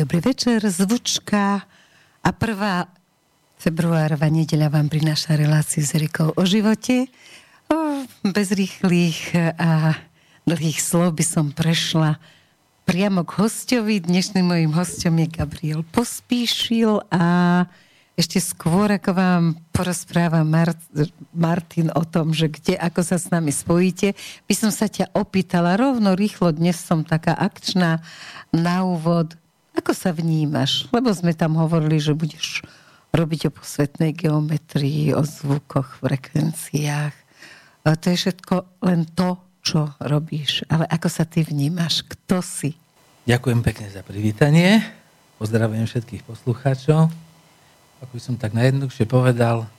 Dobrý večer, zvučka a prvá februárova nedeľa vám prináša reláciu s Erikou o živote. Bez rýchlych a dlhých slov by som prešla priamo k hosťovi. Dnešným mojím hosťom je Gabriel Pospíšil a ešte skôr, ako vám porozpráva Martin o tom, že kde, ako sa s nami spojíte, by som sa ťa opýtala rovno rýchlo, dnes som taká akčná na úvod. Ako sa vnímaš? Lebo sme tam hovorili, že budeš robiť o posvetnej geometrii, o zvukoch, frekvenciách. To je všetko len to, čo robíš. Ale ako sa ty vnímaš? Kto si? Ďakujem pekne za privítanie. Pozdravujem všetkých poslucháčov. Ako by som tak najjednoduchšie povedal,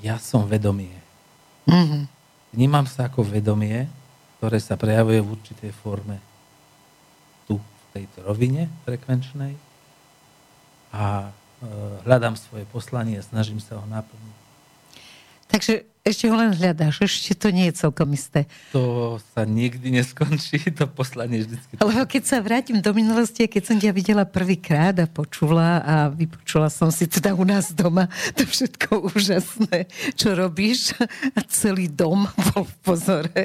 ja som vedomie. Mm-hmm. Vnímam sa ako vedomie, ktoré sa prejavuje v určitej forme tu, v tejto rovine frekvenčnej a hľadám svoje poslanie a snažím sa ho naplniť. Takže ešte ho len hľadáš, ešte to nie je celkom isté. To sa nikdy neskončí, to poslanie vždycky. Ale keď sa vrátim do minulosti, keď som ťa videla prvýkrát a počula a vypočula som si teda u nás doma to všetko úžasné, čo robíš a celý dom bol v pozore,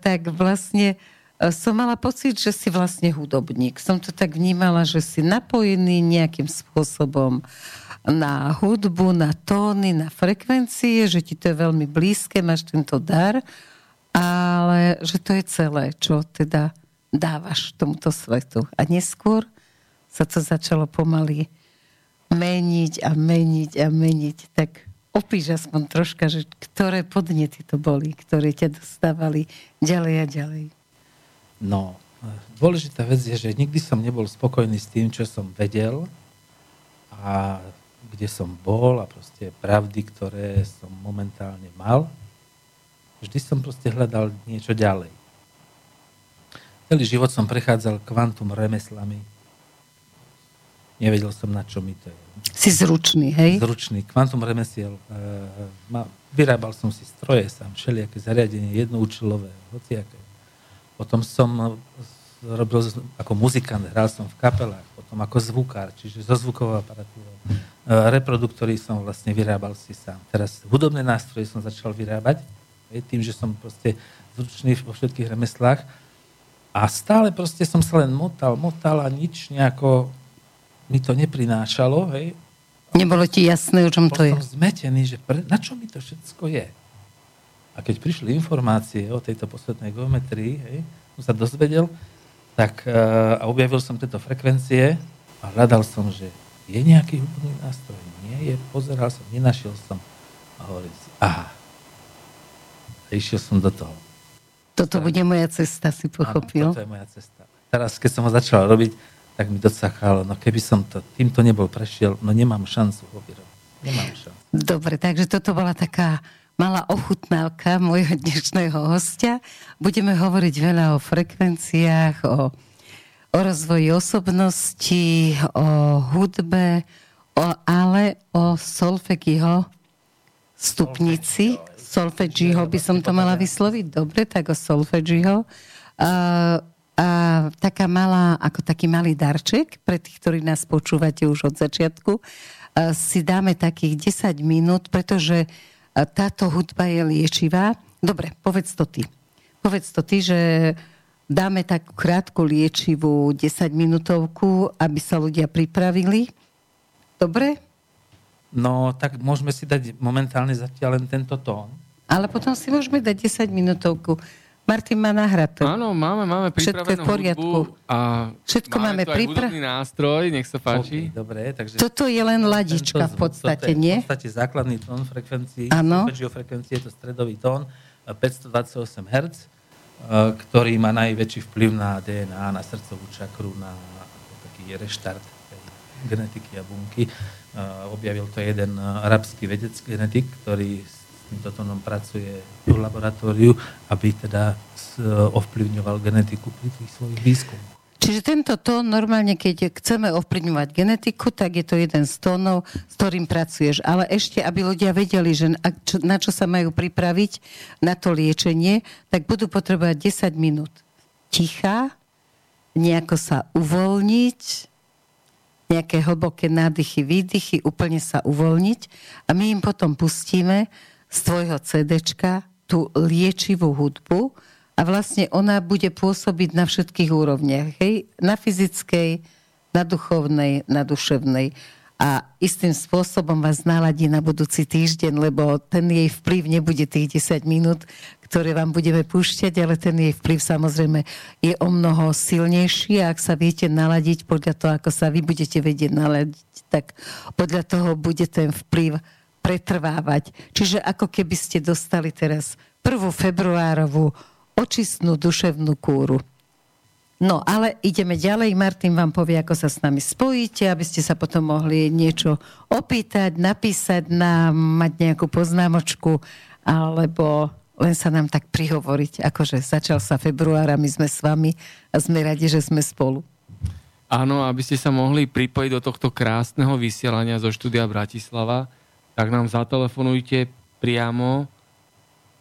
tak vlastne som mala pocit, že si vlastne hudobník. Som to tak vnímala, že si napojený nejakým spôsobom na hudbu, na tóny, na frekvencie, že ti to je veľmi blízke, máš tento dar, ale že to je celé, čo teda dávaš tomuto svetu. A neskôr sa to začalo pomaly meniť a meniť a meniť. Tak opíš aspoň troška, že ktoré podnety to boli, ktoré ťa dostávali ďalej a ďalej. No, dôležitá vec je, že nikdy som nebol spokojný s tým, čo som vedel, a kde som bol a proste pravdy, ktoré som momentálne mal. Vždy som proste hľadal niečo ďalej. Celý život som prechádzal kvantum remeslami. Nevedel som, na čo mi to je. Si zručný, hej? Zručný. Kvantum remesiel. Vyrábal som si stroje sám, všelijaké zariadenie, jednoučilové, hociaké. Potom som robil ako muzikant, hral som v kapelách, potom ako zvukár, čiže zo zvukovou aparatúrou. Reproduktory som vlastne vyrábal si sám. Teraz hudobné nástroje som začal vyrábať, tým, že som proste zručný vo všetkých remeslách a stále proste som sa len motal a nič nejako mi to neprinášalo. Hej. Nebolo ti jasné, o čom to je? Bol som zmetený, že na čo mi to všetko je? A keď prišli informácie o tejto posvetnej geometrii, hej, som sa dozvedel, tak a objavil som tieto frekvencie a hľadal som, že je nejaký hudobný nástroj. Nie je, pozeral som, nenašiel som. A hovoril si, aha. A išiel som do toho. Toto bude moja cesta, si pochopil? Áno, toto je moja cesta. Teraz, keď som ho začal robiť, tak mi docakalo, no keby som to, týmto nebol prešiel, no nemám šancu ho vyrobiť. Nemám šancu. Dobre, takže toto bola taká malá ochutnávka môjho dnešného hostia. Budeme hovoriť veľa o frekvenciách, o rozvoji osobnosti, o hudbe, ale o Solfeggio stupnici. Solfeggio by som to mala vysloviť. Dobre, tak o Solfeggio. A taká malá, ako taký malý darček pre tých, ktorí nás počúvate už od začiatku. Si dáme takých 10 minút, pretože táto hudba je liečivá. Dobre, povedz to ty. Povedz to ty, že dáme takú krátku liečivú 10-minútovku, aby sa ľudia pripravili. Dobre? No, tak môžeme si dať momentálne zatiaľ len tento tón. Ale potom si môžeme dať 10-minútovku. Martin má nahraté. Áno, máme pripravenú hudbu. A všetko máme tu aj hudobný nástroj, nech sa páči. Okay, dobre, takže toto je len ladička v podstate, nie? V podstate základný tón frekvencií. Áno. Solfeggio frekvencie je to stredový tón, 528 Hz, ktorý má najväčší vplyv na DNA, na srdcovú čakru, na taký reštart genetiky a bunky. Objavil to jeden arabský vedec, genetik, ktorý týmto tónom pracuje v laboratóriu, aby teda ovplyvňoval genetiku pri tých svojich výskumoch. Čiže tento tón normálne, keď chceme ovplyvňovať genetiku, tak je to jeden z tónov, s ktorým pracuješ. Ale ešte, aby ľudia vedeli, že na čo sa majú pripraviť, na to liečenie, tak budú potrebovať 10 minút ticha, nejako sa uvoľniť, nejaké hlboké nádychy, výdychy, úplne sa uvoľniť a my im potom pustíme z tvojho CDčka tú liečivú hudbu a vlastne ona bude pôsobiť na všetkých úrovniach, hej? Na fyzickej, na duchovnej, na duševnej a istým spôsobom vás naladí na budúci týždeň, lebo ten jej vplyv nebude tých 10 minút, ktoré vám budeme púšťať, ale ten jej vplyv samozrejme je o mnoho silnejší a ak sa viete naladiť podľa toho, ako sa vy budete vedieť naladiť, tak podľa toho bude ten vplyv pretrvávať. Čiže ako keby ste dostali teraz 1. februárovú očistnú duševnú kúru. No, ale ideme ďalej. Martin vám povie, ako sa s nami spojíte, aby ste sa potom mohli niečo opýtať, napísať nám, mať nejakú poznámočku, alebo len sa nám tak prihovoriť. Akože začal sa február a my sme s vami a sme radi, že sme spolu. Áno, aby ste sa mohli pripojiť do tohto krásneho vysielania zo štúdia Bratislava, tak nám zatelefonujte priamo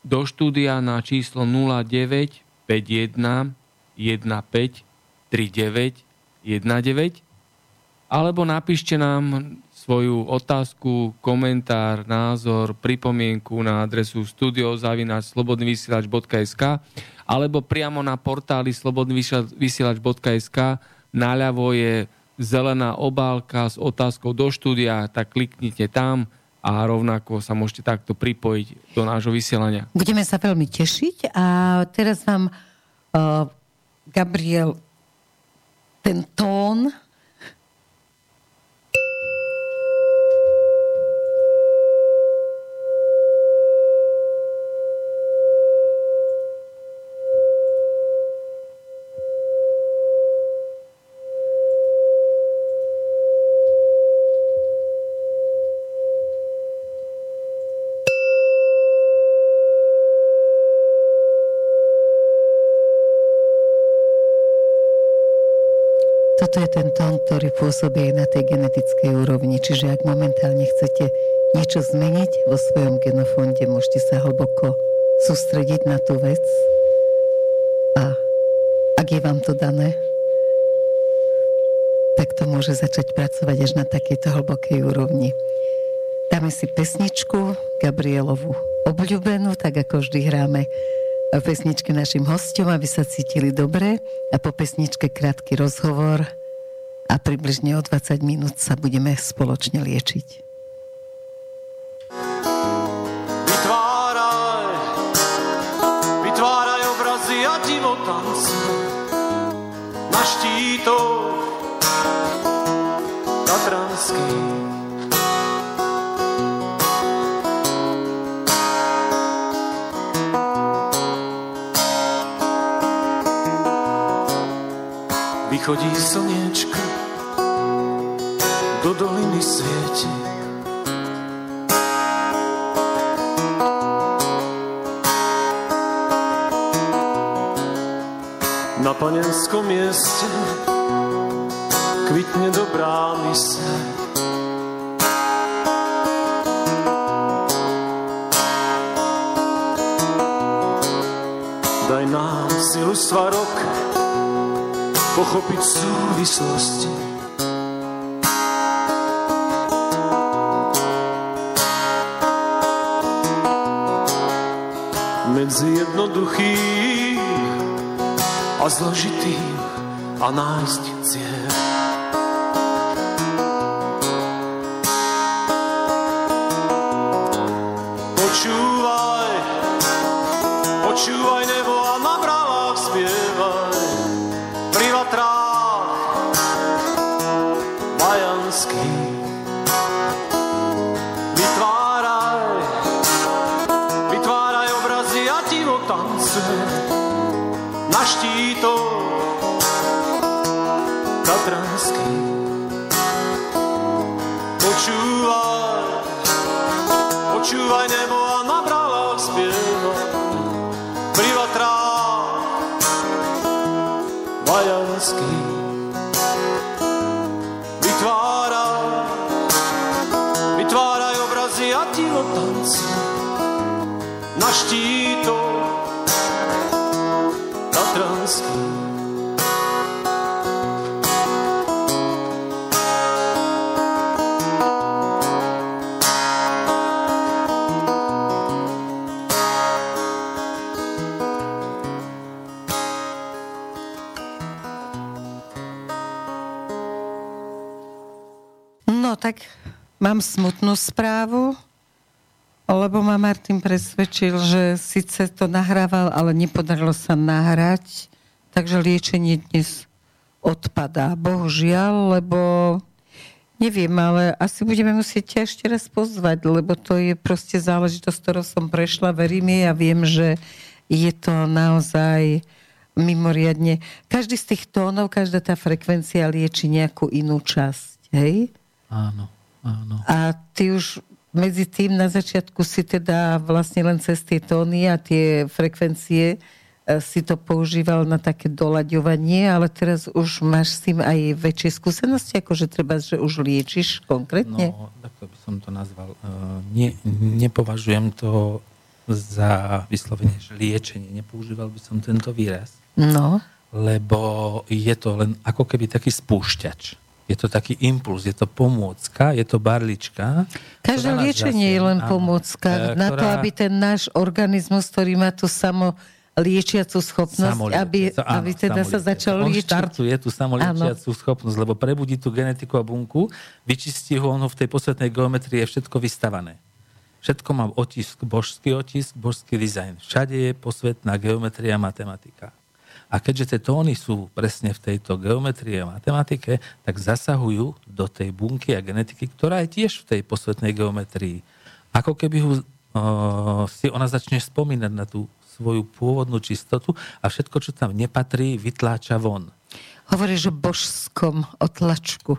do štúdia na číslo 0951 153919 alebo napíšte nám svoju otázku, komentár, názor, pripomienku na adresu studio@slobodnyvysielac.sk alebo priamo na portáli slobodnyvysielac.sk. Naľavo je zelená obálka s otázkou do štúdia, tak kliknite tam a rovnako sa môžete takto pripojiť do nášho vysielania. Budeme sa veľmi tešiť a teraz vám Gabriel, ten tón. To je ten tón, ktorý pôsobí na tej genetickej úrovni. Čiže ak momentálne chcete niečo zmeniť vo svojom genofonde, môžete sa hlboko sústrediť na tú vec. A ak je vám to dané, tak to môže začať pracovať až na takejto hlbokej úrovni. Dáme si pesničku Gabrielovu obľúbenú, tak ako vždy hráme pesničke našim hosťom, aby sa cítili dobre a po pesničke krátky rozhovor a približne o 20 minút sa budeme spoločne liečiť. Vytváraj, vytváraj obrazy a divotanci na štítoch tatranských. Vychodí slniečko, do doliny svieti. Na panenskom mieste kvitne dobrá myseľ. Daj nám silu svarok pochopiť súvislosti. Medzi jednoduchým a zložitým a nájsť cieľ. Počúvaj, počúvaj nebo a na bravách spievaj. Počúvaj nebo a na bralách spieva pri vatrách majanských. Vytváraj, vytváraj obrazy a divotanci na štítoch tatranských. No tak mám smutnú správu, lebo ma Martin presvedčil, že síce to nahrával, ale nepodarilo sa nahrať, takže liečenie dnes odpadá. Bohužiaľ, lebo neviem, ale asi budeme musieť ešte raz pozvať, lebo to je proste záležitosť, ktorou som prešla, verím jej a viem, že je to naozaj mimoriadne. Každý z tých tónov, každá tá frekvencia lieči nejakú inú časť, hej? Áno, áno. A ty už medzi tým na začiatku si teda vlastne len cez tie tóny a tie frekvencie si to používal na také doľaďovanie, ale teraz už máš s tým aj väčšie skúsenosti, akože treba, že už liečiš konkrétne? No, takto by som to nazval. Nepovažujem to za vyslovene liečenie. Nepoužíval by som tento výraz. No. Lebo je to len ako keby taký spúšťač. Je to taký impuls, je to pomôcka, je to barlička. Každé liečenie je len pomôcka na to, aby ten náš organizmus, ktorý má tú samoliečiacu schopnosť, aby teda sa začal liečiť. On štartuje tú samoliečiacu schopnosť, lebo prebudí tú genetiku a bunku, vyčistí ho, ono v tej posvetnej geometrii je všetko vystavané. Všetko má otisk, božský dizajn. Všade je posvetná geometria a matematika. A keďže tie tóny sú presne v tejto geometrii a matematike, tak zasahujú do tej bunky a genetiky, ktorá je tiež v tej posvetnej geometrii. Ako keby si ona začne spomínať na tú svoju pôvodnú čistotu a všetko, čo tam nepatrí, vytláča von. Hovoríš o božskom otlačku.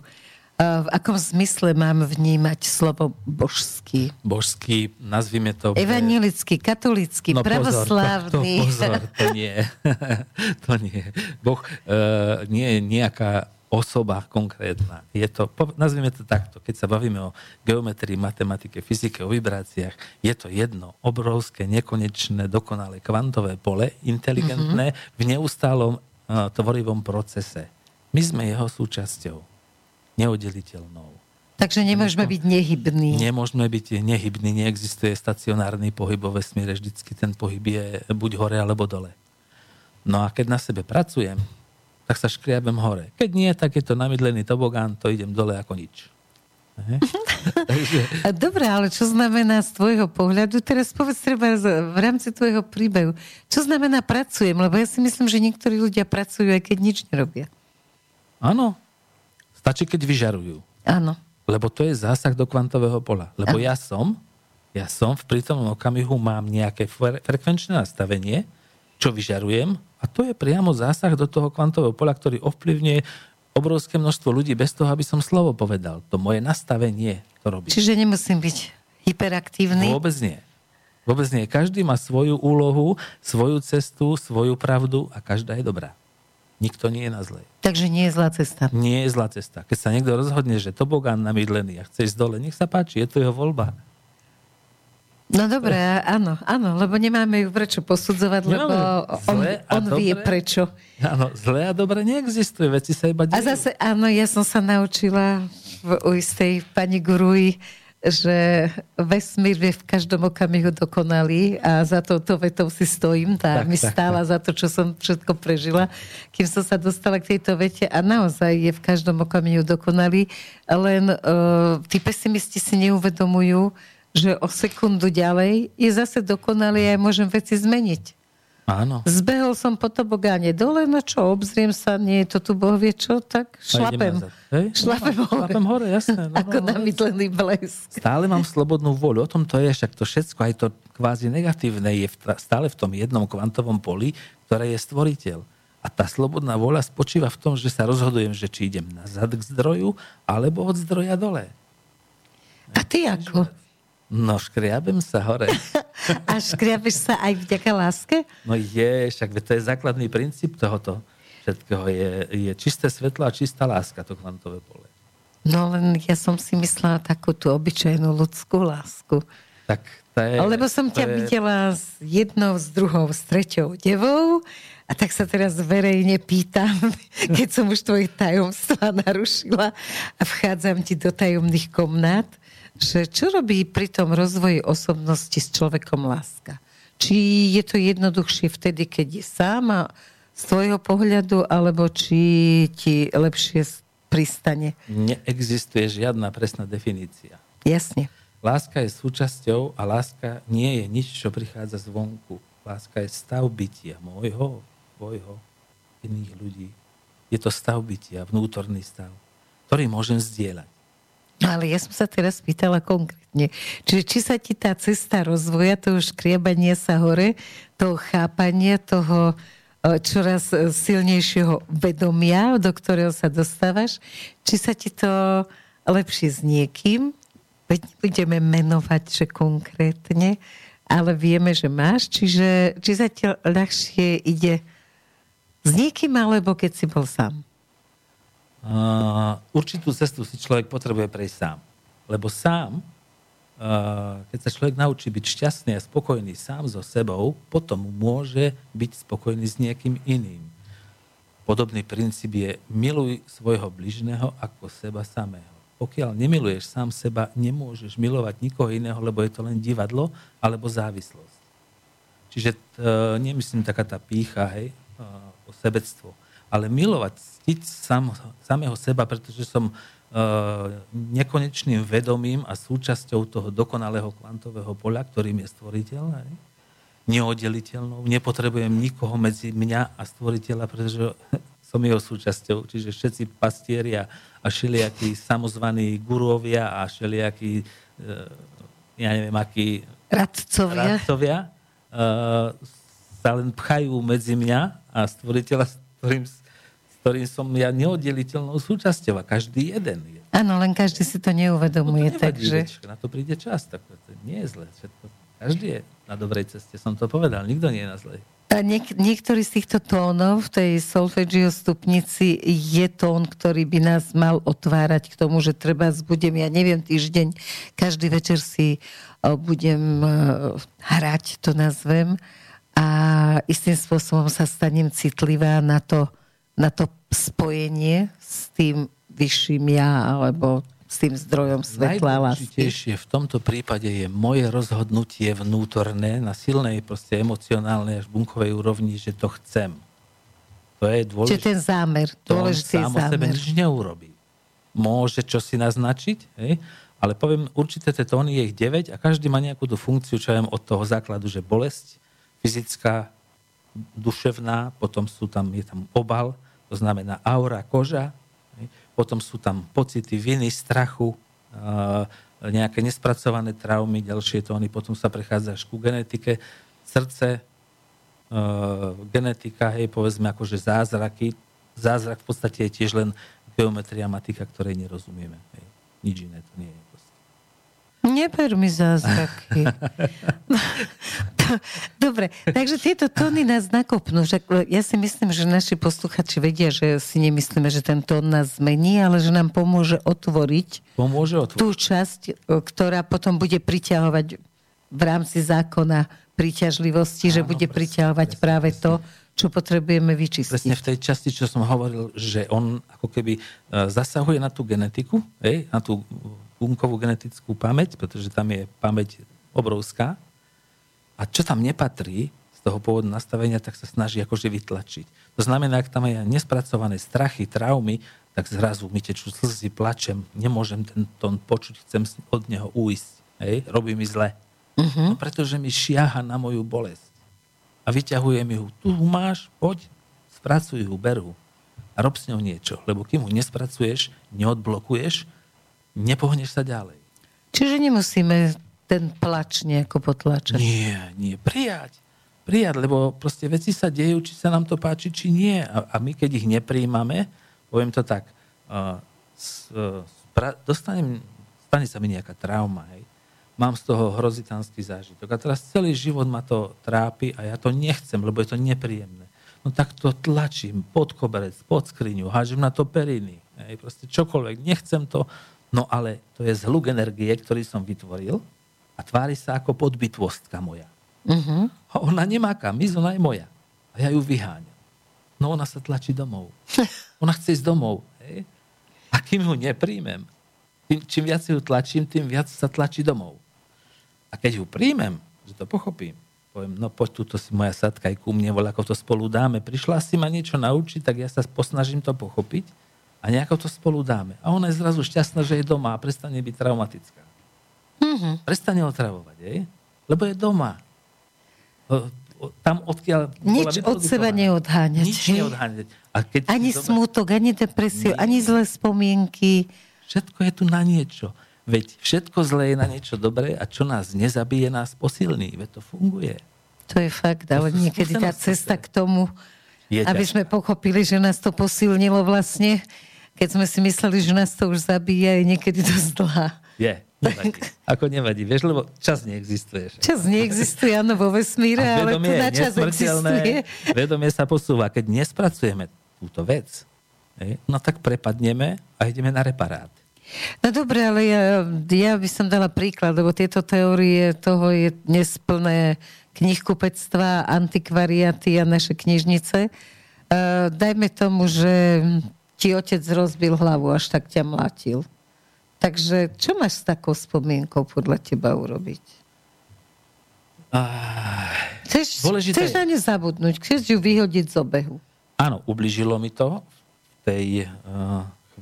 V akom zmysle mám vnímať slovo božský? Božský, nazvime to... Evanjelický, katolícky, no, pravoslávny. Pozor, to nie. To nie. Boh nie je nejaká osoba konkrétna. Je to, nazvime to takto, keď sa bavíme o geometrii, matematike, fyzike, o vibráciách, je to jedno obrovské, nekonečné, dokonalé kvantové pole, inteligentné, v neustálom tvorivom procese. My sme jeho súčasťou. Neoddeliteľnou. Takže nemôžeme byť nehybní. Nemôžeme byť nehybní, neexistuje stacionárny pohyb vo vesmíre, vždycky ten pohyb je buď hore, alebo dole. No a keď na sebe pracujem, tak sa škriabem hore. Keď nie, tak je to namydlený tobogán, to idem dole ako nič. Dobre, ale čo znamená z tvojho pohľadu, teraz povedz treba v rámci tvojho príbehu, čo znamená pracujem, lebo ja si myslím, že niektorí ľudia pracujú, aj keď nič nerobia. Áno. Stačí, keď vyžarujú. Áno. Lebo to je zásah do kvantového pola. Lebo ja som v prítomnom okamihu mám nejaké frekvenčné nastavenie, čo vyžarujem, a to je priamo zásah do toho kvantového pola, ktorý ovplyvňuje obrovské množstvo ľudí bez toho, aby som slovo povedal. To moje nastavenie to robí. Čiže nemusím byť hyperaktívny? Vôbec nie. Vôbec nie. Každý má svoju úlohu, svoju cestu, svoju pravdu a každá je dobrá. Nikto nie je na zlej. Takže nie je zlá cesta. Nie je zlá cesta. Keď sa niekto rozhodne, že tobogán namydlený a chce ísť dole, nech sa páči, je to jeho voľba. No dobré, áno, lebo nemáme ju prečo posudzovať, lebo on vie prečo. Áno, zlé a dobre neexistuje, veci sa iba dejú. A zase, áno, ja som sa naučila u istej pani gurui, že vesmír je v každom okamihu dokonalý a za touto vetou si stojím. Tá mi stála za to, čo som všetko prežila, kým som sa dostala k tejto vete, a naozaj je v každom okamihu dokonalý. Len tí pesimisti si neuvedomujú, že o sekundu ďalej je zase dokonalý a ja môžem veci zmeniť. Áno. Zbehol som po tobogáne dole, no čo, obzriem sa, nie je to tu Boh vie čo, tak šlapem hore, jasné. No, ako namydlený blesk. Stále mám slobodnú vôľu, o tom to je, však to všetko, aj to kvázi negatívne je stále v tom jednom kvantovom poli, ktoré je stvoriteľ. A tá slobodná vôľa spočíva v tom, že sa rozhodujem, že či idem nazad k zdroju, alebo od zdroja dole. A ty ako? No, škriabem sa hore. A škriabeš sa aj vďaka láske? No je, však to je základný princíp tohoto všetkého. Je čisté svetlo a čistá láska, to kvantové pole. No len ja som si myslela takú tú obyčajnú ľudskú lásku. Tak to je... Lebo som ťa videla s jednou, s druhou, s treťou devou a tak sa teraz verejne pýtam, keď som už tvoje tajomstva narušila a vchádzam ti do tajomných komnát, že čo robí pri tom rozvoji osobnosti s človekom láska? Či je to jednoduchšie vtedy, keď je sám z tvojho pohľadu, alebo či ti lepšie pristane? Neexistuje žiadna presná definícia. Jasne. Láska je súčasťou a láska nie je nič, čo prichádza zvonku. Láska je stav bytia môjho, tvojho, iných ľudí. Je to stav bytia, vnútorný stav, ktorý môžem zdieľať. Ale ja som sa teraz pýtala konkrétne. Čiže či sa ti tá cesta rozvoja, toho škriebania sa hore, toho chápania, toho čoraz silnejšieho vedomia, do ktorého sa dostávaš, či sa ti to lepšie s niekým, veď nebudeme menovať, že konkrétne, ale vieme, že máš, čiže či sa ti ľahšie ide s niekým, alebo keď si bol sám? Určitú cestu si človek potrebuje prejsť sám. Lebo sám, keď sa človek naučí byť šťastný a spokojný sám so sebou, potom môže byť spokojný s niekým iným. Podobný princíp je miluj svojho bližného ako seba samého. Pokiaľ nemiluješ sám seba, nemôžeš milovať nikoho iného, lebo je to len divadlo alebo závislosť. Čiže nemyslím taká tá pýcha, hej, o sebectvo. Ale milovať, ctiť samého seba, pretože som nekonečným vedomím a súčasťou toho dokonalého kvantového poľa, ktorým je stvoriteľ, hej? Neoddeliteľnou. Nepotrebujem nikoho medzi mňa a stvoriteľa, pretože som jeho súčasťou. Čiže všetci pastieria a šelijakí samozvaní gurovia a šelijakí ja neviem, akí radcovia sa len pchajú medzi mňa a stvoriteľa, s ktorým som ja neoddeliteľnou súčasťou. Každý jeden je. Áno, len každý si to neuvedomuje. No to nevadí, takže... na to príde čas. Tak to nie je zle. Každý je na dobrej ceste, som to povedal. Nikto nie je na zlej. A niektorý z týchto tónov v tej solfeggio stupnici je tón, ktorý by nás mal otvárať k tomu, že treba budem, ja neviem, týždeň, každý večer si budem hrať, to nazvem, a istým spôsobom sa stanem citlivá na to spojenie s tým vyšším ja, alebo s tým zdrojom svetla. Najdôležitejšie v tomto prípade je moje rozhodnutie vnútorné na silnej, proste emocionálnej až bunkovej úrovni, že to chcem. To je dôležité. Čiže ten zámer, dôležitý zámer. To on sám o sebe nič neurobí. Môže čosi naznačiť, hej? Ale poviem, určite tie tóny je ich 9 a každý má nejakú tú funkciu, čo je od toho základu, že bolesť, fyzická, duševná, potom je tam obal, to znamená aura, koža, potom sú tam pocity viny, strachu, nejaké nespracované traumy, ďalšie tóny, potom sa prechádza až ku genetike, srdce, genetika, hej, povedzme akože zázraky. Zázrak v podstate je tiež len geometria matika, ktorej nerozumieme. Hej. Nič iné to nie je. Neber mi zázraky. Dobre, takže tieto tóny nás nakopnú. Ja si myslím, že naši posluchači vedia, že si nemyslíme, že ten tón nás zmení, ale že nám pomôže otvoriť tú časť, ktorá potom bude priťahovať v rámci zákona príťažlivosti, áno, že bude priťahovať práve to, čo potrebujeme vyčistiť. Presne v tej časti, čo som hovoril, že on ako keby zasahuje na tú genetiku, na tú bunkovú genetickú pamäť, pretože tam je pamäť obrovská. A čo tam nepatrí z toho pôvodu nastavenia, tak sa snaží akože vytlačiť. To znamená, ak tam je nespracované strachy, traumy, tak zrazu mi tečú slzy, plačem, nemôžem ten tón počuť, chcem od neho uísť. Hej? Robí mi zle. No, pretože mi šiaha na moju bolesť. A vyťahujem ju. Tu máš, poď, spracuj ju, ber ju. A rob s ňou niečo. Lebo kým ho nespracuješ, neodblokuješ, nepohneš sa ďalej. Čiže nemusíme ten plač nejako potlačať. Nie, prijať. Prijať, lebo proste veci sa dejú, či sa nám to páči, či nie. A my, keď ich neprijímame, poviem to tak, stane sa mi nejaká trauma, hej. Mám z toho hrozitánsky zážitok. A teraz celý život ma to trápi a ja to nechcem, lebo je to nepríjemné. No tak to tlačím pod koberec, pod skriňu, hážem na to periny. Hej. Proste čokoľvek, nechcem to. No ale to je zhluk energie, ktorý som vytvoril a tvári sa ako podbytvostka moja. Uh-huh. A ona nemá kam ísť, ona je moja. A ja ju vyháňam. No ona sa tlačí domov. Ona chce ísť domov. Hej? A kým ju nepríjmem, čím viac ju tlačím, tým viac sa tlačí domov. A keď ju príjmem, že to pochopím, poviem, no poď, túto si moja sadka aj ku mne, voľako to spolu dáme. Prišla si ma niečo naučiť, tak ja sa posnažím to pochopiť. a nejako to spolu dáme. A ona je zrazu šťastná, že je doma a prestane byť traumatická. Mm-hmm. Prestane otravovať, jej? Lebo je doma. Tam, odkiaľ... Nič od seba neodháňať. Ani doma... smutok, ani depresiu, ani zlé spomienky. Všetko je tu na niečo. Veď všetko zlé je na niečo dobré a čo nás nezabije, nás posilní. Veď to funguje. To je fakt, ale niekedy tá cesta k tomu, aby sme pochopili, že nás to posilnilo vlastne, keď sme si mysleli, že nás to už zabíja, je niekedy dosť dlhá. Je, nevadí. Ako nevadí, vieš, lebo čas neexistuje. Však. Čas neexistuje, áno, vo vesmíre, ale tu na čas existuje. Vedomie sa posúva. Keď nespracujeme túto vec, no tak prepadneme a ideme na reparát. No dobre, ale ja by som dala príklad, lebo tieto teórie toho je nesplné knihkupectva, antikvariáty a naše knižnice. Dajme tomu, že ti otec rozbil hlavu, až tak ťa mlátil. Takže čo máš s takou spomienkou podľa teba urobiť? Chceš na ne zabudnúť, chceš ju vyhodiť z obehu. Áno, ubližilo mi to v tej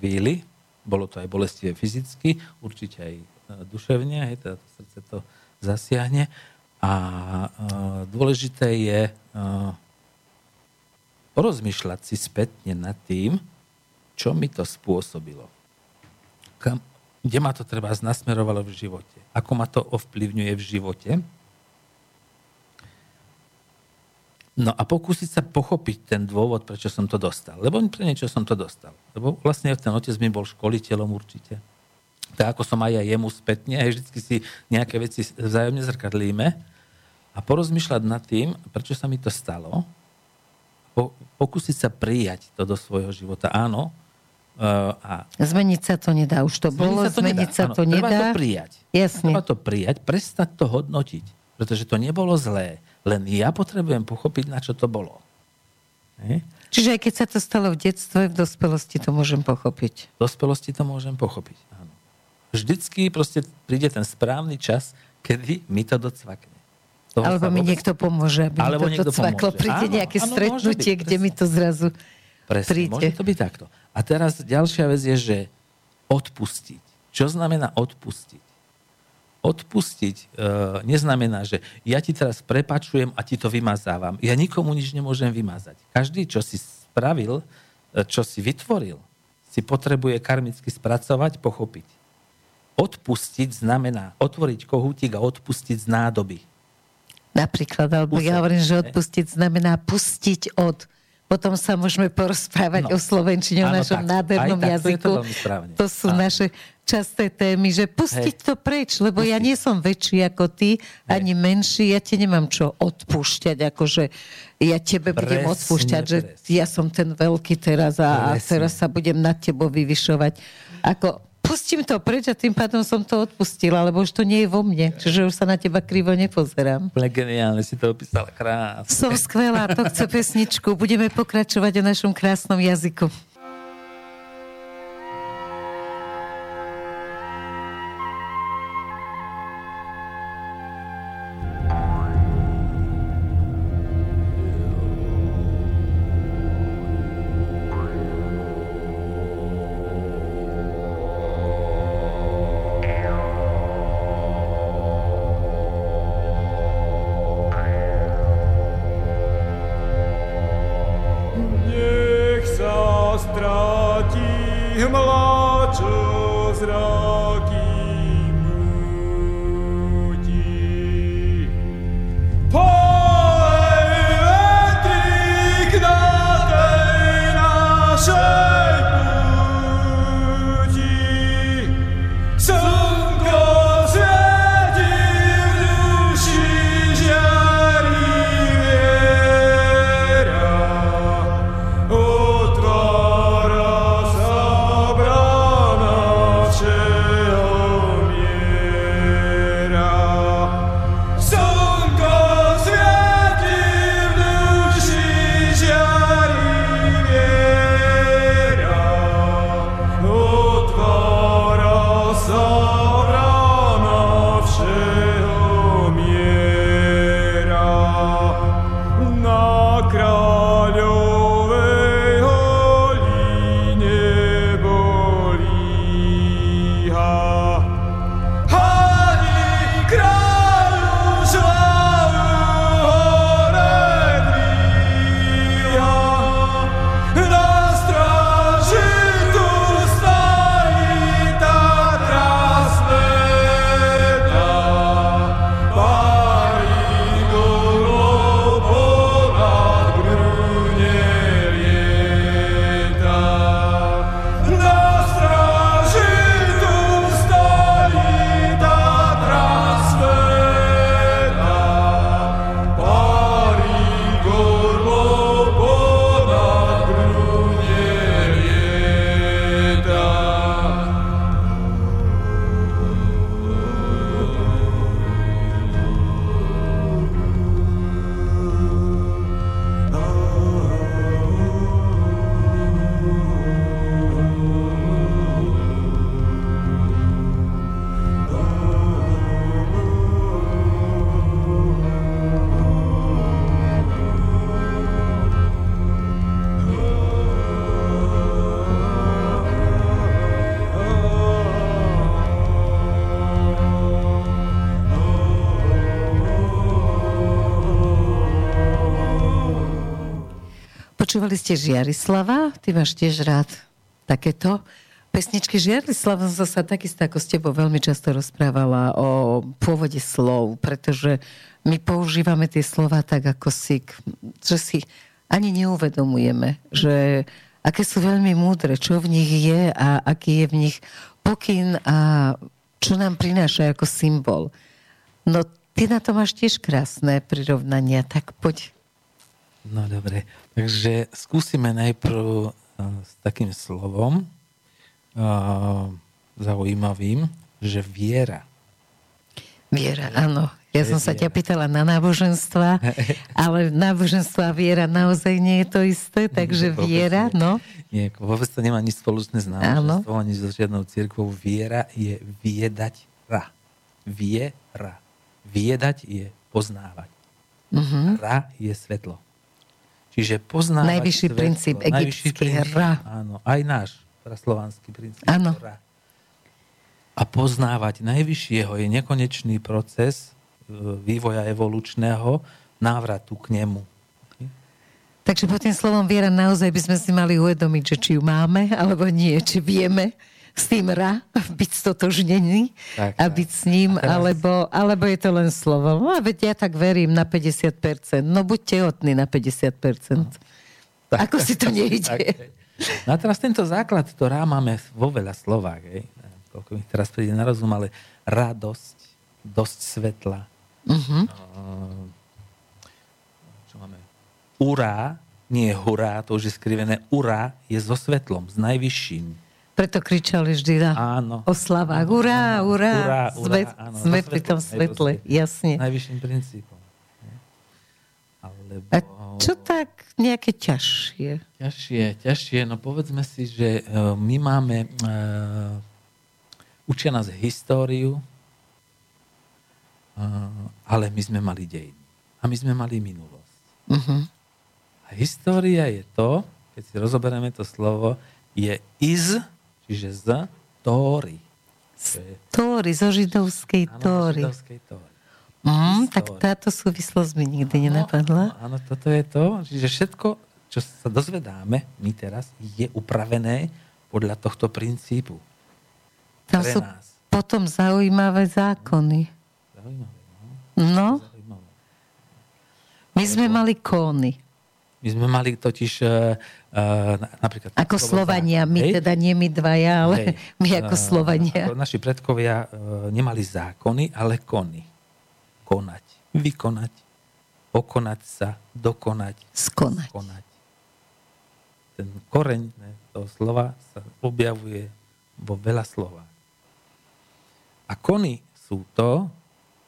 chvíli. Bolo to aj bolestivé fyzicky, určite aj duševne, hej, teda to srdce to zasiahne. A dôležité je porozmýšľať si spätne nad tým, čo mi to spôsobilo. Kde ma to treba nasmerovalo v živote? Ako ma to ovplyvňuje v živote? No a pokúsiť sa pochopiť ten dôvod, prečo som to dostal. Lebo pre niečo som to dostal. Lebo vlastne ten otec mi bol školiteľom určite. Tak ako som aj ja jemu spätne, aj vždy si nejaké veci vzájomne zrkadlíme a porozmýšľať nad tým, prečo sa mi to stalo. Pokúsiť sa prijať to do svojho života. Áno. A zmeniť sa to nedá. Už to bolo, zmeniť sa to nedá. Treba to prijať. Jasne. Treba to prijať, prestať to hodnotiť. Pretože to nebolo zlé. Len ja potrebujem pochopiť, na čo to bolo. Čiže aj keď sa to stalo v detstve, v dospelosti to môžem pochopiť. V dospelosti to môžem pochopiť, áno. Vždycky proste príde ten správny čas, kedy mi to docvakne. Toho alebo mi niekto pomôže, aby mi to docvaklo. Príde nejaké stretnutie, kde mi to zrazu príde. Môže to byť takto. A teraz ďalšia vec je, že odpustiť. Čo znamená odpustiť? Odpustiť neznamená, že ja ti teraz prepačujem a ti to vymazávam. Ja nikomu nič nemôžem vymazať. Každý, čo si spravil, čo si vytvoril, si potrebuje karmicky spracovať, pochopiť. Odpustiť znamená otvoriť kohútik a odpustiť z nádoby. Napríklad, alebo ja hovorím, že odpustiť znamená pustiť od... Potom sa môžeme porozprávať o slovenčine, o našom nádhernom jazyku. To sú naše časté témy, že pustiť to preč, lebo ja nie som väčší ako ty, ani menší, ja ti nemám čo odpúšťať, akože ja tebe budem odpúšťať, že ja som ten veľký teraz a teraz sa budem nad tebou vyvyšovať. Ako pustím to preč a tým pádom som to odpustila, lebo už to nie je vo mne. Čiže už sa na teba krivo nepozerám. Geniálne si to opísala, krásne. Som skvelá, to chce pesničku. Budeme pokračovať o našom krásnom jazyku. Počúvali ste Žiarislava, ty máš tiež rád takéto pesničky. Žiarislava som sa takisto ako s tebou veľmi často rozprávala o pôvode slov, pretože my používame tie slova tak, ako si, že si ani neuvedomujeme, že aké sú veľmi múdre, čo v nich je a aký je v nich pokyn a čo nám prináša ako symbol. No ty na to máš tiež krásne prirovnania, tak poď. No dobre, takže skúsime najprv s takým slovom zaujímavým, že viera. Viera, áno. Ja som sa ťa pýtala na náboženstva, ale náboženstvo a viera naozaj nie je to isté, takže viera, no. Nie, vôbec to nemá nič spoločné s náboženstvom, ani so žiadnou cirkvou. Viera je viedať ra. Viera. Viedať je poznávať. Uh-huh. Ra je svetlo. Čiže poznávať najvyšší svetlo. Princíp, najvyšší princíp, egyptský ra. Áno, aj náš praslovanský princíp ra. A poznávať najvyššieho je nekonečný proces vývoja evolučného, návratu k nemu. Takže pod tým slovom viera naozaj by sme si mali uvedomiť, že či ju máme, alebo nie, či vieme s tým ra, byť stotožnený a byť s ním, alebo je to len slovo. No, veď ja tak verím na 50%. No buď tehotný na 50%. Tak, ako si to nejde. Tak. No a teraz tento základ, to ra máme vo veľa slovách. Koľko mi teraz príde na rozum, ale radosť, dosť svetla. Uh-huh. Čo máme? Urá, nie hurá, to už je skrivené. Urá je so svetlom, s najvyšším. Preto kričali vždy na oslavách. Urá, urá, sme pri tom svetle. Jasne. Najvyšším princípom. Alebo... A čo tak nejaké ťažšie? Ťažšie. No povedzme si, že my máme... Učia nás históriu, ale my sme mali dejiny. A my sme mali minulosť. Uh-huh. A história je to, keď si rozoberieme to slovo, je iz, čiže z tóry. Tóry, zo židovskej tóry. Áno, zo židovskej tóry. Tak táto súvislosť mi nikdy nenapadla. Áno, toto je to. Čiže všetko, čo sa dozvedáme my teraz, je upravené podľa tohto princípu. Tam sú potom zaujímavé zákony. No. My sme mali kóny. My sme mali totiž napríklad... Ako Slovania, my teda nie my dvaja, ale my ako Slovania. Naši predkovia nemali zákony, ale kony. Konať, vykonať, pokonať sa, dokonať, skonať. Ten koreň toho slova sa objavuje vo veľa slova. A kony sú to,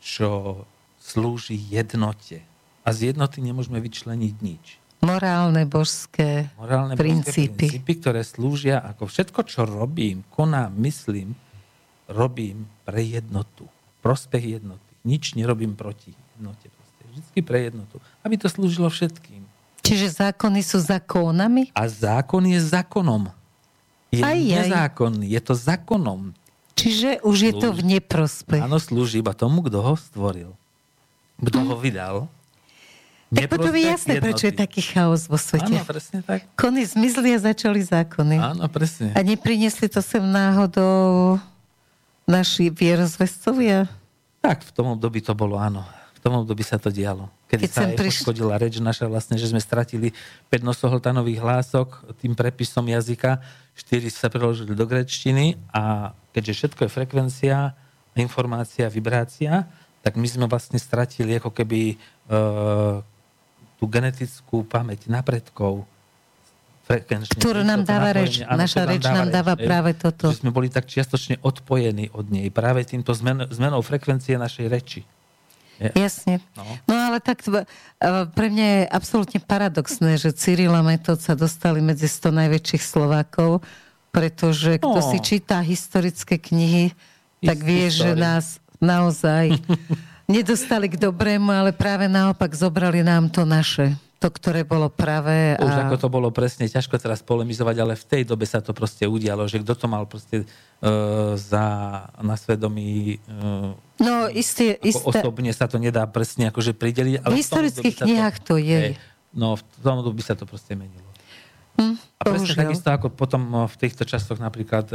čo slúži jednote. A z jednoty nemôžeme vyčleniť nič. Morálne princípy, ktoré slúžia ako všetko, čo robím, konám, myslím, robím pre jednotu. Prospech jednoty. Nič nerobím proti jednote. Vždycky pre jednotu. Aby to slúžilo všetkým. Čiže zákony sú zákonami? A zákon je zákonom. Je nezákonný. Je to zákonom. Čiže už je to v neprospech. Áno, slúži iba tomu, kto ho stvoril. Kto ho vydal. Tak potom je jasné, prečo je taký chaos vo svete. Áno, presne tak. Kony zmizli a začali zákony. Áno, presne. A nepriniesli to sem náhodou naši vierozvestovia? Tak, v tom období to bolo, áno. V tom období sa to dialo. Keď sa aj poškodila reč naša vlastne, že sme stratili 5 nosohltanových hlások tým prepisom jazyka, 4 sa preložili do gréčtiny a keďže všetko je frekvencia, informácia, vibrácia, tak my sme vlastne stratili ako keby tú genetickú pamäť na predkov. Ktorú nám dáva reč. Naša reč nám dáva práve toto. Že sme boli tak čiastočne odpojení od nej práve týmto zmenou frekvencie našej reči. Jasne. No ale tak pre mňa je absolútne paradoxné, že Cyril a Metod sa dostali medzi 100 najväčších Slovákov, pretože kto si číta historické knihy, tak vie, že nás naozaj nedostali k dobrému, ale práve naopak zobrali nám to naše. To, ktoré bolo pravé. Už ako to bolo presne, ťažko teraz polemizovať, ale v tej dobe sa to proste udialo, že kto to mal proste na svedomí... Osobne sa to nedá presne akože prideliť. Ale v historických knihách to je. No v tom by sa to proste menilo. A presne takisto ako potom v týchto časoch napríklad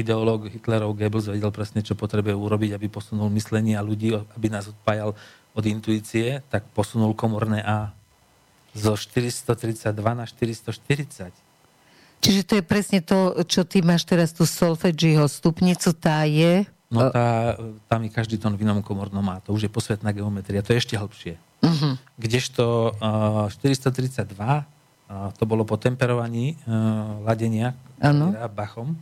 ideológ Hitlerov Goebbels vedel presne, čo potrebuje urobiť, aby posunul myslenie a ľudí, aby nás odpájal od intuície, tak posunul komorné A zo 432 na 440. Čiže to je presne to, čo ty máš teraz tú solfeggio stupnicu, tá je... No tam je každý tón v inom komornom A, to už je posvetná geometria, to je ešte hlbšie. Uh-huh. Kdežto 432, to bolo po temperovaní ladenia Bachom,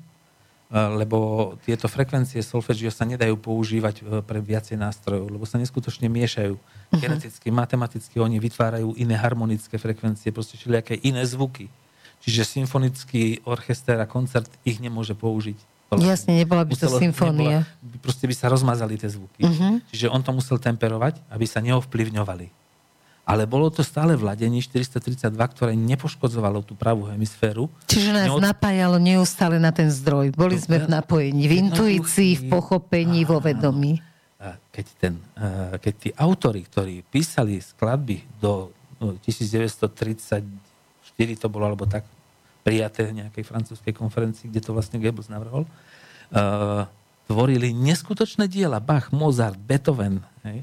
lebo tieto frekvencie solfeggio sa nedajú používať pre viacej nástrojov, lebo sa neskutočne miešajú. Uh-huh. Geneticky, matematicky oni vytvárajú iné harmonické frekvencie, proste všelijaké iné zvuky. Čiže symfonický orchester a koncert ich nemôže použiť. Jasne, nebola by to symfónia. Proste by sa rozmazali tie zvuky. Uh-huh. Čiže on to musel temperovať, aby sa neovplyvňovali. Ale bolo to stále v ladení 432, ktoré nepoškodzovalo tú pravú hemisféru. Čiže nás napájalo neustále na ten zdroj. Boli sme v napojení, v intuícii, v pochopení, vo vedomí. Keď tí autori, ktorí písali skladby do 1934, to bolo alebo tak, prijaté v nejakej francúzskej konferencii, kde to vlastne Goebbels navrhol, tvorili neskutočné diela. Bach, Mozart, Beethoven, hej?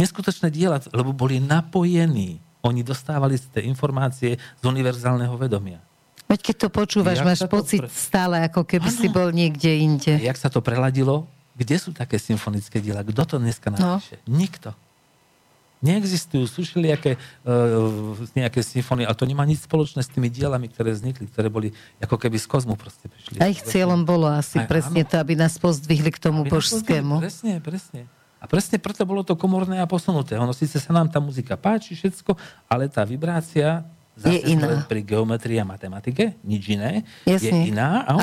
Neskutočné diela, lebo boli napojení. Oni dostávali tie informácie z univerzálneho vedomia. Veď keď to počúvaš, máš pocit stále, ako keby si bol niekde inde. A jak sa to preladilo? Kde sú také symfonické diela? Kto to dneska napíše? No. Nikto. Neexistujú. Sú všelijaké nejaké symfónie, ale to nemá nič spoločné s tými dielami, ktoré vznikli, ktoré boli ako keby z kozmu proste prišli. A ich cieľom bolo asi presne to, aby nás pozdvihli k tomu božskému. Presne. A presne preto bolo to komorné a posunuté. Ono síce sa nám tá muzika páči, všetko, ale tá vibrácia zase je iná. Pri geometrii a matematike, nič iné, je iná. A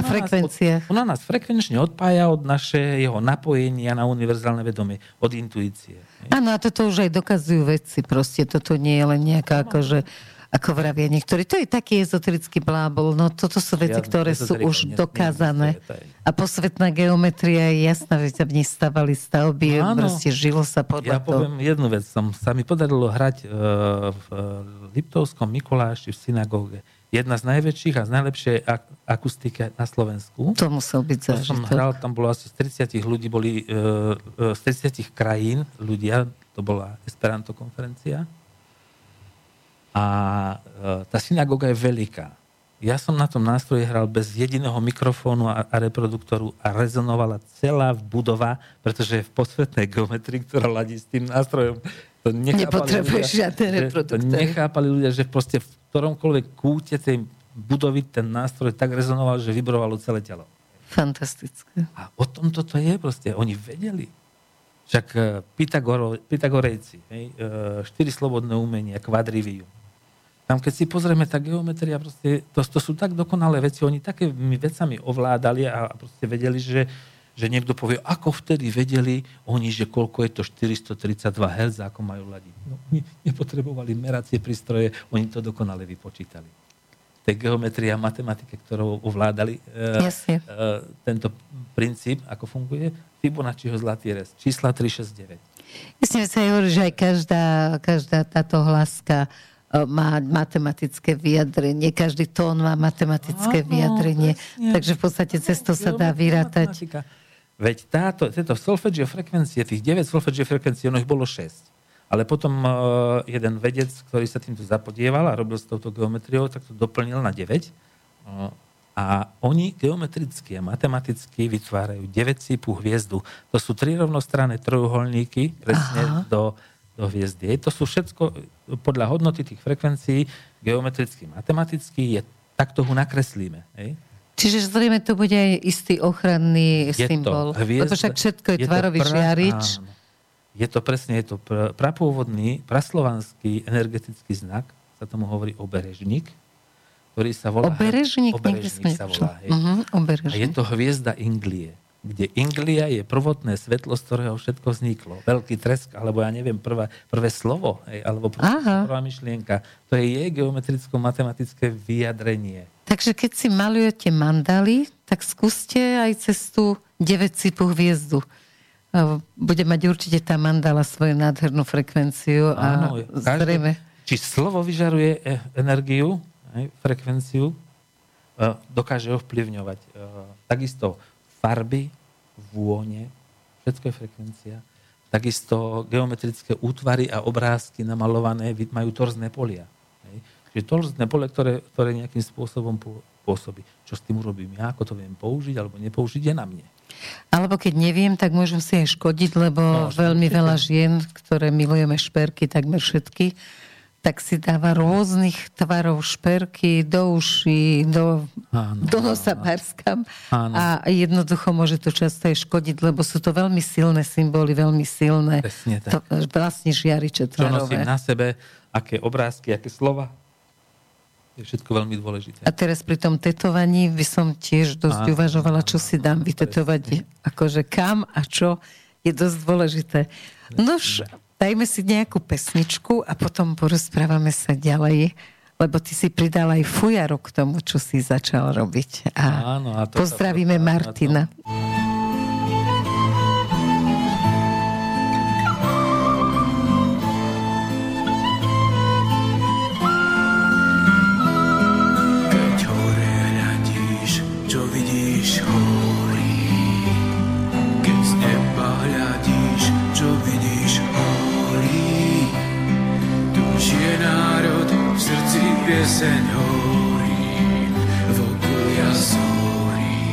ona nás frekvenčne odpája od našeho napojenia na univerzálne vedomie, od intuície. Áno, a toto už aj dokazujú vedci. Proste toto nie je len nejaká akože... Ako vravia niektorí. To je taký ezoterický blábol. No toto sú veci, ktoré sú už dokázané. A posvetná geometria je jasná, že sa v nej stavali stavby. No, proste žilo sa podľa toho. Ja poviem jednu vec. Sa mi podarilo hrať v Liptovskom Mikuláši v synagóge. Jedna z najväčších a z najlepšej akustiky na Slovensku. To musel byť zážitok. To som hral, tam bolo asi z 30 ľudí, boli z 30 krajín ľudia. To bola Esperanto konferencia. A tá synagóga je veľká. Ja som na tom nástroji hral bez jediného mikrofónu a reproduktoru a rezonovala celá budova, pretože je v posvetnej geometrii, ktorá ladí s tým nástrojom. To nepotrebuješ žiadne reproduktory. To nechápali ľudia, že proste v ktoromkoľvek kúte tej budovy ten nástroj tak rezonoval, že vibrovalo celé telo. Fantastické. A o tom toto je proste. Oni vedeli. Však Pythagorejci, 4 slobodné umenia, kvadrivium. Tam, keď si pozrieme, tá geometria, proste, to sú tak dokonalé veci, oni takými vecami ovládali a proste vedeli, že niekto povie, ako vtedy vedeli oni, že koľko je to 432 Hz, ako majú ladiť. No, nepotrebovali meracie prístroje, oni to dokonale vypočítali. Tej geometrie a matematike, ktorou ovládali tento princíp, ako funguje, Fibonacciho zlatý rez, čísla 369. Myslím, že sa hovorí, že aj každá táto hláska má matematické vyjadrenie. Každý tón má matematické vyjadrenie. Presne. Takže v podstate cez to sa dá vyrátať. Veď tieto solfeggio frekvencie, tých 9 solfeggio frekvencií, ono ich bolo 6. Ale potom jeden vedec, ktorý sa týmto zapodieval a robil s touto geometriou, tak to doplnil na 9. A oni geometricky a matematicky vytvárajú 9-cípu hviezdu. To sú 3 rovnostranné trojuholníky presne do hviezdy. To sú všetko podľa hodnoty tých frekvencií geometricky, matematicky. Takto ho nakreslíme. Hej? Čiže zrejme to bude aj istý ochranný symbol. Lebo však všetko je tvarový žiarič. Je to prapôvodný, praslovanský energetický znak, sa tomu hovorí oberežník, ktorý sa volá... Oberežník sa volá. Oberežník. A je to hviezda Inglie, kde Inglia je prvotné svetlo, z ktorého všetko vzniklo. Veľký tresk, alebo ja neviem, prvé slovo, alebo prvá myšlienka. To je jej geometricko-matematické vyjadrenie. Takže keď si malujete mandaly, tak skúste aj cez tú 9-cípu hviezdu. Bude mať určite tá mandala svoju nádhernú frekvenciu a zrejme... Či slovo vyžaruje energiu, frekvenciu, dokáže ovplyvňovať. Takisto farby, vône, všetko je frekvencia. Takisto geometrické útvary a obrázky namalované majú torzné polia. Čiže torzné pole, ktoré nejakým spôsobom pôsobí. Čo s tým urobím ja, ako to viem použiť alebo nepoužiť, je na mne. Alebo keď neviem, tak môžem si aj škodiť, lebo veľmi veľa žien, ktoré milujeme šperky, takmer všetky, tak si dáva rôznych tvarov šperky do uší, do nosa párskam. A jednoducho môže to často aj škodiť, lebo sú to veľmi silné symboly, veľmi silné. Presne tak. Vlastne žiariče tvarové. Čo nosím na sebe, aké obrázky, aké slova. Je všetko veľmi dôležité. A teraz pri tom tetovaní by som tiež dosť uvažovala, čo si dám vytetovať, akože kam a čo je dosť dôležité. Nož, dajme si nejakú pesničku a potom porozprávame sa ďalej, lebo ty si pridal aj fujaro k tomu, čo si začal robiť. A pozdravíme Martina. Pieseň horí, vokúl ja zhorí,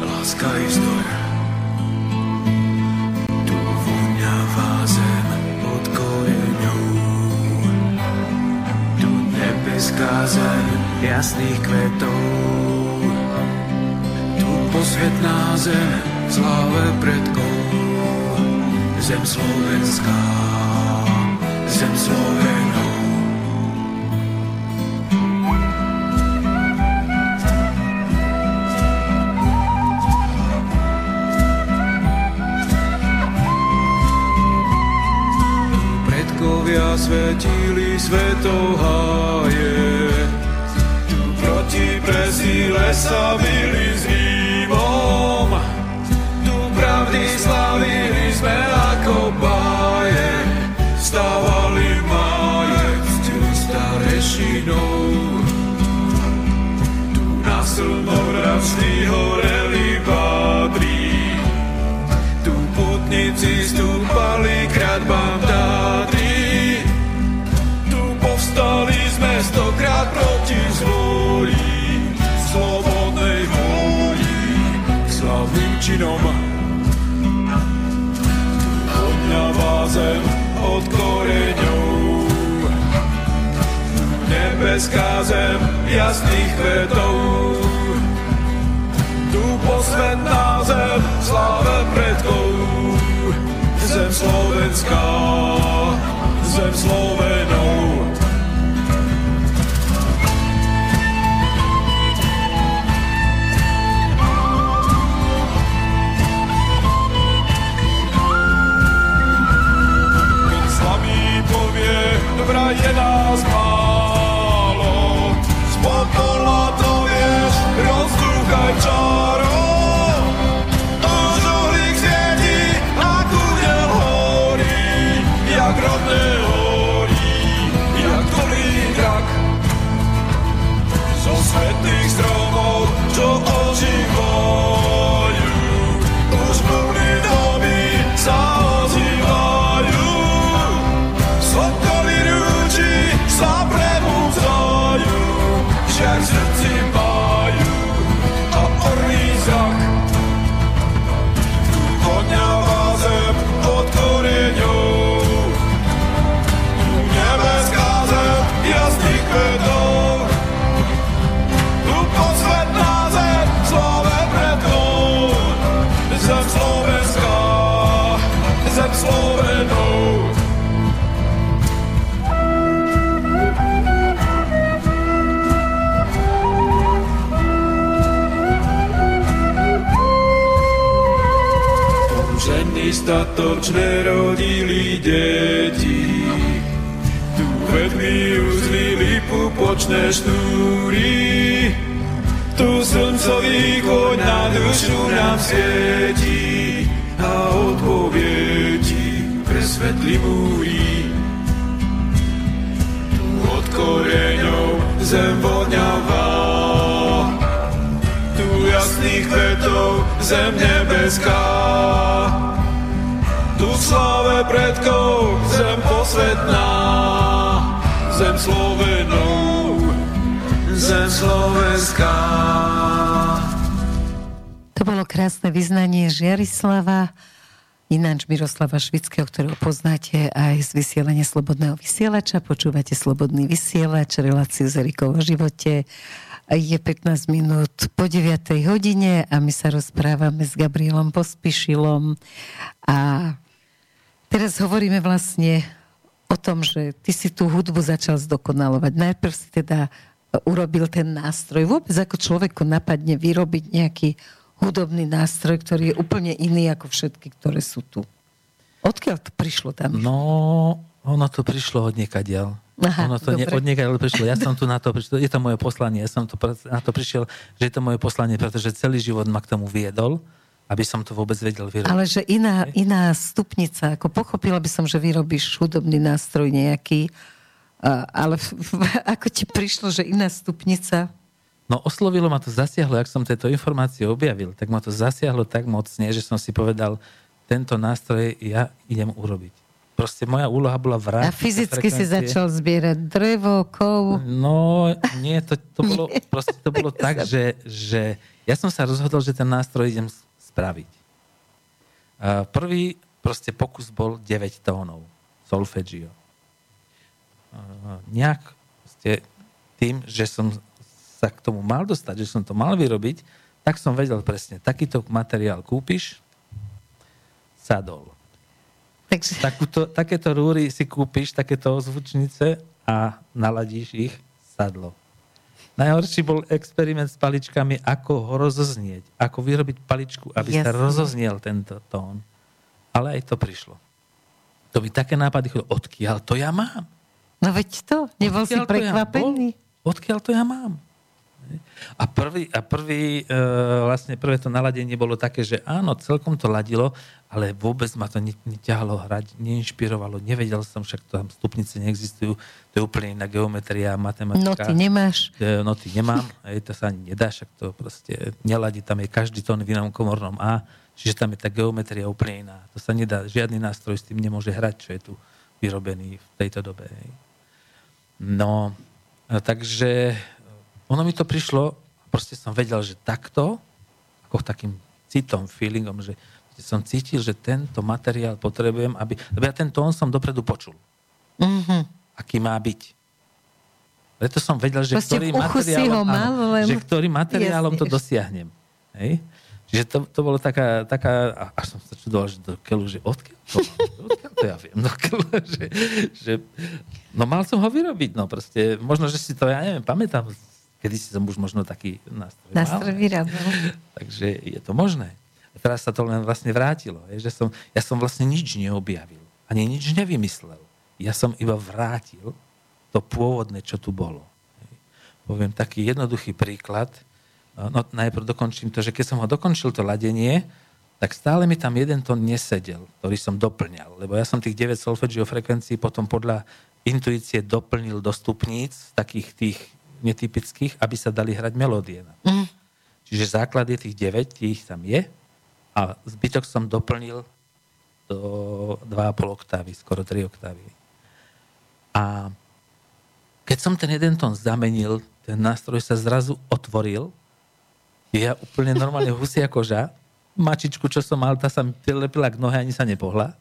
láska i vzdor. Tu voňavá zem pod koreňou, tu nebeská zem jasných kvetov, tu posvetná zem v sláve predkov, zem slovenská, zem Slovenov. Svetili svetov háje, tu proti presíle sa byli s hnívom, tu pravdy slavili sme ako báje, stávali máje cťu starešinou, tu na slnovravství horeli bádry, tu putnici stúpali kradbám Tátry. Stali sme stokrát proti zlúri, v slobodnej vôli, slavným činom. Tu odňavá zem od koreňov, tu nebeská zem jasných kvetov, tu posvetná zem sláve predkov, zem slovenská, zem Slovenov. Dobra je nás málo, spod pola to vieš, rozkrúchaj čaro. To žuhlík zjedí a kúdel horí, jak rodné horí, jak dobrý drak. Zo svetných stromov, čo oživajú, už plný doby sa ozývajú. Sa prebúdzajú, však srdci majú a orný zrak. Tu odňavá zem od koreňov, tu nebeská zem jasných kvetov, tu posvetná zem sláve predkov, zem slovenská, zem Slovenov. Statočné rodili deti, tu vedmi uzlili pupočné štúry, tu slncový koň na dušu nám svieti a odpovieti presvetli múri. Tu koreňou zem voňavá. Tu jasných kvetov zem nebeská. Tu v slave predkov zem posvetná. Zem Slovenov, zem slovenská. To bolo krásne vyznanie Žiarislava, ináč Miroslava Švického, ktorého poznáte aj z vysielania Slobodného vysielača. Počúvate Slobodný vysielač, reláciu s Erikou o živote. Je 15 minút po 9. hodine a my sa rozprávame s Gabrielom Pospíšilom. A teraz hovoríme vlastne o tom, že ty si tú hudbu začal zdokonalovať. Najprv si teda urobil ten nástroj. Vôbec ako človeku napadne vyrobiť nejaký hudobný nástroj, ktorý je úplne iný ako všetky, ktoré sú tu. Odkiaľ to prišlo tam? No, ono to prišlo odniekadiaľ. Ono to odniekadiaľ prišlo. Ja som tu na to prišiel. Je to moje poslanie. Ja som tu na to prišiel, že je to moje poslanie, pretože celý život ma k tomu viedol, aby som to vôbec vedel vyrobiť. Ale že iná stupnica. Ako pochopila by som, že vyrobíš hudobný nástroj nejaký, ale ako ti prišlo, že iná stupnica... No oslovilo ma to, zasiahlo, ak som tieto informácie objavil, tak ma to zasiahlo tak mocne, že som si povedal, tento nástroj ja idem urobiť. Proste moja úloha bola vrátiť. A fyzicky si začal zbierať drevo, kov? No nie, to bolo, proste to bolo tak, že ja som sa rozhodol, že ten nástroj idem spraviť. Prvý proste pokus bol 9 tónov, solfeggio. Nejak proste tým, že som sa k tomu mal dostať, že som to mal vyrobiť, tak som vedel presne, takýto materiál kúpiš, sadol. Takže... Takéto rúry si kúpiš, takéto ozvučnice a naladíš ich, sadlo. Najhorší bol experiment s paličkami, ako ho rozoznieť, ako vyrobiť paličku, aby sa rozozniel tento tón. Ale aj to prišlo. To by také nápady chodilo, odkiaľ to ja mám? No veď to, nebol si prekvapený. Odkiaľ to ja mám? A prvé to naladenie bolo také, že áno, celkom to ladilo, ale vôbec ma to neťahalo hrať, neinšpirovalo, nevedel som, však tam stupnice neexistujú, to je úplne iná geometria, matematika. Noty nemáš. Noty nemám, to sa ani nedá, však to proste neladí, tam je každý tón v inom komornom A, čiže tam je tá geometria úplne iná. To sa nedá, žiadny nástroj s tým nemôže hrať, čo je tu vyrobený v tejto dobe. No, takže... Ono mi to prišlo, proste som vedel, že takto, ako takým citom, feelingom, že som cítil, že tento materiál potrebujem, aby ja ten tón som dopredu počul. Mm-hmm. Aký má byť. Preto som vedel, že ktorým materiálom to dosiahnem. Hej? Čiže to bolo taká a som sa čudoval, že do keľu, že odkiaľ to ja viem, do keľu, že no mal som ho vyrobiť, no proste, možno, že si to, ja neviem, pamätám, kedy si som už možno taký nástroj vyrábal. Takže je to možné. A teraz sa to len vlastne vrátilo. Ja som vlastne nič neobjavil. Ani nič nevymyslel. Ja som iba vrátil to pôvodné, čo tu bolo. Poviem taký jednoduchý príklad. No najprv dokončím to, že keď som ho dokončil to ladenie, tak stále mi tam jeden tón nesedel, ktorý som doplňal. Lebo ja som tých 9 solfeggio frekvencií potom podľa intuície doplnil do stupníc takých tých netypických, aby sa dali hrať melódie. Čiže základ je tých 9, tých tam je a zbytok som doplnil do 2,5 oktávy, skoro 3 oktávy. A keď som ten jeden tón zamenil, ten nástroj sa zrazu otvoril, ja úplne normálne husia koža, mačičku, čo som mal, tá sa mi prilepila k nohe, ani sa nepohla.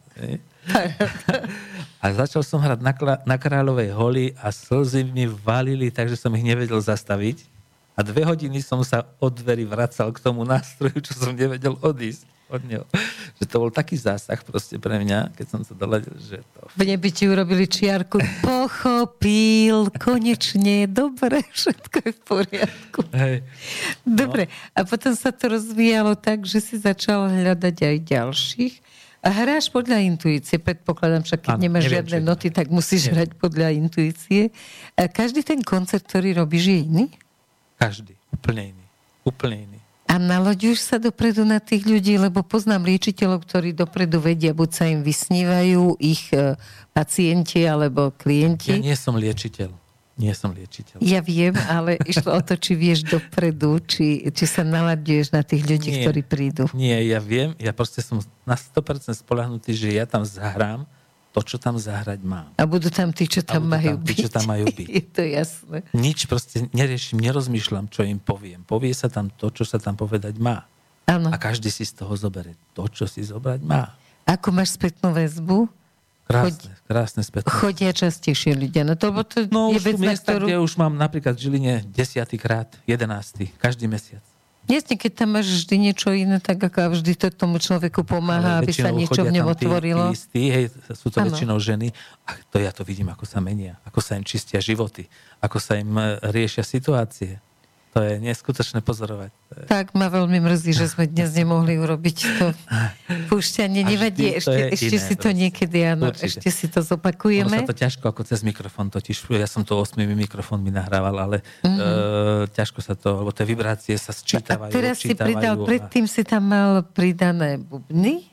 A začal som hrať na Kráľovej holi a slzy mi valili, takže som ich nevedel zastaviť. A 2 hodiny som sa od dverí vracal k tomu nástroju, čo som nevedel odísť od neho. Že to bol taký zásah proste pre mňa, keď som sa doladil, že to... V nebi ti urobili čiarku. Pochopil, konečne, dobre, všetko je v poriadku. Hej. No. Dobre, a potom sa to rozvíjalo tak, že si začal hľadať aj ďalších. A hráš podľa intuície, predpokladám, však keď nemáš žiadne noty, tak musíš hrať podľa intuície. A každý ten koncert, ktorý robíš, je iný? Každý, úplne iný. A naloďuješ sa dopredu na tých ľudí, lebo poznám liečiteľov, ktorí dopredu vedia, buď sa im vysnívajú ich pacienti alebo klienti. Ja nie som liečiteľ. Nie som liečiteľ. Ja viem, ale išlo o to, či vieš dopredu, či sa naladuješ na tých ľudí, ktorí prídu. Nie, ja viem, ja proste som na 100% spoľahnutý, že ja tam zahrám to, čo tam zahrať mám. A budú tam tí, čo tam majú byť. Je to jasné. Nič proste neriešim, nerozmýšľam, čo im poviem. Povie sa tam to, čo sa tam povedať má. Áno. A každý si z toho zoberie to, čo si zobrať má. Ako máš spätnú väzbu? Krásne spätné. Chodia častejšie ľudia. No je vec, na ktorú... kde už mám napríklad v Žiline 10. krát, 11. každý mesiac. Jasne, keď tam máš vždy niečo iné, tak ako vždy to tomu človeku pomáha, ale aby sa niečo v ňom otvorilo. Tí, sú to väčšinou ženy. A to ja to vidím, ako sa menia. Ako sa im čistia životy. Ako sa im riešia situácie. To je neskutočné pozorovať. Tak ma veľmi mrzí, že sme dnes nemohli urobiť to púšťanie. Nevadí, ešte si to niekedy, áno, ešte si to zopakujeme. Ono sa to ťažko, ako cez mikrofón totiž, ja som to 8 mikrofónmi nahrával, ale ťažko sa to, lebo tie vibrácie sa sčítavajú. A teraz si pridal, predtým si tam mal pridané bubny?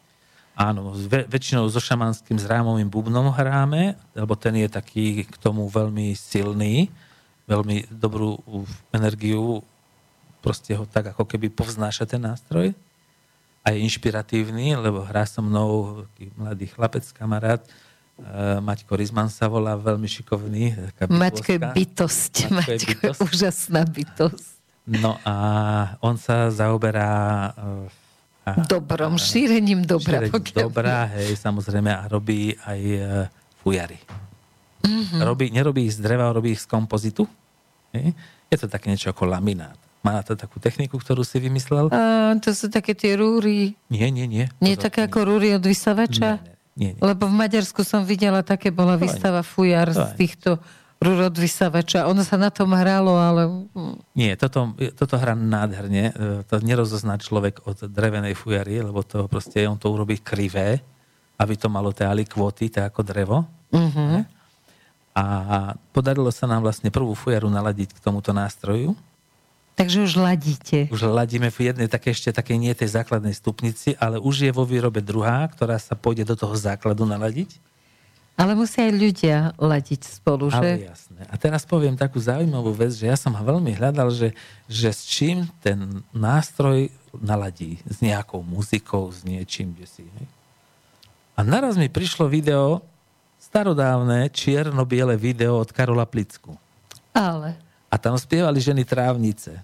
Áno, väčšinou so šamanským zrámovým bubnom hráme, lebo ten je taký k tomu veľmi silný, veľmi dobrú energiu, proste ho tak ako keby povznáša ten nástroj a je inšpiratívny, lebo hrá so mnou mladý chlapec, kamarát, Maťko Rizman sa volá, veľmi šikovný. Maťko je bytosť, úžasná bytosť. No a on sa zaoberá dobrom, šírením dobra. Hej, samozrejme, a robí aj fujary. Mm-hmm. Nerobí ich z dreva, robí ich z kompozitu. Je to také niečo ako laminát. Má na to takú techniku, ktorú si vymyslel? To sú také tie rúry. Nie. Nie také ako rúry od vysavača? Nie. Lebo v Maďarsku som videla, také bola výstava fujár z týchto rúr od vysavača. Ono sa na tom hralo, ale... Nie, toto hrá nádherne. To nerozozná človek od drevenej fujary, lebo to proste on to urobí krivé, aby to malo tie alikvóty, tak ako drevo. Mhm. A podarilo sa nám vlastne prvú fujaru naladiť k tomuto nástroju. Takže už ladíte. Už ladíme v jednej také ešte takej nie tej základnej stupnici, ale už je vo výrobe druhá, ktorá sa pôjde do toho základu naladiť. Ale musia aj ľudia ladiť spolu, že? Ale jasné. A teraz poviem takú zaujímavú vec, že ja som veľmi hľadal, že s čím ten nástroj naladí. S nejakou muzikou, s niečím, kde si... A naraz mi prišlo video... starodávne čierno-biele video od Karola Plicku. Ale. A tam spievali ženy trávnice.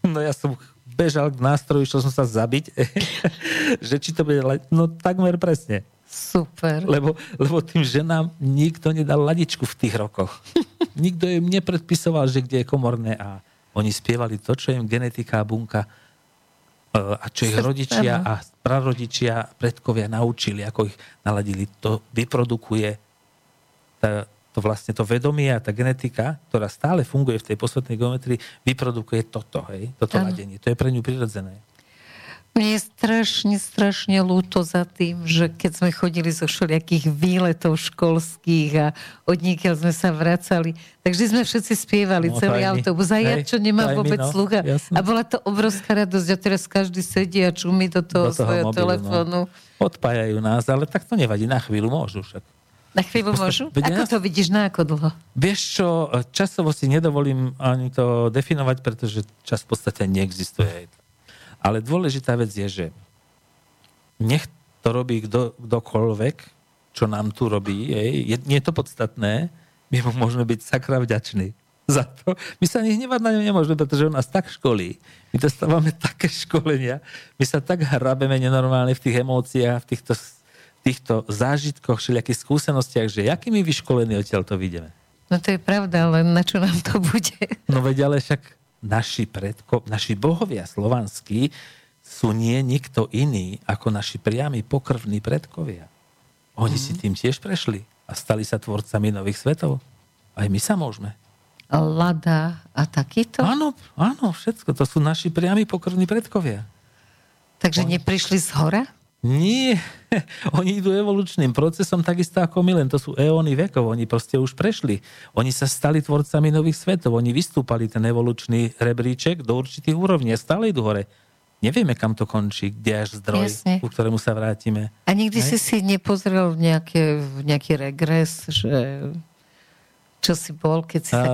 No ja som bežal k nástroju, išiel som sa zabiť, že či to bude ladiť. No takmer presne. Super. Lebo tým ženám nikto nedal ladičku v tých rokoch. Nikto im nepredpisoval, že kde je komorné a oni spievali to, čo im genetika a bunka a čo ich rodičia a prarodičia, predkovia naučili, ako ich naladili. To vyprodukuje to vlastne to vedomie a tá genetika, ktorá stále funguje v tej posvetnej geometrii, vyprodukuje toto, hej? Toto ladenie. To je pre ňu prirodzené. Mne je strašne ľúto za tým, že keď sme chodili zo všelijakých výletov školských a odniekiaľ sme sa vracali, takže sme všetci spievali celý autobus. A ja, čo nemám vôbec slucha. A bola to obrovská radosť. A teraz každý sedí a čumí do toho svojho telefónu. No. Odpájajú nás, ale tak to nevadí. Na chvíľu môžu však. Na chvíľu môžu? Ako to vidíš? Na ako dlho? Vieš čo, časovo si nedovolím ani to definovať, pretože čas v podstate neexistuje. Ale dôležitá vec je, že nech to robí kdokoľvek, čo nám tu robí, nie je to podstatné, my mu môžeme byť sakra vďační za to. My sa ani hnevať na ňom nemôžeme, pretože on nás tak školí. My dostávame také školenia, my sa tak hrabeme nenormálne v tých emóciách, v týchto zážitkoch, všelijakých skúsenostiach, že jaký my vyškolení odtiaľ to vidíme. No to je pravda, ale na čo nám to bude? No veď, ale však naši bohovia slovanskí sú nie nikto iný ako naši priami pokrvní predkovia. Oni si tým tiež prešli a stali sa tvorcami nových svetov. Aj my sa môžeme. Lada a takýto? Áno, všetko. To sú naši priami pokrvní predkovia. Takže neprišli z hora? Nie, oni idú evolučným procesom takisto ako my, len to sú eóny vekov, oni proste už prešli. Oni sa stali tvorcami nových svetov, oni vystúpali ten evolučný rebríček do určitých úrovní a stále idú hore. Nevieme, kam to končí, kde až zdroj, ku ktorému sa vrátime. A nikdy si nepozrel nejaký regres, že... čo si bol, keď si sa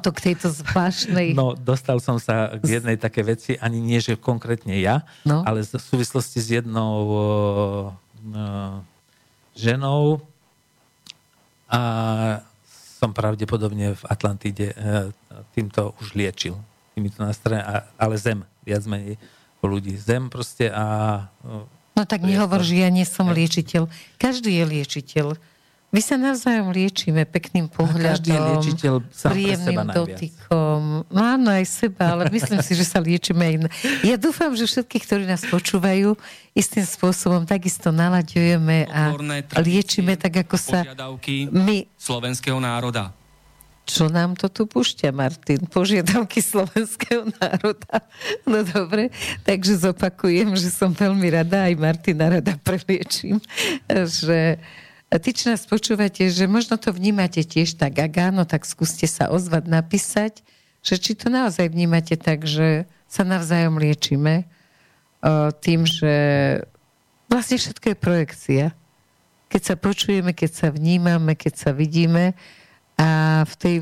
k tejto zvláštnej... No, dostal som sa k jednej také veci, ani nie, že konkrétne ja, no, ale v súvislosti s jednou ženou a som pravdepodobne v Atlantíde týmto už liečil. Týmito nástrojami, ale zem, viac menej ľudí. Zem proste a... No tak nehovor, že ja nie som liečiteľ. Každý je liečiteľ. My sa navzájom liečíme pekným pohľadom, príjemným dotykom. No áno, aj seba, ale myslím si, že sa liečíme aj. Ja dúfam, že všetkých, ktorí nás počúvajú, istým spôsobom takisto nalaďujeme a liečíme tak, ako sa my... slovenského národa. Čo nám to tu púšťa, Martin? Požiadavky slovenského národa. No dobre, takže zopakujem, že som veľmi rada, aj Martina rada preliečím, že... A ty, čo nás počúvate, že možno to vnímate tiež tak, ak áno, tak skúste sa ozvať, napísať, že či to naozaj vnímate tak, že sa navzájom liečíme tým, že vlastne všetko je projekcia. Keď sa počujeme, keď sa vnímame, keď sa vidíme. A v tej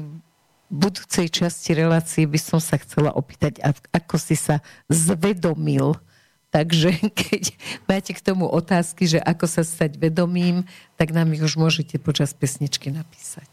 budúcej časti relácie by som sa chcela opýtať, ako si sa zvedomil. Takže keď máte k tomu otázky, že ako sa stať vedomým, tak nám ich už môžete počas pesničky napísať.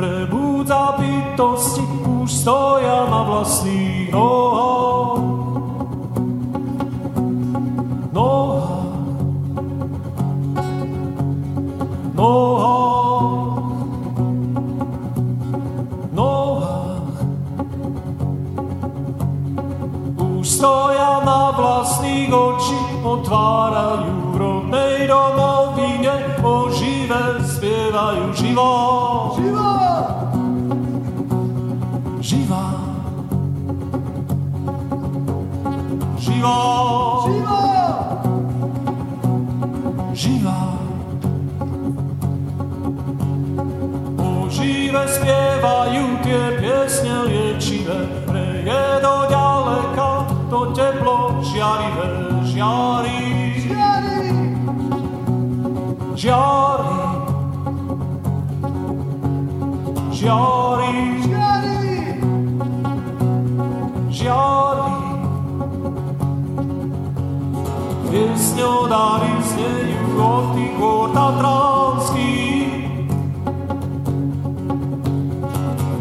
Prebúdza bytosti, už stoja na vlastných nohách. Nohách. Už stoja na vlastných očích, otvárajú v rodnej domovine, ožive spievajú život. Živá. Ožive spievajú tie piesne liečivé, preje do ďaleka, to teplo žiarivé žiari. Žiari. Piesňou dári znejú od tých hôr tatranských.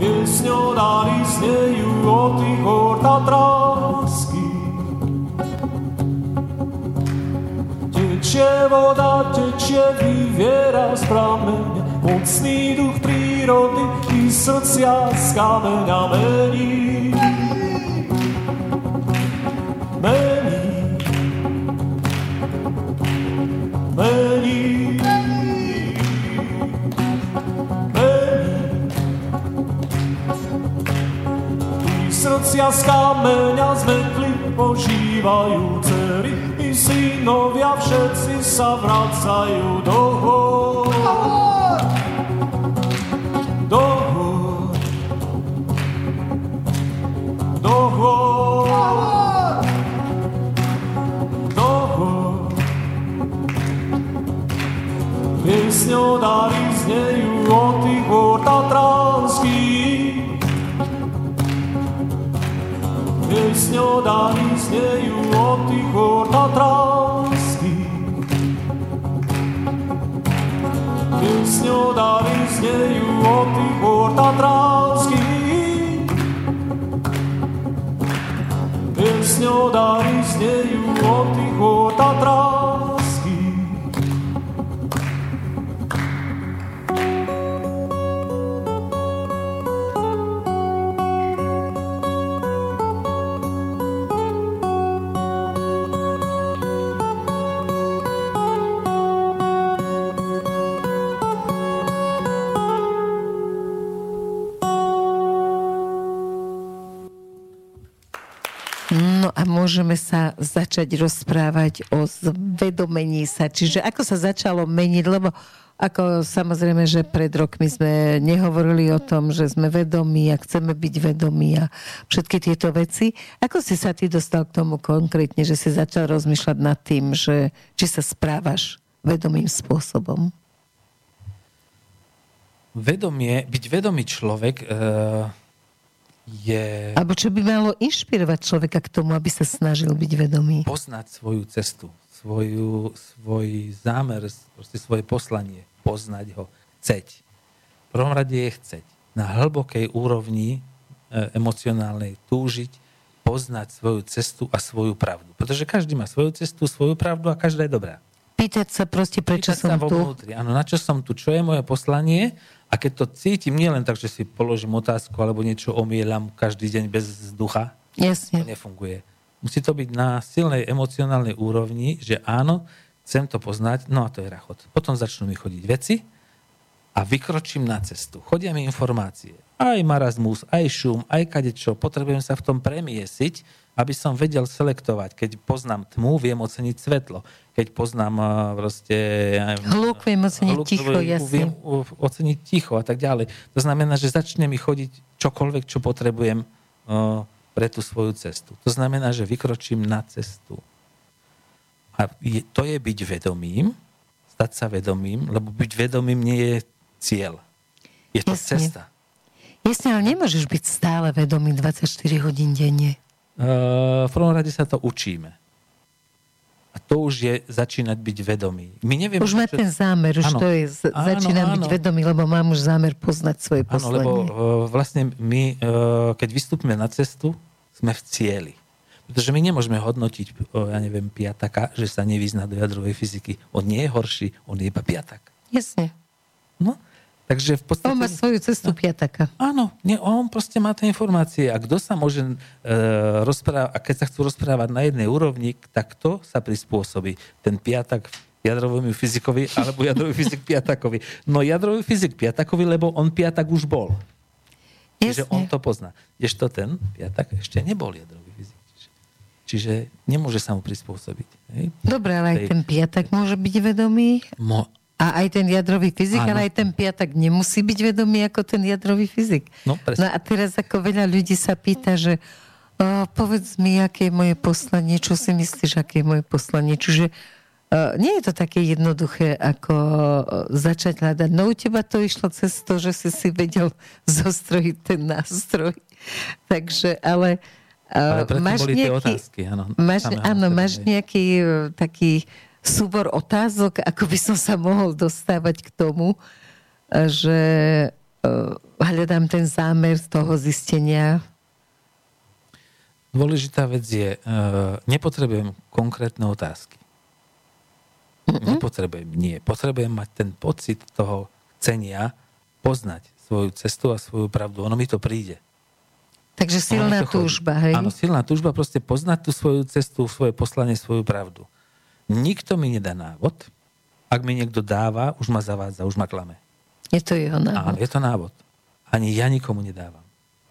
Piesňou dári znejú od tých hôr tatranských. Tečie voda, tečie vyviera z prameňa, mocný duch prírody i srdcia z kameňa mení. Srdcia z kameňa zmekli, požívajú dcery i synovia, všetci sa vracajú do hôr. Piesňou dári znejú od tých hôr tatranských. Piesňou dári znejú od tých hôr tatranských. Piesňou dári znejú od tých hôr tatranských. Piesňou dári znejú od tých hôr tatranských. môžeme sa začať rozprávať o zvedomení sa. Čiže ako sa začalo meniť, lebo ako samozrejme, že pred rokmi sme nehovorili o tom, že sme vedomí a chceme byť vedomí a všetky tieto veci. Ako si sa ty dostal k tomu konkrétne, že si začal rozmýšľať nad tým, že či sa správaš vedomým spôsobom? Vedomie, byť vedomý človek je... Alebo čo by malo inšpirovať človeka k tomu, aby sa snažil byť vedomý? Poznať svoju cestu, svoj zámer, proste svoje poslanie. Poznať ho, chceť. V prvom rade je chceť. Na hlbokej úrovni emocionálnej túžiť, poznať svoju cestu a svoju pravdu. Pretože každý má svoju cestu, svoju pravdu a každá je dobrá. Pýtať sa proste, prečo som tu. Vnútri. Áno, na čo som tu, čo je moje poslanie a keď to cítim, nie len tak, že si položím otázku alebo niečo omielam každý deň bez ducha. Jasne. To nefunguje. Musí to byť na silnej emocionálnej úrovni, že áno, chcem to poznať, no a to je rachot. Potom začnú mi chodiť veci a vykročím na cestu. Chodia mi informácie. Aj marazmus, aj šum, aj kadečo. Potrebujem sa v tom premiesiť, aby som vedel selektovať. Keď poznám tmu, viem oceniť svetlo. Keď poznám proste... Hluk, viem oceniť ticho, jasne. Viem oceniť ticho a tak ďalej. To znamená, že začne mi chodiť čokoľvek, čo potrebujem pre tú svoju cestu. To znamená, že vykročím na cestu. A to je byť vedomým, stať sa vedomým, lebo byť vedomým nie je cieľ. Je to cesta. Jasne, ale nemôžeš byť stále vedomý 24 hodín denne. V prvom rade sa to učíme. A to už je začínať byť vedomý. My nevieme, už má ten zámer, už áno, to je začínam byť vedomý, lebo mám už zámer poznať svoje poslanie. Áno, lebo vlastne my, keď vystúpime na cestu, sme v cieli. Pretože my nemôžeme hodnotiť, piataka, že sa nevyzná do jadrovej fyziky. On nie je horší, on je iba piatak. Jasne. No, takže v podstate... On má svoju cestu piataka. Áno, on proste má tie informácie. A kto sa môže rozprávať, a keď sa chcú rozprávať na jednej úrovni, tak to sa prispôsobí. Ten piatak jadrovému fyzikovi, alebo jadrový fyzik piatakovi. No jadrový fyzik piatakovi, lebo on piatak už bol. Čiže on to pozná. Kdežto ten piatak ešte nebol jadrový fyzik. Čiže nemôže sa mu prispôsobiť. Hej? Dobre, ale aj ten piatak môže byť vedomý? A aj ten jadrový fyzik, áno. Ale aj ten piatak nemusí byť vedomý ako ten jadrový fyzik. No, presne. No a teraz ako veľa ľudí sa pýta, že povedz mi, aké je moje poslanie, čo si myslíš, aké je moje poslanie. Čiže nie je to také jednoduché, ako začať hľadať. No u teba to išlo cez to, že si vedel zostrojiť ten nástroj. Takže, ale máš nejaký, máš nejaký taký súbor otázok, ako by som sa mohol dostávať k tomu, že hľadám ten zámer z toho zistenia. Dôležitá vec je, nepotrebujem konkrétne otázky. Potrebujem mať ten pocit toho chcenia poznať svoju cestu a svoju pravdu. Ono mi to príde. Takže silná túžba, hej? Áno, silná túžba, proste poznať tú svoju cestu, svoje poslanie, svoju pravdu. Nikto mi nedá návod. Ak mi niekto dáva, už ma zavádza, už ma klame. Je to jeho návod. Áno, je to návod. Ani ja nikomu nedávam.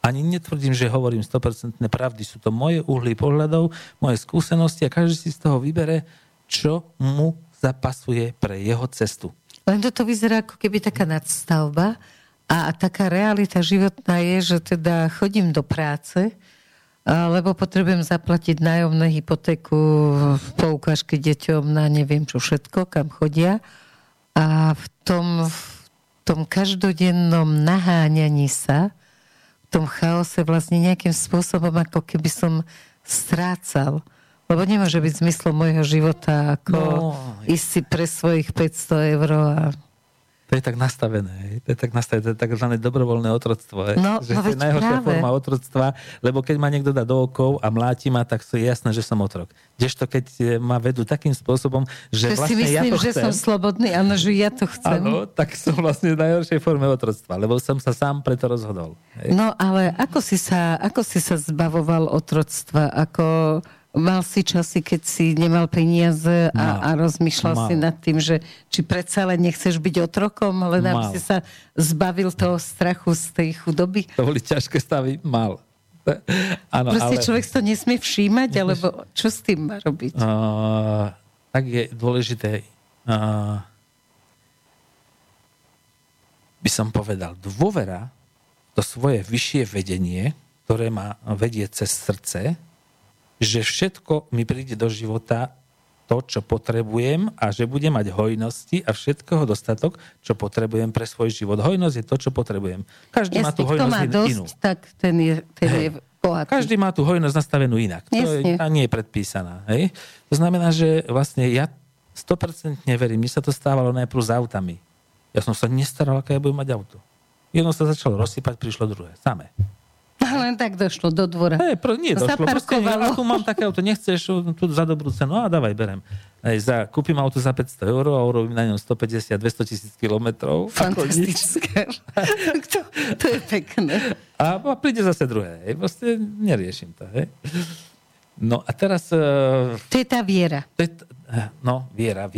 Ani netvrdím, že hovorím 100% pravdy. Sú to moje uhly pohľadov, moje skúsenosti a každý si z toho vybere, čo mu zapasuje pre jeho cestu. Len toto vyzerá ako keby taká nadstavba a taká realita životná je, že teda chodím do práce, lebo potrebujem zaplatiť nájomné, hypotéku, poukážky deťom na neviem čo všetko, kam chodia. A v tom každodennom naháňaní sa, v tom chaose vlastne nejakým spôsobom, ako keby som strácal. Lebo nemôže byť zmyslom môjho života, ako ísť si pre svojich 500 eur a... To je tak nastavené. To je tak zvané dobrovoľné otroctvo. Že to je najhoršia forma otroctva, lebo keď ma niekto dá do okov a mláti ma, tak je jasné, že som otrok. Kdežto keď ma vedú takým spôsobom, že vlastne myslím, ja to chcem. Že som slobodný, áno, že ja to chcem. Áno, tak som vlastne v najhoršej forme otroctva, lebo som sa sám preto rozhodol. Hej. No ale ako si sa zbavoval otroctva? Ako... Mal si časy, keď si nemal peniaze a rozmýšľal si nad tým, že či predsa len nechceš byť otrokom, len aby si sa zbavil toho strachu z tej chudoby? To boli ťažké stavy. Mal. Áno, proste ale... človek to nesmie všímať, alebo čo s tým má robiť? Tak je dôležité, by som povedal, dôvera to svoje vyššie vedenie, ktoré ma vedie cez srdce, že všetko mi príde do života to, čo potrebujem a že budem mať hojnosti a všetkého dostatok, čo potrebujem pre svoj život. Hojnosť je to, čo potrebujem. Každý má tú hojnosť inú. Tak ten je bohatý. Každý má tú hojnosť nastavenú inak. Tá nie je predpísaná. Hej? To znamená, že vlastne ja 100% verím. Mne sa to stávalo najprv s autami. Ja som sa nestaral, aké ja budem mať auto. Jedno sa začalo rozsypať, prišlo druhé. Samé. Len tak došlo do dvora. Nie došlo. Zaparkovalo. Proste, tu mám také auto, nechceš tu za dobrú cenu, a dávaj, berem. Kúpim auto za 500 eur a urobím na ňom 150-200 000 kilometrov. Fantastické. To je pekné. A príde zase druhé. Proste neriešim to. Hej. No a teraz... To je tá viera. Viera.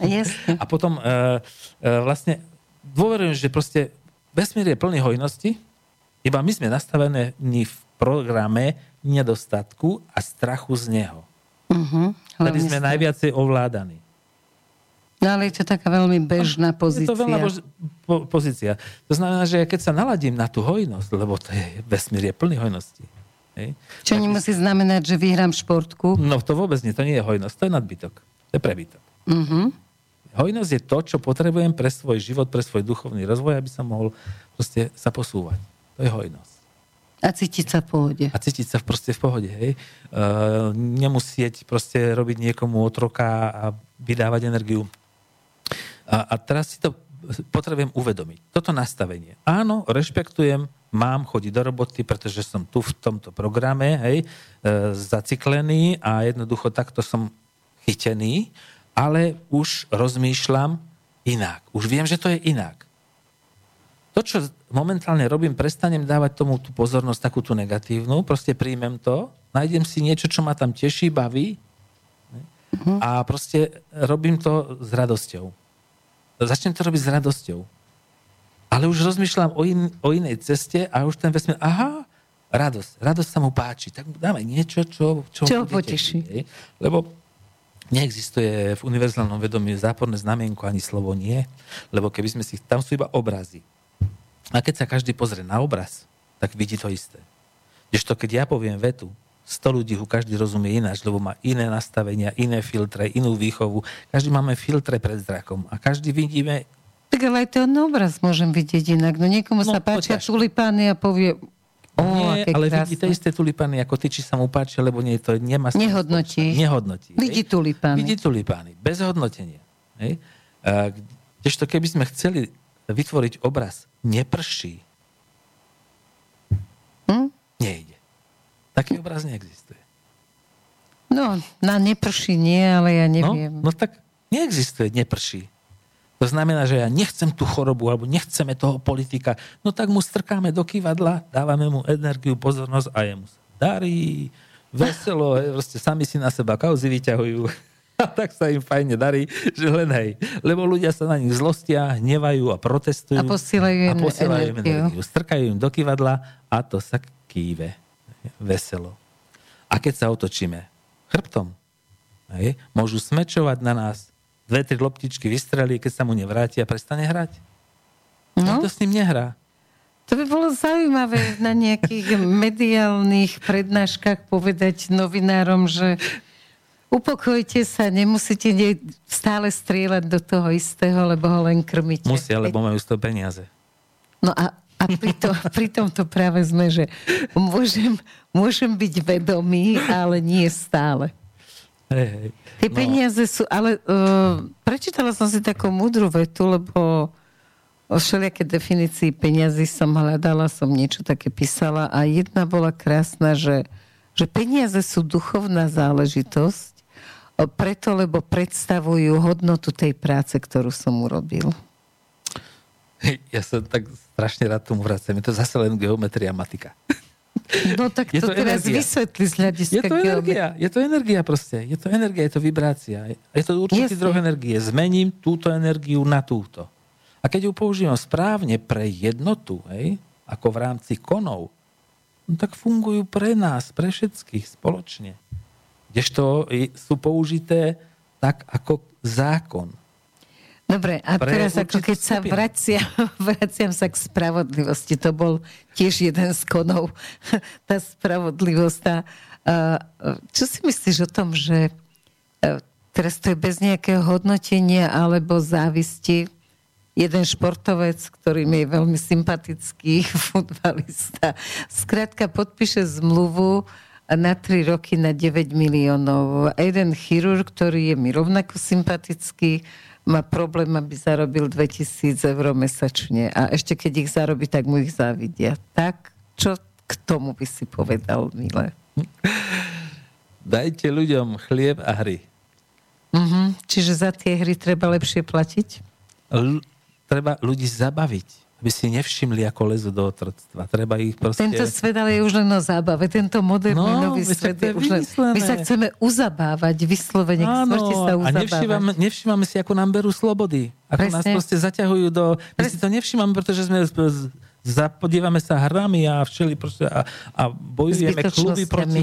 Jasne. A potom vlastne dôverujem, že proste vesmír je plný hojnosti. Iba my sme nastavené v programe nedostatku a strachu z neho. Uh-huh. Tady sme najviacej ovládaní. No ale je to taká veľmi bežná pozícia. Je to veľmi pozícia. To znamená, že keď sa naladím na tú hojnosť, lebo to je vesmír je plný hojnosti. Hej? Čo nemusí znamenať, že vyhrám športku? No to vôbec nie, to nie je hojnosť, to je nadbytok. To je prebytok. Uh-huh. Hojnosť je to, čo potrebujem pre svoj život, pre svoj duchovný rozvoj, aby som mohol proste sa posúvať. To je hojnosť. A cítiť sa v pohode. A cítiť sa proste v pohode, hej. Nemusieť proste robiť niekomu otroka a vydávať energiu. A teraz si to potrebujem uvedomiť. Toto nastavenie. Áno, rešpektujem, mám chodiť do roboty, pretože som tu v tomto programe, hej, zaciklený a jednoducho takto som chytený, ale už rozmýšľam inak. Už viem, že to je inak. To, čo momentálne robím, prestanem dávať tomu tú pozornosť takú tú negatívnu, proste príjmem to, nájdem si niečo, čo ma tam teší, baví a proste robím to s radosťou. Začnem to robiť s radosťou. Ale už rozmýšľam o inej ceste a už ten vesmír, aha, radosť. Radosť sa mu páči. Tak dáme niečo, čo poteší. Lebo neexistuje v univerzálnom vedomí záporné znamienko ani slovo nie, lebo keby sme si... Tam sú iba obrazy. A keď sa každý pozrie na obraz, tak vidí to isté. Kdežto keď ja poviem vetu, 100 ľudí ho každý rozumie ináč, lebo má iné nastavenia, iné filtre, inú výchovu. Každý máme filtre pred zrakom a každý vidíme... Tak ale aj ten obraz môžem vidieť inak. No niekomu sa páčia tulipány a povie... Nie, ale krásne. Vidí tie isté tulipány ako ty, či sa mu páči, lebo nie, to nemá... Nehodnotí. Vidí tulipány. Bez hodnotenia. Kdežto keby sme chceli vytvoriť obraz neprší. Nejde. Taký obraz neexistuje. No, na neprší nie, ale ja neviem. No tak neexistuje neprší. To znamená, že ja nechcem tú chorobu alebo nechceme toho politika. No tak mu strkáme do kyvadla, dávame mu energiu, pozornosť a jemu sa darí. Veselo, proste sami si na seba kauzy vyťahujú. A tak sa im fajne darí, že len hej. Lebo ľudia sa na nich zlostia, hnevajú a protestujú. A posielajú im energiu. Strkajú im do kyvadla a to sa kýve. Veselo. A keď sa otočíme chrbtom, hej, môžu smečovať na nás. 2-3 loptičky vystrelí, keď sa mu nevráti a prestane hrať. No? Nikto s ním nehrá. To by bolo zaujímavé na nejakých mediálnych prednáškach povedať novinárom, že upokojte sa, nemusíte stále strieľať do toho istého, lebo ho len krmíte. Musia, lebo majú 100 peniaze. No a pritom to práve sme, že môžem byť vedomý, ale nie stále. Hej. Tie peniaze sú, ale prečítala som si takú múdru vetu, lebo o všelijaké definícii peniazy som hľadala, som niečo také písala a jedna bola krásna, že peniaze sú duchovná záležitosť, preto, lebo predstavujú hodnotu tej práce, ktorú som urobil. Ja sa tak strašne rád tomu vracem. Je to zase len geometria matika. No tak to teraz vysvetli z hľadiska geometria. Je to energia proste. Je to energia, je to vibrácia. Je to určitý druh energie. Zmením túto energiu na túto. A keď ju používam správne pre jednotu, hej, ako v rámci konov, no tak fungujú pre nás, pre všetkých spoločne. Kdežto sú použité tak ako zákon. Dobre, a teraz ako keď sa vraciam sa k spravodlivosti. To bol tiež jeden z konov. Tá spravodlivosť. Čo si myslíš o tom, že teraz to je bez nejakého hodnotenia alebo závisti? Jeden športovec, ktorým je veľmi sympatický futbalista, skrátka podpíše zmluvu na 3 roky na 9 miliónov. Jeden chirurg, ktorý je mi rovnako sympatický, má problém, aby zarobil 2000 eur mesačne. A ešte keď ich zarobí, tak mu ich závidia. Tak čo k tomu by si povedal, Mile? Dajte ľuďom chlieb a hry. Čiže za tie hry treba lepšie platiť? Treba ľudí zabaviť, aby si nevšimli, ako lezu do otroctva. Treba ich proste... Tento svet ale je už len o zábave. Tento moderný nový svet je už len... My sa chceme uzabávať, vyslovene. Chcete sa uzabávať. A nevšímame si, ako nám berú slobody. Ako nás proste zaťahujú do... My si to nevšímame, pretože sme... Zapodievame sa hrami a všeli proste a bojujeme kluby proti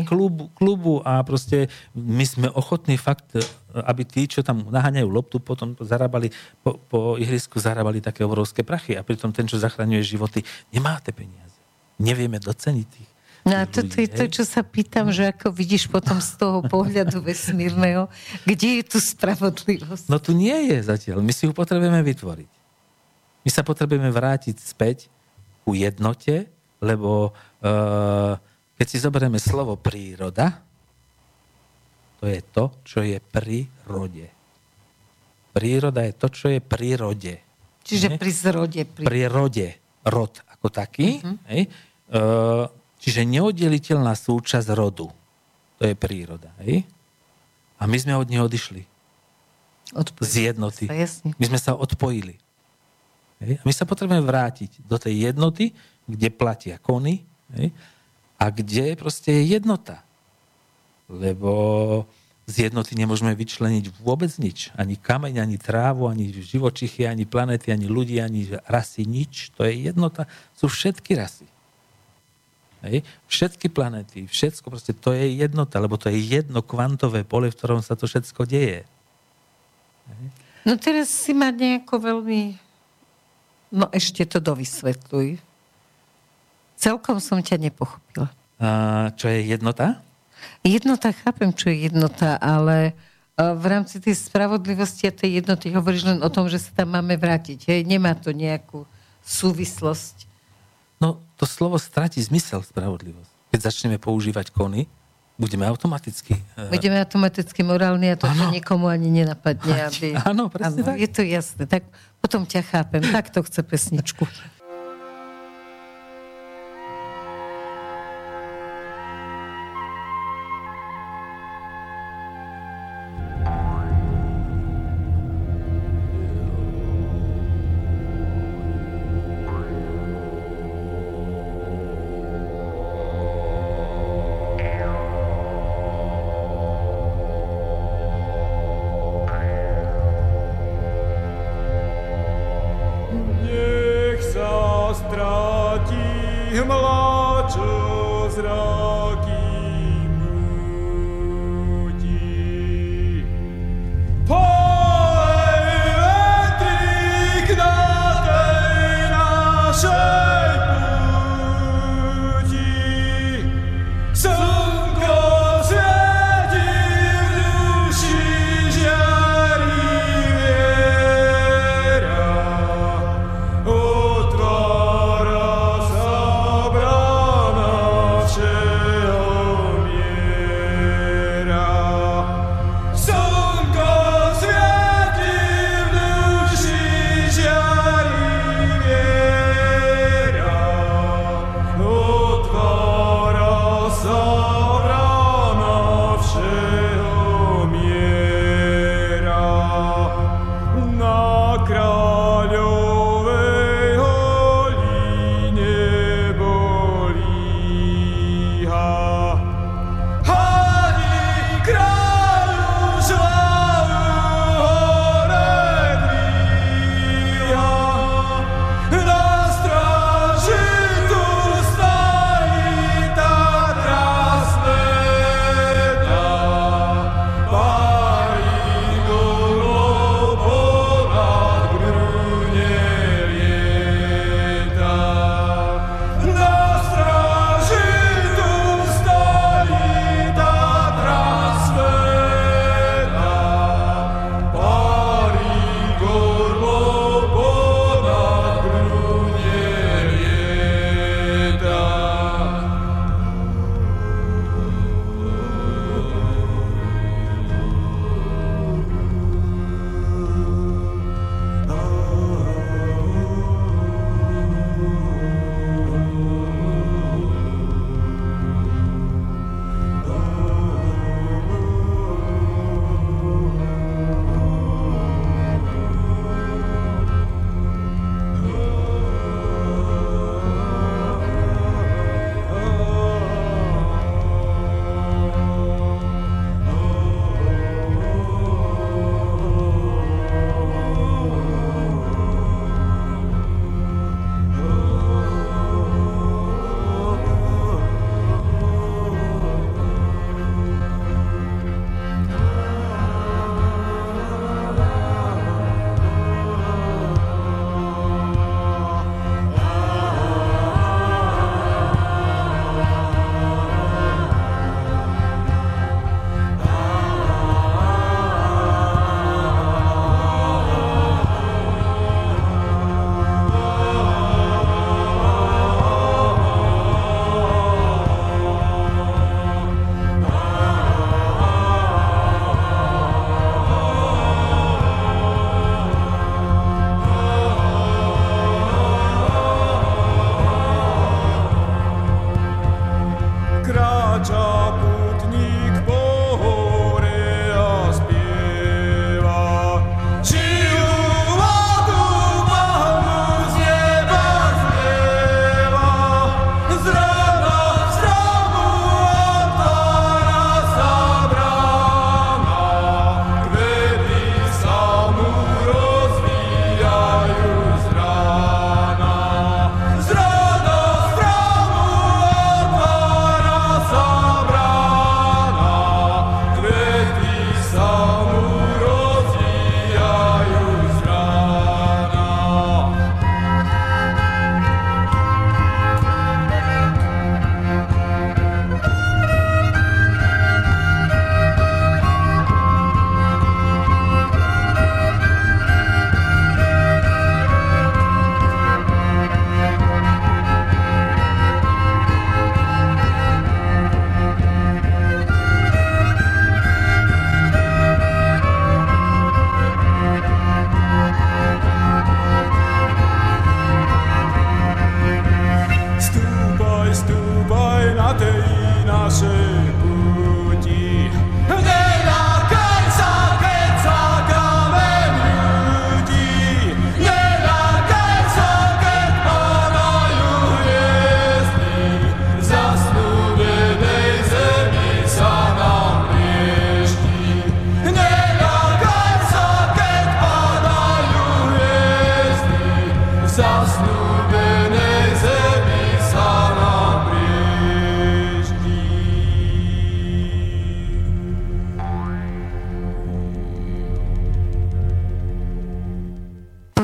klubu a proste my sme ochotní fakt, aby tí, čo tam naháňajú loptu, potom zarábali, po ihrisku zarábali také obrovské prachy a pritom ten, čo zachraňuje životy, nemá tie peniaze. Nevieme doceniť ich. No a toto je to, čo sa pýtam, že ako vidíš potom z toho pohľadu vesmírneho, kde je tu spravodlivosť? No tu nie je zatiaľ. My si ju potrebujeme vytvoriť. My sa potrebujeme vrátiť späť ku jednote, lebo keď si zoberieme slovo príroda, to je to, čo je pri rode. Príroda je to, čo je pri rode. Čiže pri zrode. Pri rode. Rod ako taký. Čiže neoddeliteľná súčasť rodu. To je príroda. A my sme od nej odišli. Z jednoty. My sme sa odpojili. A my sa potrebujeme vrátiť do tej jednoty, kde platia kony a kde proste je jednota. Lebo z jednoty nemôžeme vyčleniť vôbec nič. Ani kameň, ani trávu, ani živočichy, ani planety, ani ľudí, ani rasy, nič. To je jednota. Sú všetky rasy. Všetky planety, všetko proste to je jednota, lebo to je jedno kvantové pole, v ktorom sa to všetko deje. No teraz si ma nejako veľmi... No ešte to dovysvetľuj. Celkom som ťa nepochopila. Čo je jednota? Jednota, chápem, čo je jednota, ale v rámci tej spravodlivosti a tej jednoty hovoríš len o tom, že sa tam máme vrátiť. Hej? Nemá to nejakú súvislosť. No to slovo stratí zmysel spravodlivosť. Keď začneme používať kony, budeme automaticky... Budeme automaticky morálni a to sa nikomu ani nenapadne. Aby... Áno, presne tak. Je to jasné. Tak potom ťa chápem. Tak to chce pesničku. So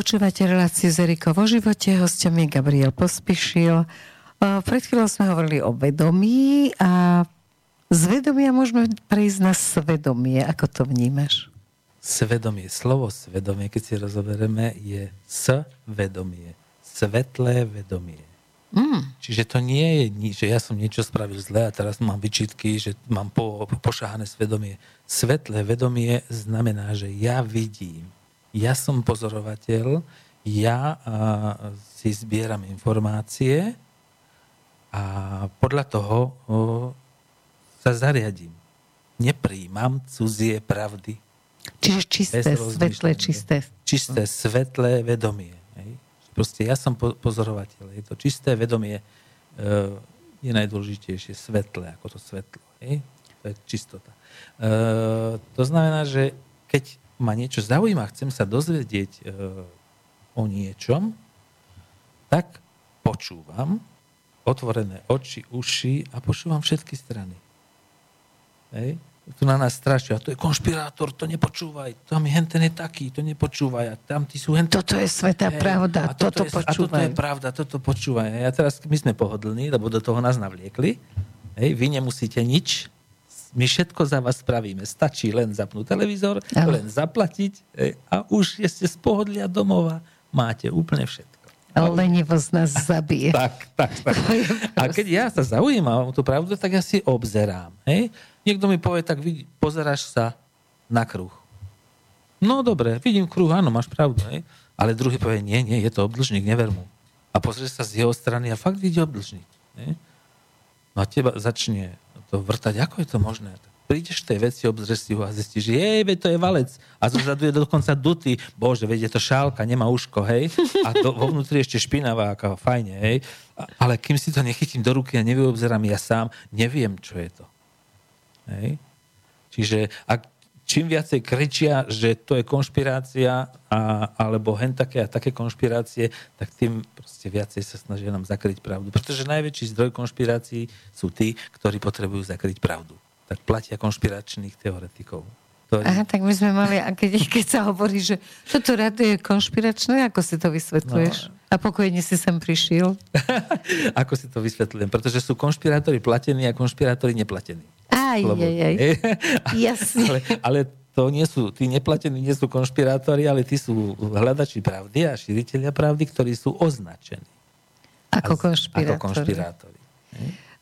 Počúvate reláciu S Erikou o živote, hosťom je Gabriel Pospíšil. Pred chvíľou sme hovorili o vedomí a z vedomia môžeme prejsť na svedomie. Ako to vnímaš? Svedomie, slovo svedomie, keď si rozoberieme, je svedomie, svetlé vedomie. Čiže to nie je, že ja som niečo spravil zle a teraz mám vyčitky, že mám pošahané svedomie. Svetlé vedomie znamená, že ja vidím, ja som pozorovateľ, ja si zbieram informácie a podľa toho sa zariadím. Neprijímam cudzie pravdy. Čiže čisté, svetlé vedomie. Proste ja som pozorovateľ. Je to čisté vedomie, je najdôležitejšie svetlé, ako to svetlo. To je čistota. To znamená, že keď ma niečo zaujíma, chcem sa dozvedieť o niečom, tak počúvam otvorené oči, uši a počúvam všetky strany. Hej? Tu na nás strašia. To je konšpirátor, to nepočúvaj. Tam je henten je taký, to nepočúvaj. A tam tí sú henten... Toto je svätá pravda, toto počúvaj. A toto je pravda, toto počúvaj. A teraz my sme pohodlní, lebo do toho nás navliekli. Hej, vy nemusíte nič. My všetko za vás spravíme. Stačí len zapnúť televízor, len zaplatiť a už ste z pohodlia domova. Máte úplne všetko. Lenivosť nás zabije. Tak. A keď ja sa zaujímam o tú pravdu, tak ja si obzerám. Hej? Niekto mi povie, tak pozeráš sa na kruh. No dobre, vidím kruh, áno, máš pravdu. Hej? Ale druhý povie, nie, je to obdĺžnik, never mu. A pozrie sa z jeho strany a fakt vidí obdĺžnik. Hej? No a teba začne to vrtať, ako je to možné. Prídeš v tej veci, obzrieš si ho a zistíš, to je valec. A zozadu je dokonca dutý. Bože, veď je to šálka, nemá uško, hej. A vo vnútri ešte špinavá, aká fajne, hej. Ale kým si to nechytím do ruky a nevyobzerám ja sám, neviem, čo je to. Hej. Čiže ak čím viacej kričia, že to je konšpirácia alebo hen také a také konšpirácie, tak tým proste viacej sa snažia nám zakryť pravdu. Pretože najväčší zdroj konšpirácií sú tí, ktorí potrebujú zakryť pravdu. Tak platia konšpiračných teoretikov. Aha, tak my sme mali, a keď sa hovorí, že toto rádio je konšpiračné, ako si to vysvetľuješ? No. A pokojne si sem prišiel. Ako si to vysvetľujem? Pretože sú konšpirátori platení a konšpirátori neplatení. Jasne. Ale to nie sú, tí neplatení nie sú konšpirátori, ale tí sú hľadači pravdy a šíritelia pravdy, ktorí sú označení. Ako konšpirátori.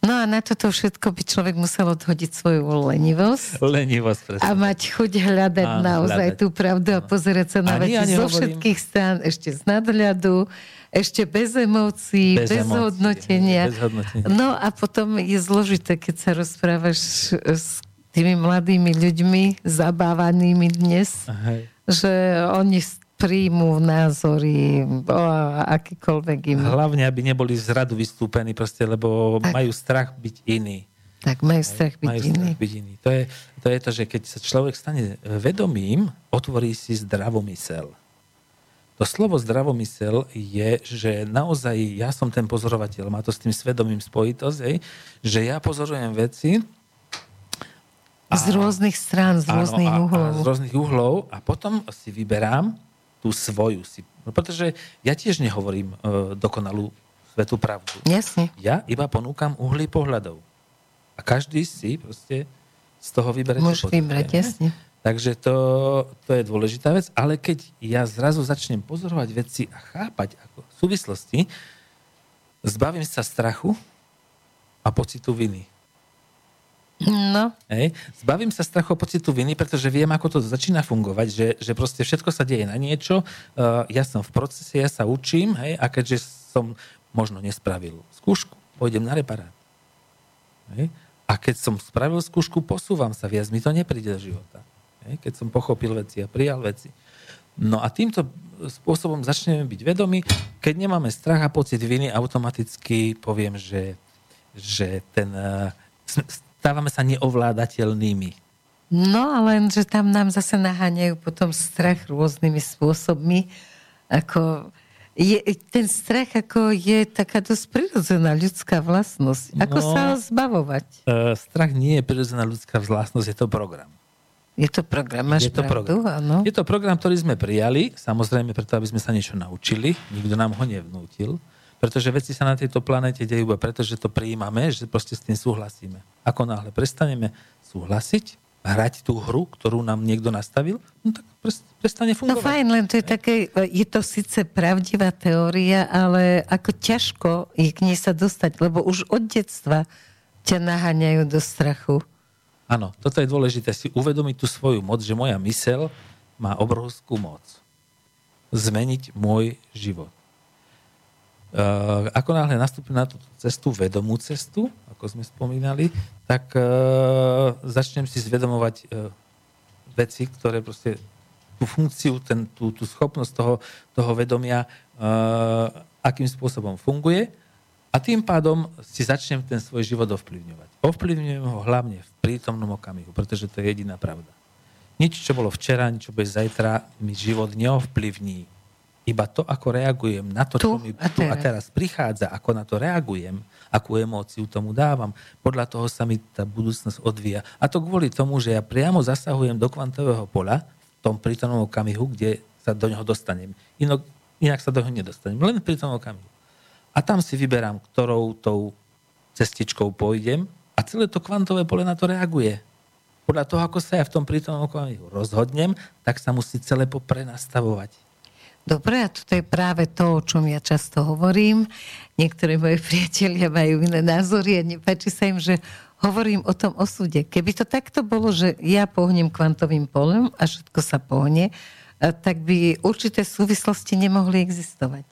No a na toto všetko by človek musel odhodiť svoju lenivosť presne. A mať chuť hľadať naozaj tú pravdu a pozerať sa na veci zo všetkých strán, ešte z nadhľadu, ešte bez emócií, bez hodnotenia. No a potom je zložité, keď sa rozprávaš s tými mladými ľuďmi, zabávanými dnes, že oni príjmu názory akýkoľvek iný. Hlavne, aby neboli z radu vystúpení proste, lebo majú strach byť iný. Tak, majú strach byť iný. To je to, že keď sa človek stane vedomým, otvorí si zdravomysel. To slovo zdravomysel je, že naozaj ja som ten pozorovateľ, má to s tým svedomím spojitosť, že ja pozorujem veci z rôznych strán, z rôznych uhlov. Z rôznych uhlov a potom si vyberám tú svoju. Pretože ja tiež nehovorím dokonalú svetú pravdu. Jasne. Ja iba ponúkam uhly pohľadov. A každý si proste z toho vyberie. Môžeš vybrať, jasne. Takže to je dôležitá vec, ale keď ja zrazu začnem pozorovať veci a chápať ako súvislosti, zbavím sa strachu a pocitu viny. No. Zbavím sa strachu a pocitu viny, pretože viem, ako to začína fungovať, že proste všetko sa deje na niečo, ja som v procese, ja sa učím, a keďže som možno nespravil skúšku, pôjdem na reparát. A keď som spravil skúšku, posúvam sa viac, mi to nepríde do života. Keď som pochopil veci a prijal veci. No a týmto spôsobom začneme byť vedomí, keď nemáme strach a pocit viny, automaticky poviem, že ten... Stávame sa neovládateľnými. No, len, že tam nám zase naháňajú potom strach rôznymi spôsobmi. Ten strach je taká dosť prirodzená ľudská vlastnosť. Ako sa ho zbavovať? Strach nie je prirodzená ľudská vlastnosť, je to program. Je to program, máš pravdu, áno? Je to program, ktorý sme prijali, samozrejme preto, aby sme sa niečo naučili. Nikto nám ho nevnútil, pretože veci sa na tejto planete dejú iba preto, že to prijímame, že proste s tým súhlasíme. Ako náhle prestaneme súhlasiť, hrať tú hru, ktorú nám niekto nastavil, no tak prestane fungovať. No fajn, len to je také, je to síce pravdivá teória, ale ako ťažko je k nej sa dostať, lebo už od detstva ťa naháňajú do strachu. Áno, toto je dôležité, si uvedomiť tú svoju moc, že moja myseľ má obrovskú moc. Zmeniť môj život. Ako náhle nastúpim na tú cestu, vedomú cestu, ako sme spomínali, tak začnem si zvedomovať veci, ktoré proste tú funkciu, tú schopnosť toho vedomia, akým spôsobom funguje. A tým pádom si začnem ten svoj život ovplyvňovať. Ovplyvňujem ho hlavne v prítomnom okamihu, pretože to je jediná pravda. Nič, čo bolo včera, nič, čo bude zajtra, mi život neovplyvní. Iba to, ako reagujem na to, čo mi tu a teraz prichádza, ako na to reagujem, akú emóciu tomu dávam. Podľa toho sa mi tá budúcnosť odvíja. A to kvôli tomu, že ja priamo zasahujem do kvantového pola v tom prítomnom okamihu, kde sa do neho dostanem. Inak sa do neho nedostanem. Len v prítomnom okamihu. A tam si vyberám, ktorou tou cestičkou pôjdem a celé to kvantové pole na to reaguje. Podľa toho, ako sa ja v tom prítomnom okamihu rozhodnem, tak sa musí celé prenastavovať. Dobre, a toto je práve to, o čom ja často hovorím. Niektoré moje priatelia majú iné názory a nepáči sa im, že hovorím o tom osude. Keby to takto bolo, že ja pohnem kvantovým polem a všetko sa pohne, tak by určité súvislosti nemohli existovať.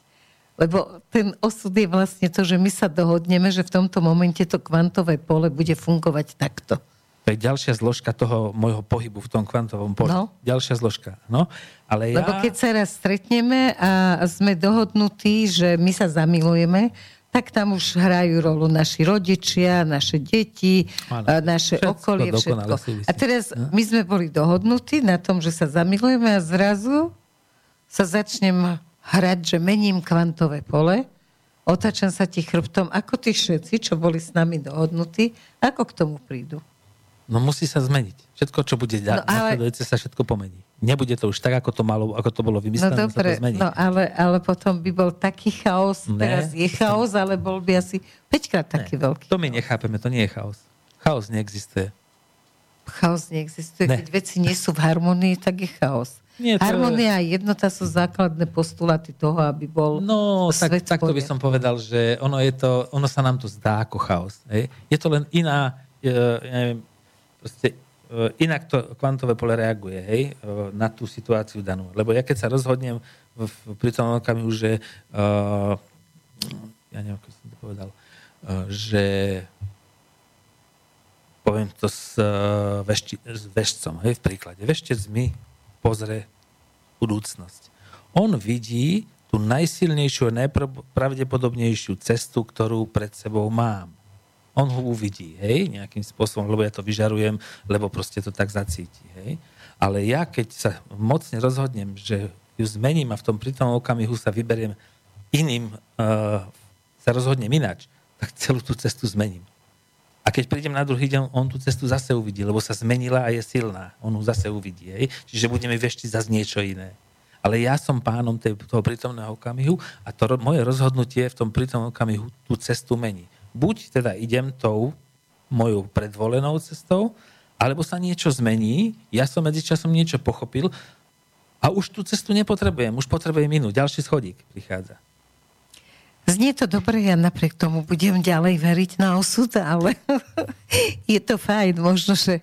Lebo ten osud je vlastne to, že my sa dohodneme, že v tomto momente to kvantové pole bude fungovať takto. To je ďalšia zložka toho môjho pohybu v tom kvantovom poli. No. Ďalšia zložka. No, ale ja... Lebo keď sa raz stretneme a sme dohodnutí, že my sa zamilujeme, tak tam už hrajú rolu naši rodičia, naše deti, naše okolie, všetko. A teraz my sme boli dohodnutí na tom, že sa zamilujeme a zrazu sa začnem hrať, že mením kvantové pole, otáčam sa ti chrbtom, ako tí všetci, čo boli s nami dohodnutí, ako k tomu prídu? No musí sa zmeniť. Všetko, čo bude nasledujúce, sa všetko pomení. Nebude to už tak, ako to bolo vymyslené, no dobre, sa to zmení. No ale potom by bol taký chaos, teraz je chaos, ale bol by asi 5-krát taký veľký. To my nechápeme, to nie je chaos. Chaos neexistuje. Chaos neexistuje. Ne. Keď veci nie sú v harmonii, tak je chaos. Nie, to... Harmonia a jednota sú základné postulaty toho, aby bol svet tak, takto by som povedal, že ono sa nám to zdá ako chaos. Je to len iná, inak to kvantové pole reaguje na tú situáciu danú. Lebo ja keď sa rozhodnem pri tom okamihu, že ja neviem, ako som to povedal, že poviem to s veštcom, v príklade. Veštec mi pozrie budúcnosť. On vidí tú najsilnejšiu a najpravdepodobnejšiu cestu, ktorú pred sebou mám. On ho uvidí, nejakým spôsobom, lebo ja to vyžarujem, lebo proste to tak zacíti, Ale ja, keď sa mocne rozhodnem, že ju zmením a v tom prítomnom okamihu sa vyberiem iným, sa rozhodnem ináč, tak celú tú cestu zmením. A keď prídem na druhý deň, on tú cestu zase uvidí, lebo sa zmenila a je silná. On ju zase uvidí. Čiže budeme veštiť zase niečo iné. Ale ja som pánom toho prítomného okamihu a to moje rozhodnutie v tom prítomnom okamihu tú cestu mení. Buď teda idem tou mojou predvolenou cestou, alebo sa niečo zmení, ja som medzičasom niečo pochopil a už tú cestu nepotrebujem, už potrebujem inú. Ďalší schodík prichádza. Znie to dobre, ja napriek tomu budem ďalej veriť na osud, ale je to fajn, možno, že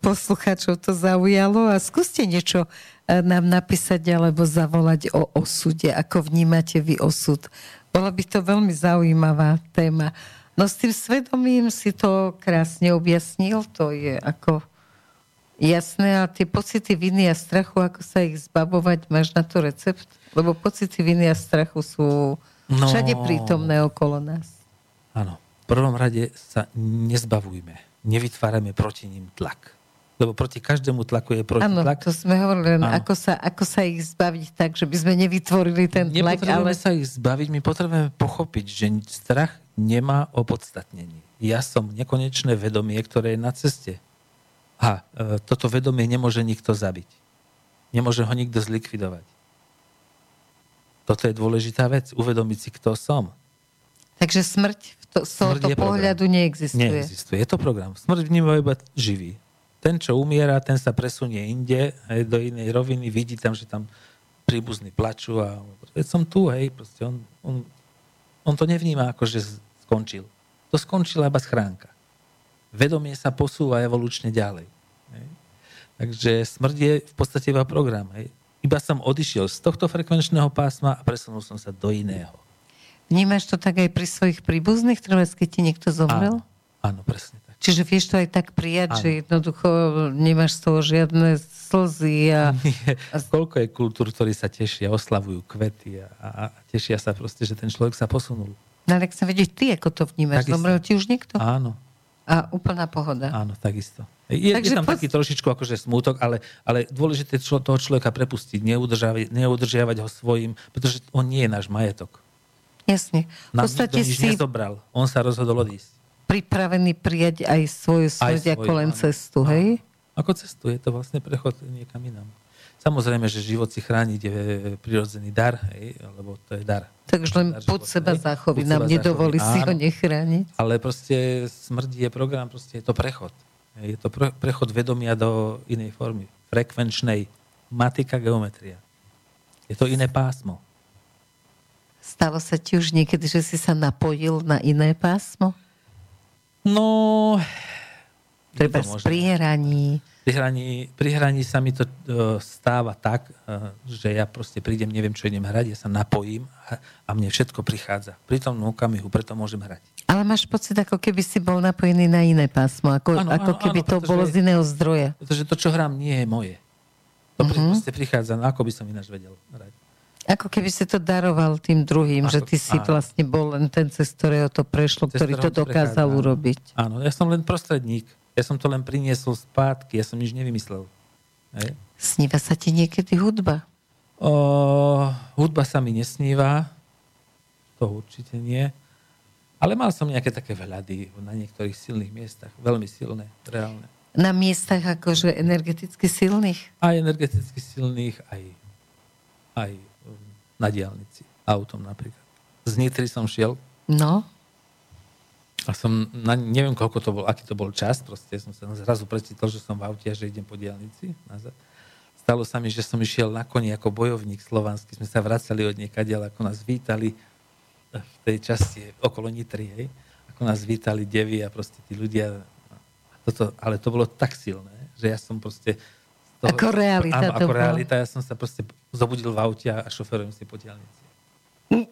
poslucháčov to zaujalo a skúste niečo nám napísať alebo zavolať o osude, ako vnímate vy osud. Bola by to veľmi zaujímavá téma. No s tým svedomím si to krásne objasnil, to je ako jasné a tie pocity viny a strachu, ako sa ich zbavovať, máš na to recept? Lebo pocity viny a strachu sú... Všade prítomné okolo nás. Áno. V prvom rade sa nezbavujme. Nevytvárame proti ním tlak. Lebo proti každému tlaku je protitlak. Áno, to sme hovorili, ako sa ich zbaviť tak, že by sme nevytvorili ten tlak. Nepotrebujeme sa ich zbaviť, my potrebujeme pochopiť, že strach nemá opodstatnenie. Ja som nekonečné vedomie, ktoré je na ceste. A toto vedomie nemôže nikto zabiť. Nemôže ho nikto zlikvidovať. Toto je dôležitá vec. Uvedomiť si, kto som. Takže smrť z tohto pohľadu neexistuje. Neexistuje. Je to program. Smrť vníma iba živý. Ten, čo umiera, ten sa presunie inde, hej, do inej roviny, vidí tam, že tam príbuzní plačú a veď som tu, hej, proste on to nevníma ako, že skončil. To skončila iba schránka. Vedomie sa posúva evolučne ďalej. Hej. Takže smrť je v podstate iba program. Hej. Iba som odišiel z tohto frekvenčného pásma a presunul som sa do iného. Vnímaš to tak aj pri svojich príbuzných, keď ti niekto zomrel? Áno, presne tak. Čiže vieš to aj tak prijať, áno, že jednoducho nemáš z toho žiadne slzy a... Koľko je kultúr, ktorí sa tešia, oslavujú kvety a tešia sa proste, že ten človek sa posunul. No ale ak sa vedieť ty, ako to vnímaš, tak zomrel ti už niekto? Áno. A úplná pohoda. Áno, takisto. Je tam taký trošičku akože smútok, ale dôležité je toho človeka prepustiť, neudržiavať ho svojím, pretože on nie je náš majetok. Jasne. Nám nikto nič nezobral. On sa rozhodol odísť. Pripravený prijať aj svoju smrť ako len cestu, hej? Ako cestu, je to vlastne prechod niekam inám. Samozrejme, že život si chrániť je prirodzený dar, hej, lebo to je dar. Takže len pod seba zachoviť, nám nedovolí si ho nechrániť. Ale proste smrť je program, proste je to prechod. Je to prechod vedomia do inej formy. Frekvenčnej, matika, geometria. Je to iné pásmo. Stalo sa ti už niekedy, že si sa napojil na iné pásmo? No... Treba z prihraní. Pri hraní sa mi to stáva tak, že ja proste prídem, neviem, čo idem hrať, ja sa napojím a mne všetko prichádza. Pri tom okamihu, preto môžem hrať. Ale máš pocit, ako keby si bol napojený na iné pásmo, ako keby to bolo z iného zdroja. Pretože to, čo hrám, nie je moje. To proste prichádza, ako by som ináč vedel hrať. Ako keby si to daroval tým druhým, že ty si vlastne bol len ten, cez ktorého to prešlo, ktorý to dokázal urobiť. Áno, ja som len prostredník. Ja som to len priniesol spátky, ja som nič nevymyslel. Hej. Sníva sa ti niekedy hudba? Hudba sa mi nesníva, to určite nie. Ale mal som nejaké také vhľady na niektorých silných miestach, veľmi silné, reálne. Na miestach akože energeticky silných? Aj energeticky silných, aj na diaľnici, autom napríklad. Z Nitry som šiel. No. A som, neviem, koľko to bol, aký to bol čas, proste som sa zrazu prečítal, že som v aute a že idem po diaľnici nazad. Stalo sa mi, že som išiel na koni ako bojovník slovanský. Sme sa vracali od niekadeľ, ako nás vítali v tej časti okolo Nitry, hej. Ako nás vítali devy a proste tí ľudia. Toto, ale to bolo tak silné, že ja som proste... Toho, ako realita. Áno, ako realita. Ja som sa proste zobudil v aute a šoferujem si po diaľnici.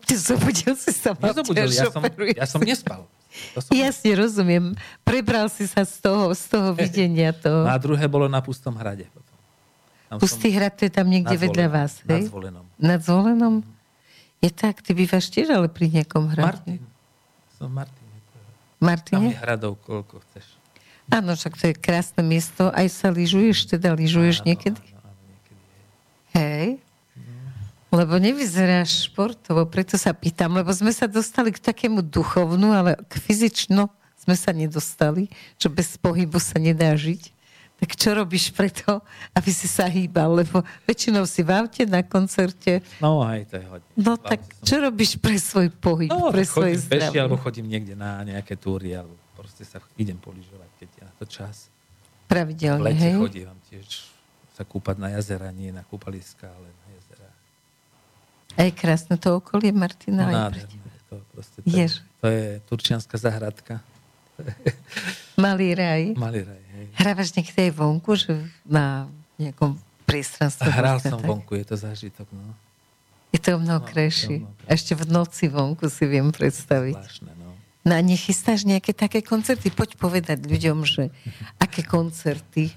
Zobudil si sa v aute a šoferujem. Ja som nespal. Jasne, rozumiem. Prebral si sa z toho videnia toho. A druhé bolo na Pustom hrade. Pustý hrad, to je tam niekde vedľa vás, hej? Nad Zvolenom? Je tak, ty bývaš tiež ale pri nejakom hrade. Som v Martine. Tam je hradov, koľko chceš. Áno, však to je krásne miesto. Aj sa lyžuješ, niekedy? Áno, niekedy. Hej? Lebo nevyzeráš športovo, preto sa pýtam, lebo sme sa dostali k takému duchovnu, ale k fyzično sme sa nedostali, že bez pohybu sa nedá žiť. Tak čo robíš preto, aby si sa hýbal? Lebo väčšinou si v aute, na koncerte. No aj to je hodne. No tak čo robíš pre svoj pohyb, pre svoje zdravie? Chodím alebo chodím niekde na nejaké túry, alebo proste sa idem polyžovať, keď je na to čas. Pravidelne, hej? V lete chodím tiež sa kúpať na jazera, nie na kúpaliska, ale na jazera. Aj krásne to okolie, Martina. To je turčianska zahradka. Malý raj. Hej. Hrávaš niekde aj vonku, že na nejakom priestranstve? Hral som vonku, je to zážitok. No. Je to mnoho krajší. Ešte v noci vonku si viem predstaviť. Zvláštne, no. No a nechystáš nejaké také koncerty? Poď povedať ľuďom, že aké koncerty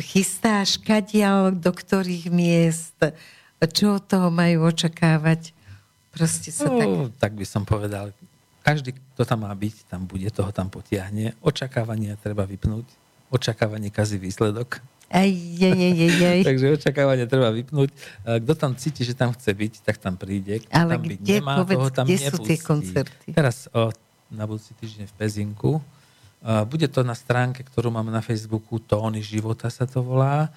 chystáš, kadiaľ, do ktorých miest... Čo od toho majú očakávať? Proste sa tak by som povedal. Každý, kto tam má byť, tam bude, toho tam potiahne. Očakávanie treba vypnúť. Očakávanie kazí výsledok. Takže očakávanie treba vypnúť. Kto tam cíti, že tam chce byť, tak tam príde. Kto ale tam byť nemá, toho tam nepustí. Kde sú tie koncerty? Teraz na budúci týždeň v Pezinku Bude to na stránke, ktorú máme na Facebooku, Tóny života sa to volá.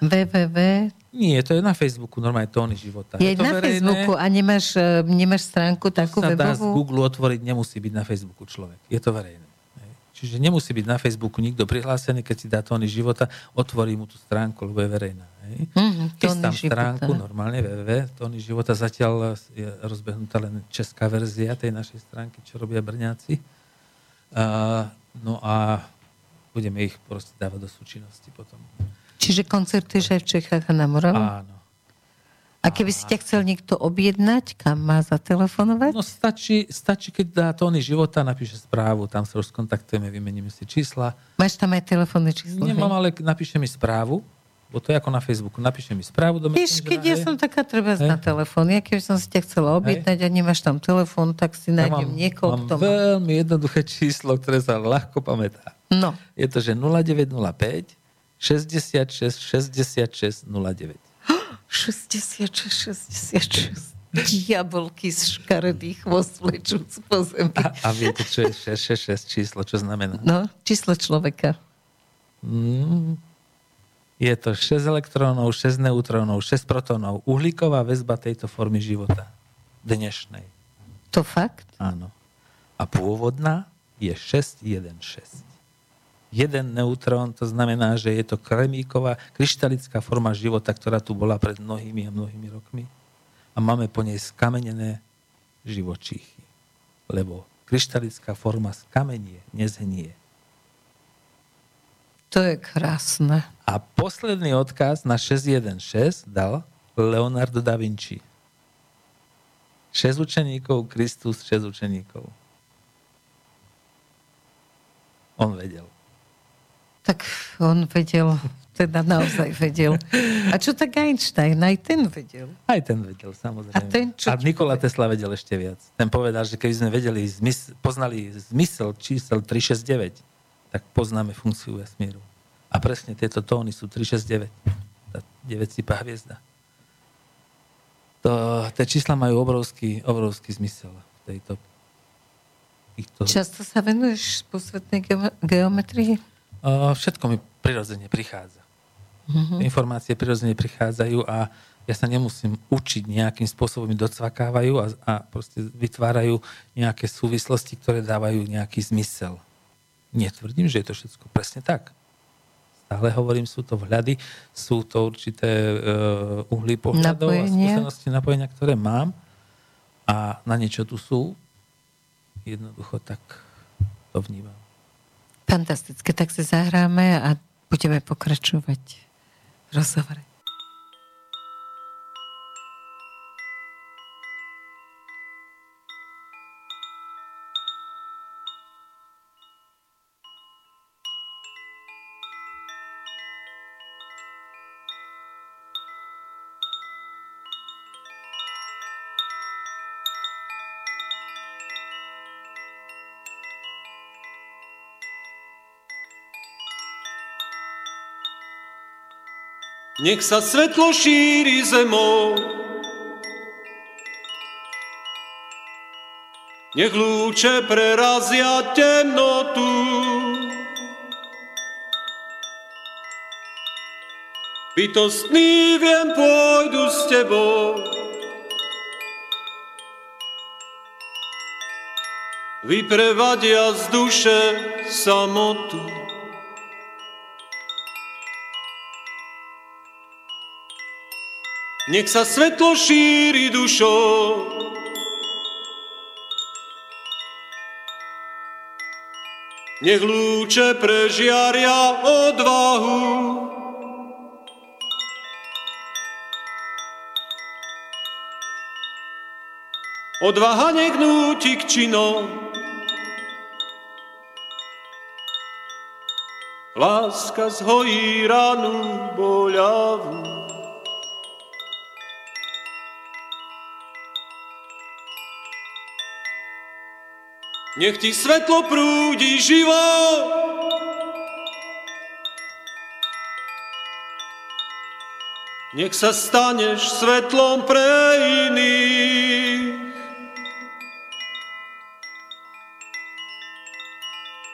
Nie, to je na Facebooku, normálne Tóny života. Je to na verejné. Facebooku a nemáš stránku takú webovú? To sa dá z Google otvoriť, nemusí byť na Facebooku človek. Je to verejné. Čiže nemusí byť na Facebooku nikto prihlásený, keď si dá Tóny života, otvorí mu tú stránku, lebo je verejná. Keď tam stránku, normálne Tóny života, zatiaľ je rozbehnutá len česká verzia tej našej stránky, čo robia Brňáci. No a budeme ich proste dávať do súčinnosti potom. Čiže koncertuješ aj v Čechách a na Morave? Áno. A keby si ťa chcel niekto objednať, kam má zatelefonovať? No stačí, keď dá Tóny života, napíše správu, tam sa rozkontaktujeme, vymeníme si čísla. Máš tam aj telefónne číslo? Nemám, ale napíše mi správu, bo to je ako na Facebooku, napíše mi správu do Messengera. Vieš, keď ja som taká treba na telefón, ja keby som si ťa chcela objednať a nemáš tam telefón, tak si nájdem niekoho, kto má. Mám veľmi jednoduché číslo, ktoré sa ľahko pamätá. No. Je to, že 0905 66 66 09. 66. Diabolky z škaredých chvost vlečúc po zemi. A viete, čo je 666 číslo? Čo znamená? No, číslo človeka. Je to 6 elektrónov, 6 neutrónov, 6 protónov. Uhlíková väzba tejto formy života. Dnešnej. To fakt? Áno. A pôvodná je 616. Jeden neutrón, to znamená, že je to kremíková, kryštalická forma života, ktorá tu bola pred mnohými a mnohými rokmi. A máme po nej skamenené živočíchy. Lebo kryštalická forma skamenie, nezhnie. To je krásne. A posledný odkaz na 616 dal Leonardo da Vinci. 6 učeníkov, Kristus 6 učeníkov. On vedel. Tak on vedel, teda naozaj vedel. A čo tak Einstein? Aj ten vedel, samozrejme. A Nikola Tesla vedel ešte viac. Ten povedal, že keby sme poznali zmysel čísel 369, tak poznáme funkciu vesmíru. A presne tieto tóny sú 369. Tá 9-cipá hviezda. Tie čísla majú obrovský zmysel v tejto... Často sa venuješ posvetnej geometrii? Všetko mi prirodzene prichádza. Informácie prirodzene prichádzajú a ja sa nemusím učiť, nejakým spôsobom mi docvakávajú a proste vytvárajú nejaké súvislosti, ktoré dávajú nejaký zmysel. Netvrdím, že je to všetko presne tak. Stále hovorím, sú to vhľady, sú to určité uhly pohľadov a skúsenosti, napojenia, ktoré mám a na niečo tu sú. Jednoducho tak to vnímam. Fantastické, tak si zahráme a budeme pokračovať v rozhovore. Nech sa svetlo šíri zemou, nech lúče prerazia temnotu, bytostný viem pôjdu s tebou, vyprevadia z duše samotu. Nech sa svetlo šíri dušou, nech lúče prežiaria odvahu, odvaha nech núti k činom, láska zhojí ranu boľavú. Nech ti svetlo prúdi živo, nech sa staneš svetlom pre iných.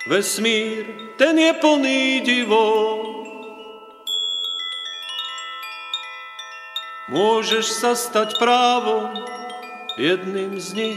Vesmír ten je plný divov. Môžeš sa stať právom jedným z nich.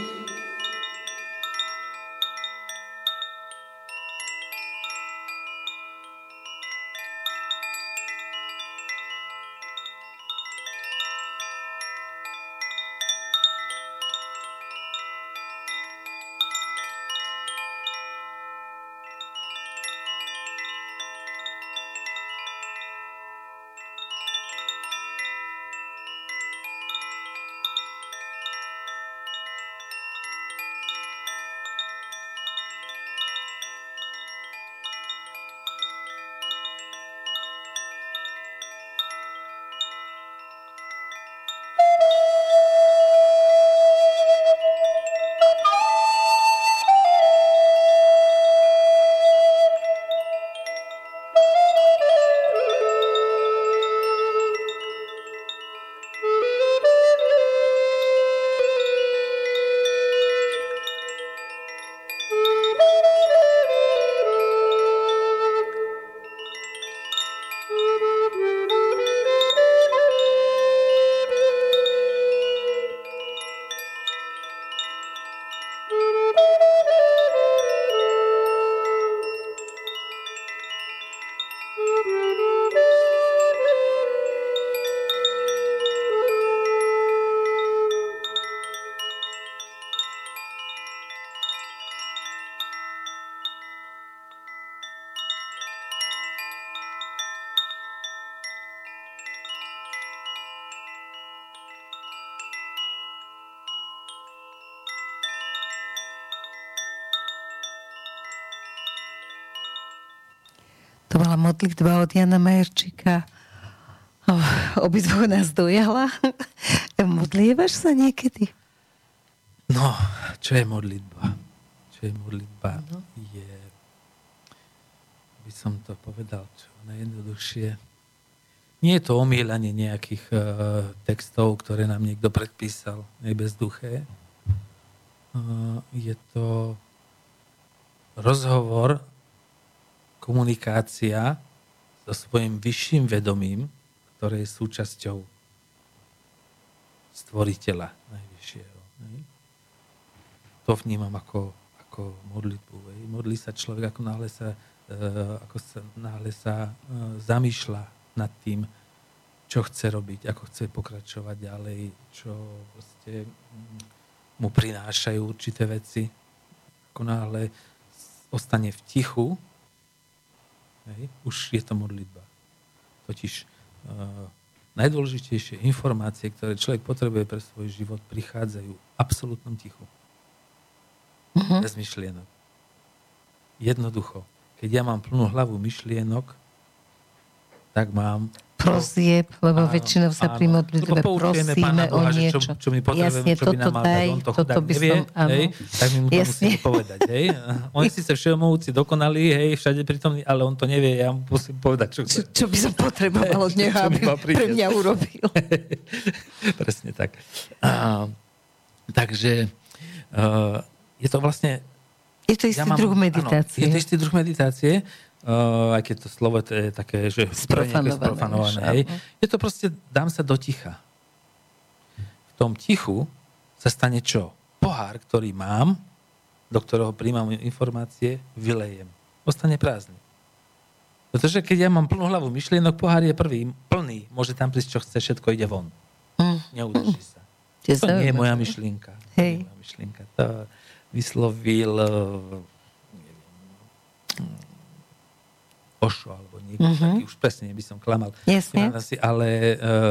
To bola modlitba od Jana Majerčíka. Obidvoch nás dojala. Modlievaš sa niekedy? No, čo je modlitba? Čo je modlitba? No. Je, by som to povedal, čo najjednoduchšie. Nie je to omýľanie nejakých textov, ktoré nám niekto predpísal, aj bezduché. Je to rozhovor, komunikácia so svojím vyšším vedomím, ktoré je súčasťou stvoriteľa najvyššieho. To vnímam ako modlitbu. Modlí sa človek, ako náhle sa zamýšľa nad tým, čo chce robiť, ako chce pokračovať ďalej, čo proste mu prinášajú určité veci. Ako náhle ostane v tichu, hej, už je to modlitba. Totiž najdôležitejšie informácie, ktoré človek potrebuje pre svoj život, prichádzajú v absolútnom tichu. Bez myšlienok. Jednoducho. Keď ja mám plnú hlavu myšlienok, tak mám... Prosieb, lebo väčšinou sa pri modlitbe prosíme o niečo. Čo my potrebujeme, čo by nám mal dať. On to chudák nevie, hej, tak my mu to musíme povedať. Hej. Oni síce všemohúci dokonali, hej, všade pritomní, ale on to nevie, ja mu musím povedať, čo by som potreboval od neho, aby pre mňa urobil. Presne tak. Takže je to vlastne... Je to istý druh meditácie. Aj keď to slovo je také, že sprofanované. Je to proste, dám sa do ticha. V tom tichu sa stane čo? Pohár, ktorý mám, do ktorého príjmam informácie, vylejem. Ostane prázdny. Pretože keď ja mám plnú hlavu myšlienok, pohár je prvý, plný. Môže tam prísť, čo chce, všetko ide von. Neudrží sa. To nie je moja myšlienka. Hej. To vyslovil... Ošo, alebo niekto taký, už presne by som klamal. Jasne. Ale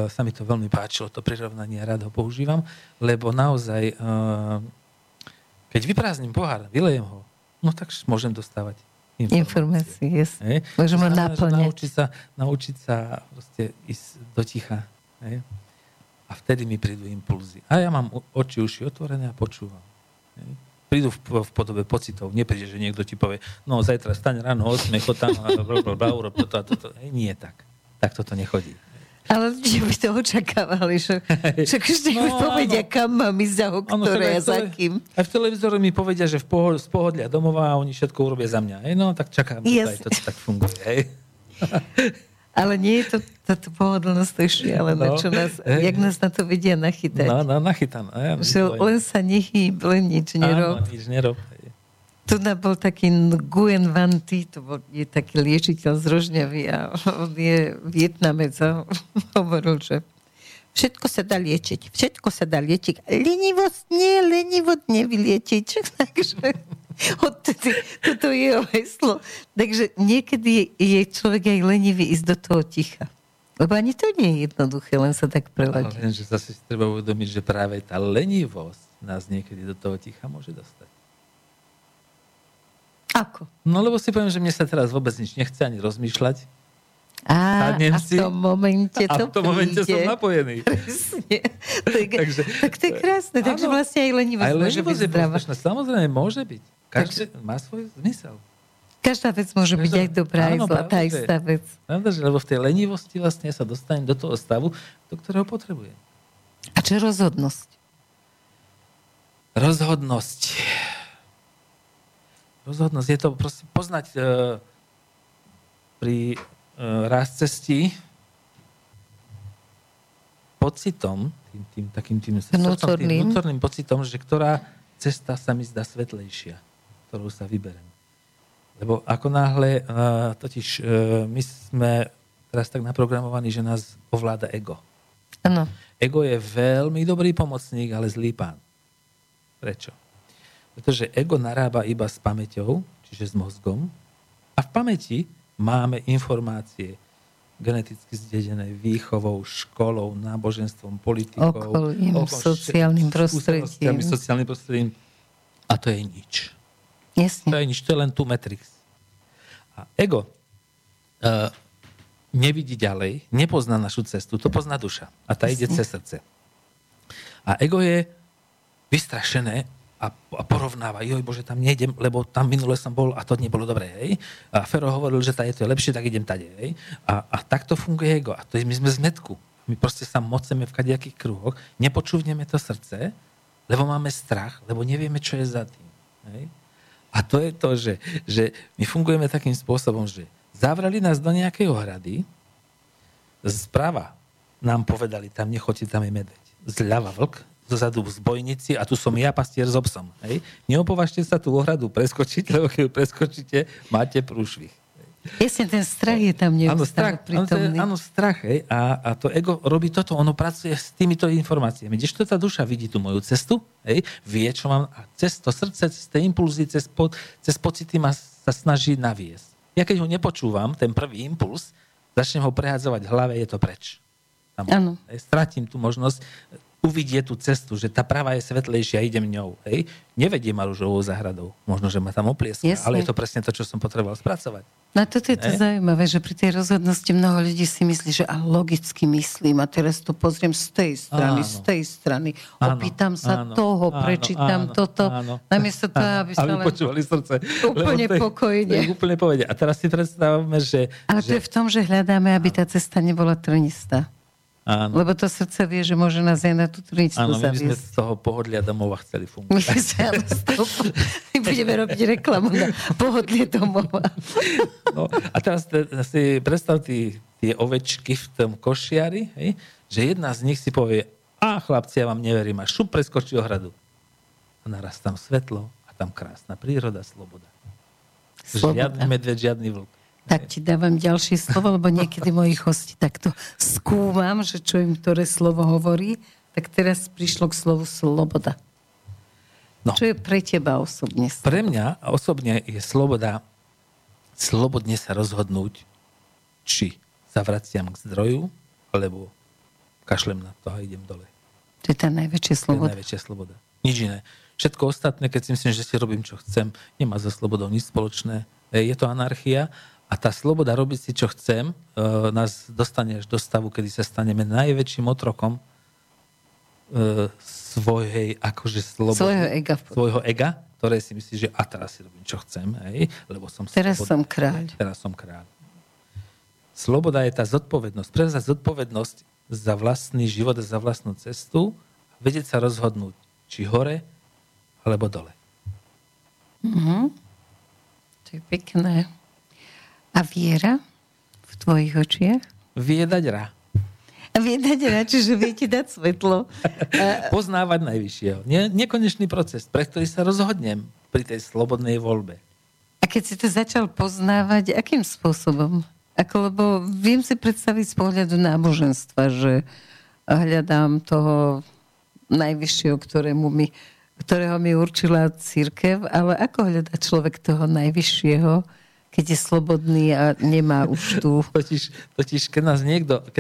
sa mi to veľmi páčilo, to prirovnanie, rád ho používam, lebo naozaj, keď vyprázdnim pohár, vylejem ho, no tak môžem dostávať informácie. Yes. Môžem ho naplňať. Naučiť sa proste ísť do ticha. Hej? A vtedy mi prídu impulzy. A ja mám oči, uši otvorené a počúvam. Hej? Prídu v podobe pocitov. Nepríde, že niekto ti povie, no zajtra staň ráno, 8, chod tam a urob toto a toto. Nie tak. Tak toto nechodí. Ale že by to očakávali, že ešte mi povedia, kam mám ísť a ho, ktoré a za kým. A v televízore mi povedia, že z pohodlia domova a oni všetko urobia za mňa. Hej? No tak čakám, yes. Že to tak funguje. Hej? Ale nie je to táto pohodlnosť, to je šialené, no. Jak nás na to vedia nachytať. No, nachytané. Že len sa nechýb, len nič nerob. Áno, nič nerob. Tu bol taký Nguyen Van Tý, je taký liečiteľ z Rožňavy a on je Vietnamec a hovoril, že všetko sa dá liečiť, lenivosť nevyliečiť. Takže odtedy toto je heslo. Takže niekedy je človek aj lenivý ísť do toho ticha. Lebo ani to nie je jednoduché, len sa tak preladí. Ale lenže zase treba uvedomiť, že práve tá lenivosť nás niekedy do toho ticha môže dostať. Ako? No lebo si poviem, že mne sa teraz vôbec nič nechce ani rozmýšľať. A v tom momente to príde. A v tom momente som napojený. Presne. Tak to je krásne. Áno, takže vlastne aj lenivosť môže byť zdravá. Samozrejme môže byť. Každý má svoj zmysel. Každá vec môže byť aj dobrá, aj zlá, tá istá vec. Lebo v tej lenivosti vlastne sa dostanem do toho stavu, do ktorého potrebujem. A čo je rozhodnosť? Rozhodnosť je to proste poznať pri raz cestí pocitom, tým vnútorným pocitom, že ktorá cesta sa mi zdá svetlejšia, ktorú sa vyberem. Lebo ako náhle, totiž my sme teraz tak naprogramovaní, že nás ovláda ego. Ano. Ego je veľmi dobrý pomocník, ale zlý pán. Prečo? Pretože ego narába iba s pamäťou, čiže s mozgom. A v pamäti máme informácie geneticky zdedené výchovou, školou, náboženstvom, politikou, okolím, sociálnym prostredím. A to je nič. Jasne. To je nič, to je len tu matrix. A ego nevidí ďalej, nepozná našu cestu, to pozná duša. A tá ide cez srdce. A ego je vystrašené a porovnáva, joj Bože, tam nejdem, lebo tam minule som bol a to nebolo dobré, hej. A Fero hovoril, že to je lepšie, tak idem tady, hej. A takto funguje ego. A to my sme v zmetku. My proste sa moceme v kadejakých kruhoch, nepočúvneme to srdce, lebo máme strach, lebo nevieme, čo je za tým. Hej? A to je to, že my fungujeme takým spôsobom, že zavrali nás do nejakej hrady, zprava nám povedali, tam nechoďte, tam je medeď. Zľava vlk, dozadu zbojníci a tu som ja, pastier s obsom. Hej? Neopovažte sa tú ohradu preskočiť, lebo keď ju preskočíte, máte prúšvih. Jasne, ten strach je tam neustále prítomný. Áno, strach. Hej? A to ego robí toto, ono pracuje s týmito informáciami. Kdežto tá duša vidí tú moju cestu, hej? Vie, čo mám, a cez to srdce, cez tie impulzy, cez pocity ma sa snaží naviesť. Ja keď ho nepočúvam, ten prvý impuls, začnem ho prehádzovať v hlave, je to preč. Áno. Stratím tú možnosť uvidie tú cestu, že tá pravá je svetlejšia, idem ňou. Hej? Nevedie ma ružovou záhradou. Možno, že ma tam oplieská, ale je to presne to, čo som potreboval spracovať. No toto je to zaujímavé, že pri tej rozhodnosti mnoho ľudí si myslí, že logicky myslím a teraz to pozriem z tej strany. Áno, opýtam sa prečítam toto. Namiesto toho, aby sme počúvali srdce. Úplne pokojne. Úplne povedia. A teraz si predstavme, že... Ale to je v tom, že hľadáme, aby tá cesta nebola trnistá. Áno. Lebo to srdce vie, že môže nás aj na tú trničku zaviesť. Áno, my sme z toho pohodlia domova chceli fungovať. My budeme robiť reklamu na pohodlie domova. No, a teraz si predstav tie ovečky v tom košiari, hej, že jedna z nich si povie, chlapci, ja vám neverím, a šup preskočí ohradu. A naraz tam svetlo a tam krásna príroda, sloboda. Žiadny medveď, žiadny vlk. Tak ti dávam ďalšie slovo, lebo niekedy mojich hostí takto skúmam, že čo im ktoré slovo hovorí, tak teraz prišlo k slovu sloboda. No. Čo je pre teba osobne? Pre mňa osobne je sloboda slobodne sa rozhodnúť, či sa vraciam k zdroju, alebo kašlem na to a idem dole. To je tá najväčšia sloboda. Nič iné. Všetko ostatné, keď si myslím, že si robím, čo chcem, nemá so slobodou nič spoločné. Je to anarchia. A tá sloboda robiť si, čo chcem, nás dostane až do stavu, kedy sa staneme najväčším otrokom svojej, akože slobody. Svojho ega, ktoré si myslí, že teraz si robím, čo chcem, hej, lebo som teraz slobodný. Teraz som kráľ. Sloboda je tá zodpovednosť. Prevzať zodpovednosť za vlastný život a za vlastnú cestu a vedieť sa rozhodnúť, či hore, alebo dole. Mhm. To je pekné. A viera v tvojich očiach? Vie dať rá. Vie dať rá, čiže vie ti dať svetlo. Poznávať najvyššieho. Nekonečný proces, pre ktorý sa rozhodnem pri tej slobodnej voľbe. A keď si to začal poznávať, akým spôsobom? Lebo viem si predstaviť z pohľadu náboženstva, že hľadám toho najvyššieho, ktorého mi určila cirkev, ale ako hľadá človek toho najvyššieho, keď je slobodný a nemá už tú... Totiž keď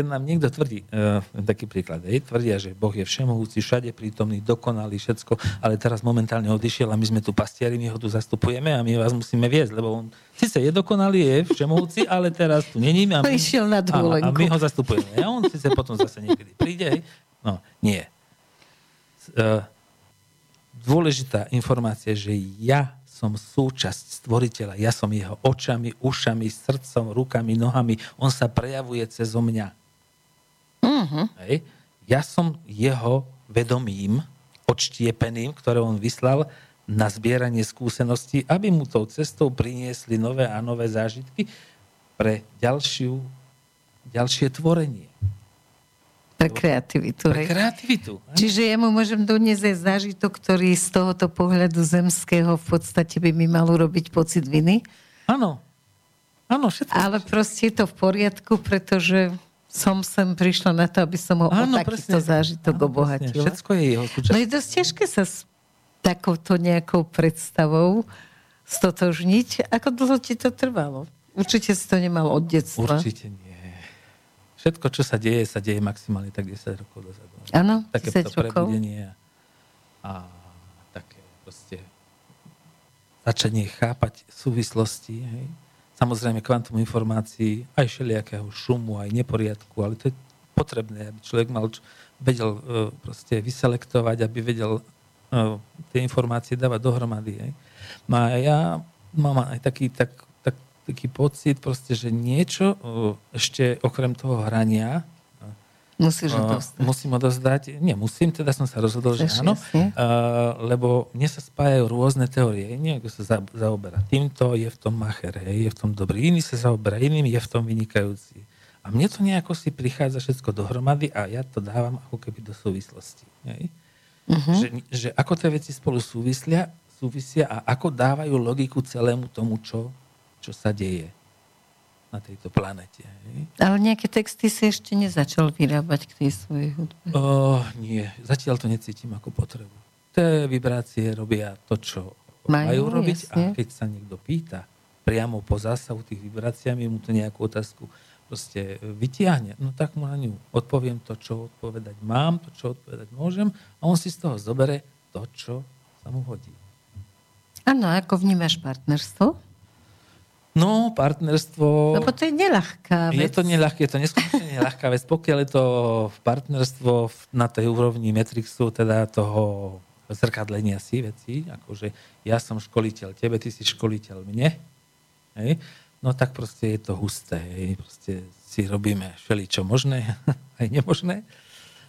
nám niekto tvrdí, taký príklad, tvrdia, že Boh je všemohúci, všade prítomný, dokonalý, všetko, ale teraz momentálne odišiel a my sme tu pastieri, my ho tu zastupujeme a my vás musíme viesť, lebo on síce je dokonalý, je všemohúci, ale teraz tu není a my ho zastupujeme. A on síce potom zase niekedy príde. No, nie. Dôležitá informácia, že ja som súčasť stvoriteľa. Ja som jeho očami, ušami, srdcom, rukami, nohami. On sa prejavuje cez mňa. Uh-huh. Hej. Ja som jeho vedomím, odštiepeným, ktoré on vyslal na zbieranie skúseností, aby mu tou cestou priniesli nové a nové zážitky pre ďalšie tvorenie. Pre kreativitu. Pre kreativitu. Čiže ja mu môžem doniesť zážitok, ktorý z tohoto pohľadu zemského v podstate by mi mal urobiť pocit viny. Áno. Áno, všetko. Ale proste je to v poriadku, pretože som sem prišla na to, aby som ho o takýto zážitok obohatila. Všetko je jeho súčasť. No je dosť ťažké sa s takouto nejakou predstavou stotožniť. Ako dlho ti to trvalo? Určite si to nemal od detstva. Určite nie. Všetko, čo sa deje maximálne tak 10 rokov dozadu. Áno, 10 rokov. Prebudenie a také proste začanie chápať súvislosti. Hej. Samozrejme kvantum informácií, aj všelijakého šumu, aj neporiadku, ale to je potrebné, aby človek vedel proste vyselektovať, aby vedel tie informácie dávať dohromady. Hej. No a ja mám aj taký pocit proste, že niečo ešte okrem toho hrania musím odozdať. Nemusím, teda som sa rozhodol, že áno. Lebo mne sa spájajú rôzne teórie. Niekto sa zaoberá týmto, je v tom macher, je v tom dobrý. Iný sa zaoberá iným, je v tom vynikajúci. A mne to nejako si prichádza všetko dohromady a ja to dávam ako keby do súvislosti. Uh-huh. Že ako tie veci spolu súvisia a ako dávajú logiku celému tomu, čo sa deje na tejto planete. Ale nejaké texty si ešte nezačal vyrábať k tej svojej hudbe? Nie, zatiaľ to necítim ako potrebu. Tie vibrácie robia to, čo majú robiť jasne. A keď sa niekto pýta priamo po zásahu tých vibráciami, mu to nejakú otázku proste vytiahne, no tak mu na ňu odpoviem to, čo odpovedať mám, to, čo odpovedať môžem a on si z toho zobere to, čo sa mu hodí. Áno, ako vnímaš partnerstvo? No, partnerstvo... Lebo to je neľahká vec. Je to neskutočne neľahká vec. Pokiaľ je to partnerstvo na tej úrovni Matrixu, teda toho zrkadlenia si veci, akože ja som školiteľ tebe, ty si školiteľ mne, hej? No tak proste je to husté. Hej? Proste si robíme všeličo možné, aj nemožné.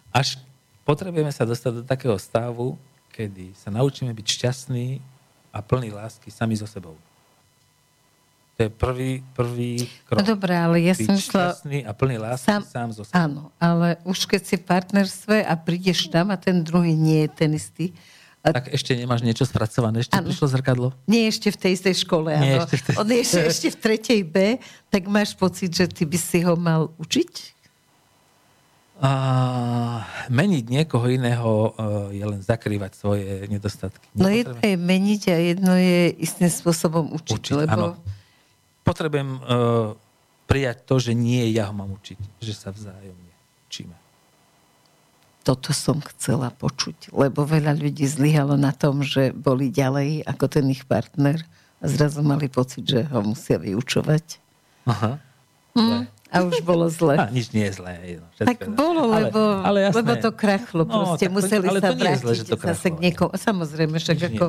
Až potrebujeme sa dostať do takého stavu, kedy sa naučíme byť šťastní a plní lásky sami so sebou. To je prvý krok. No dobré, ale ja som myslela... šťastný a plný lásky sám zo seba. Áno, ale už keď si v partnerstve a prídeš tam a ten druhý nie je ten istý. Tak ešte nemáš niečo spracované? Ešte prišlo zrkadlo? Nie, ešte v tej istej škole. Nie, áno. On je ešte v 3. B, tak máš pocit, že ty by si ho mal učiť? Meniť niekoho iného je len zakrývať svoje nedostatky. No jedno je meniť a jedno je istým spôsobom učiť, lebo... Áno. Potrebujem prijať to, že nie ja ho mám učiť. Že sa vzájomne učíme. Toto som chcela počuť, lebo veľa ľudí zlyhalo na tom, že boli ďalej ako ten ich partner a zrazu mali pocit, že ho musia vyučovať. Aha. A už bolo zle. A nič nie je zle. Tak bolo, lebo to krachlo. Proste museli sa vrátiť zase k niekomu. Samozrejme, však ako...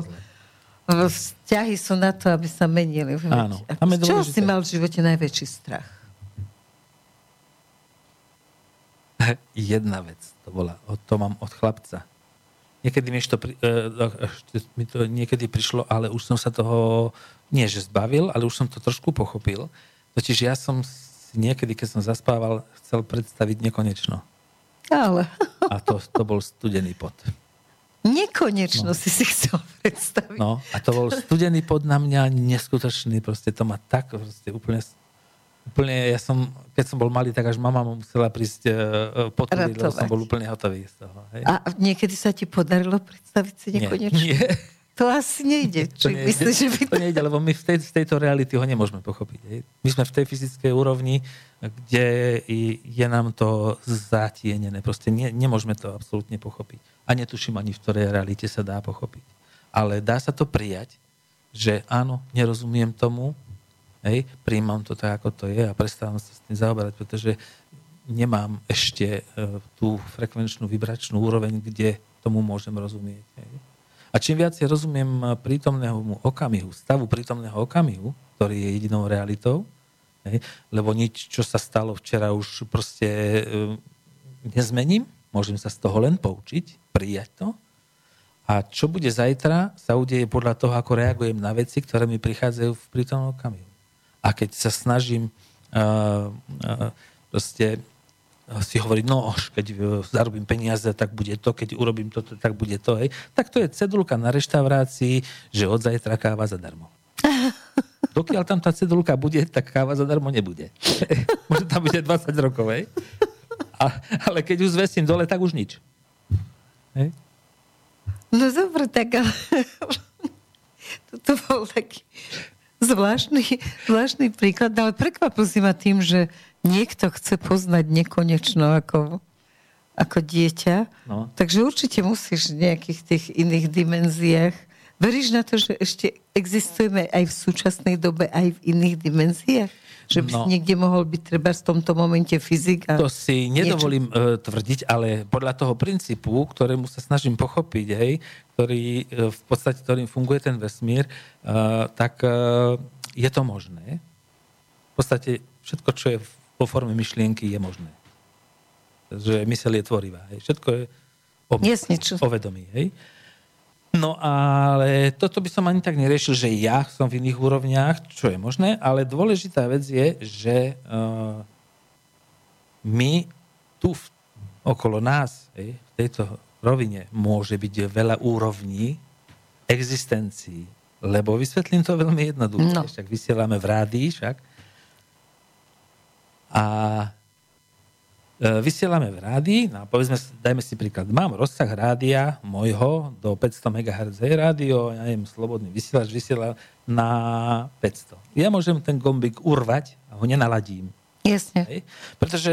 Vzťahy sú na to, aby sa menili. Áno. Z čoho si mal v živote najväčší strach? jedna vec to bola. To mám od chlapca. Niekedy mi to prišlo, ale už som sa toho nie že zbavil, ale už som to trošku pochopil. Totiž ja som si niekedy, keď som zaspával, chcel predstaviť nekonečno. Ale. A to bol studený pot. Nekonečno si chcel predstaviť. No, a to bol studený pod na mňa neskutočný, proste to ma tak úplne ja som, keď som bol malý, tak až mama mu musela prísť potvrdiť, lebo som bol úplne hotový z toho. Hej. A niekedy sa ti podarilo predstaviť si nekonečno? Nie. To asi nejde. To nejde, lebo my z tejto reality ho nemôžeme pochopiť. Hej. My sme v tej fyzickej úrovni, kde je nám to zatienené. Proste nemôžeme to absolútne pochopiť. A netuším ani, v ktorej realite sa dá pochopiť. Ale dá sa to prijať, že áno, nerozumiem tomu, hej, prijímam to tak, ako to je a prestávam sa s tým zaoberať, pretože nemám ešte tú frekvenčnú, vibračnú úroveň, kde tomu môžem rozumieť. Hej. A čím viac rozumiem prítomnému okamihu, stavu prítomného okamihu, ktorý je jedinou realitou, hej, lebo nič, čo sa stalo včera, už proste nezmením. Môžem sa z toho len poučiť, prijať to. A čo bude zajtra, sa udeje podľa toho, ako reagujem na veci, ktoré mi prichádzajú v prítomnom okamihu. A keď sa snažím proste si hovoriť, no až keď zarobím peniaze, tak bude to, keď urobím toto, tak bude to, hej, tak to je cedulka na reštaurácii, že od zajtra káva zadarmo. Dokiaľ tam tá cedulka bude, tak káva zadarmo nebude. Možno tam bude 20 rokov, hej. Ale keď ju zvesím dole, tak už nič. Hej? No dobre, tak ale... Toto bol taký zvláštny príklad, ale prekvapil si ma tým, že niekto chce poznať nekonečno ako dieťa. No. Takže určite musíš v nejakých tých iných dimenziách. Veríš na to, že ešte existujeme aj v súčasnej dobe, aj v iných dimenziách? Že by si niekde mohol byť treba v tomto momente fyzik? To si nedovolím tvrdiť, ale podľa toho princípu, ktorému sa snažím pochopiť, hej, v podstate ktorým funguje ten vesmír, tak je to možné. V podstate všetko, čo je vo forme myšlienky, je možné. Že myseľ je tvorivá. Hej. Všetko je o vedomí. Hej. No ale toto by som ani tak neriešil, že ja som v iných úrovniach, čo je možné, ale dôležitá vec je, že my tu okolo nás, v tejto rovine, môže byť veľa úrovní existencií. Lebo vysvetlím to veľmi jednoducho. No. Však vysielame v rádii, však. A vysielame v rádii, no povedzme, dajme si príklad, mám rozsah rádia mojho do 500 MHz rádio, ja neviem, Slobodný vysielač vysiela na 500. Ja môžem ten gombík urvať a ho nenaladím. Jasne. Hej? Pretože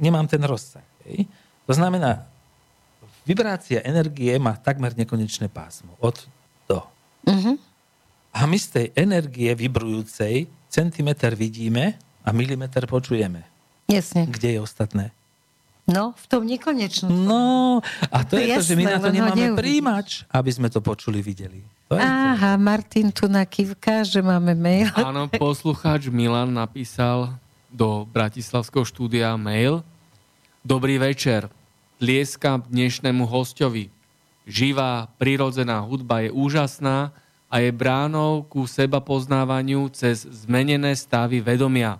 nemám ten rozsah. Hej? To znamená, vibrácia energie má takmer nekonečné pásmo. Od do. Uh-huh. A my z tej energie vibrujúcej centimeter vidíme a milimeter počujeme. Jasne. Kde je ostatné? No, v tom nekonečnom. No, a to je jasné, to, že my na to nemáme príjimač, aby sme to počuli, videli. To je aha, to. Martin tu nakývka, že máme mail. Áno, poslucháč Milan napísal do bratislavského štúdia mail. Dobrý večer. Tlieskam dnešnému hosťovi. Živá, prirodzená hudba je úžasná a je bránou ku sebapoznávaniu cez zmenené stavy vedomia.